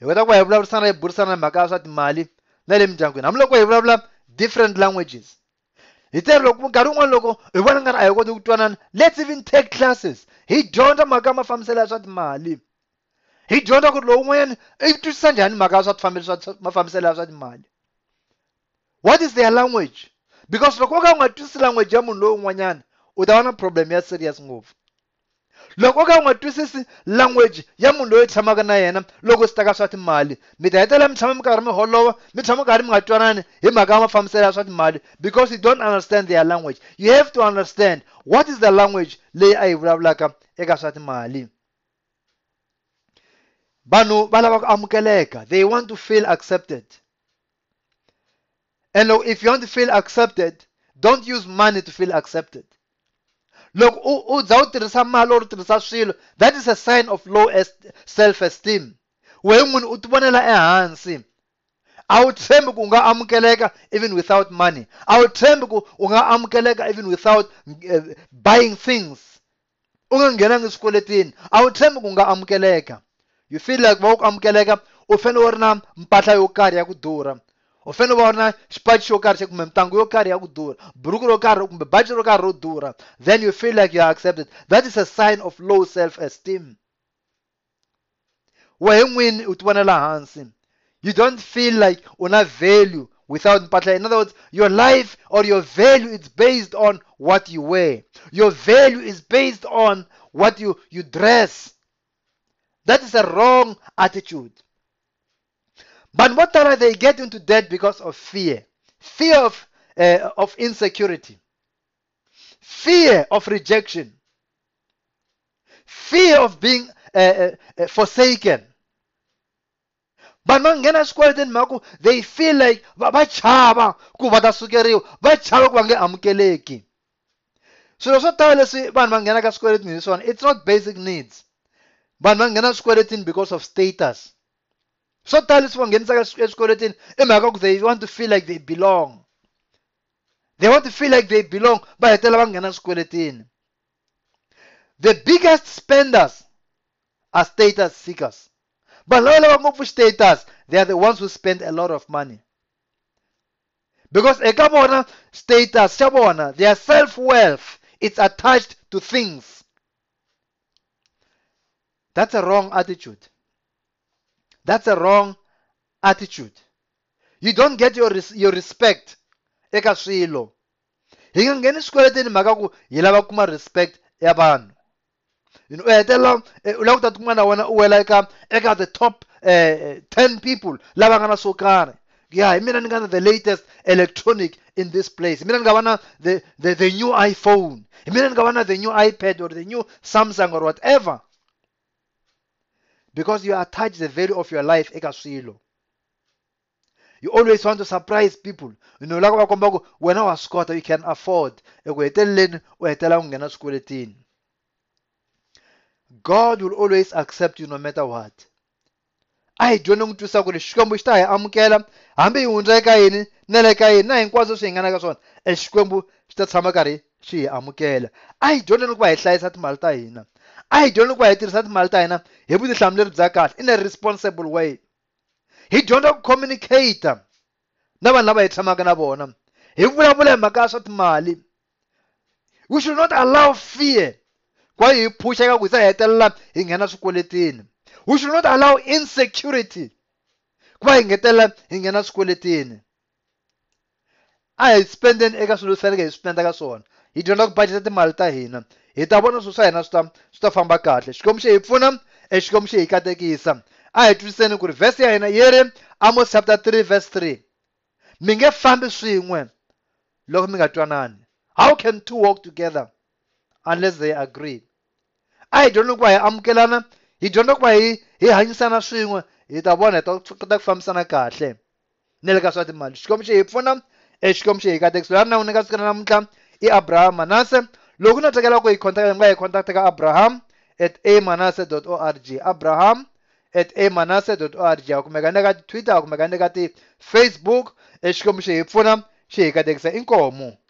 Hi kota ku va hi vulavurisana hi burisana hi mhaka ya swa timali na le mindyangwini, hambiloko hi vulavula different languages. Hi tere loko nkarhi wun'wana loko hi vona nga ri a hi koti ku twanana, let's even take classes, hi dyondza mhaka ya mafambiselo ya swa timali. Hi dyondza ku ri lowu un'wanyana i twisisa njhani mhaka ya swa mafambiselo ya swa timali. What is their language? Because loko wo ka u nga twisisi language ya munhu lowu un'wanyana, u ta va na problem ya serious ngopfu. Loko wo ka u nga twisisi language ya munhu loyi u tshamaka na yena loko swi ta ka swa timali, mi ta hetelela mi tshama mi karhi mi holova, mi tshama mi karhi mi nga twanani hi mhaka ya mafambiselo ya swa timali, because you don't understand their language. You have to understand what is the language leyi a yi vulavulaka eka swa timali. Vanhu va lava ku amukeleka, they want to feel accepted. And look, if you want to feel accepted, don't use money to feel accepted. Look, u za u tirhisa mali or u tirhisa swilo, that is a sign of low self-esteem. Wehe munhu u ti vonela ehansi. A wu tshembi ku u nga amukeleka even without money. A wu tshembi ku u nga amukeleka even without uh, buying things. U nga nghenanga swikweletini, a wu tshembi ku u nga amukeleka. You feel like va ku amukeleka u fanele u ri na mpahla yo karhi ya ku durha, Ofeno warna spite shokar shekume mtango yokari yakudura buruku rokari kumbe bachi rokari rodura, then you feel like you are accepted. That is a sign of low self-esteem. Wehe mwini utwanela hansi. You don't feel like una value without mpatla. In other words, your life or your value is based on what you wear. Your value is based on what you, you dress. That is a wrong attitude. But what are they get into debt because of fear? Fear of, uh, of insecurity. Fear of rejection. Fear of being uh, uh, forsaken. But mangena square then maku, they feel like bachaba kubata sugeriu, bachaba kubange amukeleki. So that's what I say. But mangena ka square it means one. It's not basic needs. But mangena square it in because of status. So tell us one they want to feel like they belong. They want to feel like they belong, but the biggest spenders are status seekers. But status, they are the ones who spend a lot of money. Because a status, their self-wealth, it's attached to things. That's a wrong attitude. That's a wrong attitude. You don't get your res your respect. Eka swilo. Hingangeni skweleti ni magaku yilava kuma respect yaban. You know, etela ulauta kumana wana uwela eka eka the top uh, ten people lava kana sokane. Yeah, mina ngana the latest electronic in this place. Mina ngawana the the the new iPhone. Mina ngawana the new iPad or the new Samsung or whatever. Because you attach the value of your life. You always want to surprise people. You know, like when I was Scott, you can afford. God will always accept you no matter what. I don't know to Sakuri Shkombushtai, Amukela, Ambi Unzakain, Nelekain, Nine Quazo Singanason, Eshkombu, Statsamakari, She Amukela. I don't know why it lies at Maltaina. I don't know why it is at Maltaina. He put the Samler Zakat in a responsible way. He don't communicate. Never never it's Samaganabonam. He will have a Magasat Mali. We should not allow fear. Why you push out with a lap in Ganas quality? We should not allow insecurity. Why get a lap in Ganas quality? I spend an Egasu spend a son. He do not budget the Maltaina. Itabona susayana stam stafamba kahle xikomshe ipfuna exikomshe ikatekisa a hi twiseni ku ri verse ya hina yere Amos chapter three verse three minge fambi swin'we loko minga twanani. How can two walk together unless they agree? I don't know why amukelana hi dyondza ku hi hi hanyisana swin'we hi ta vona ta ta fambisana kahle nele ka swa timali xikomshe ipfuna exikomshe ikatekisa lana uneka sikana namhla i Abraham Manase. Loko na tekela ku ikontakta nga ikontakta ka abraham at amanase dot org abraham at amanase dot org akumekane ka Twitter akumekane ka ti Facebook exikomshe ipfuna xi hikatekisa inkomo.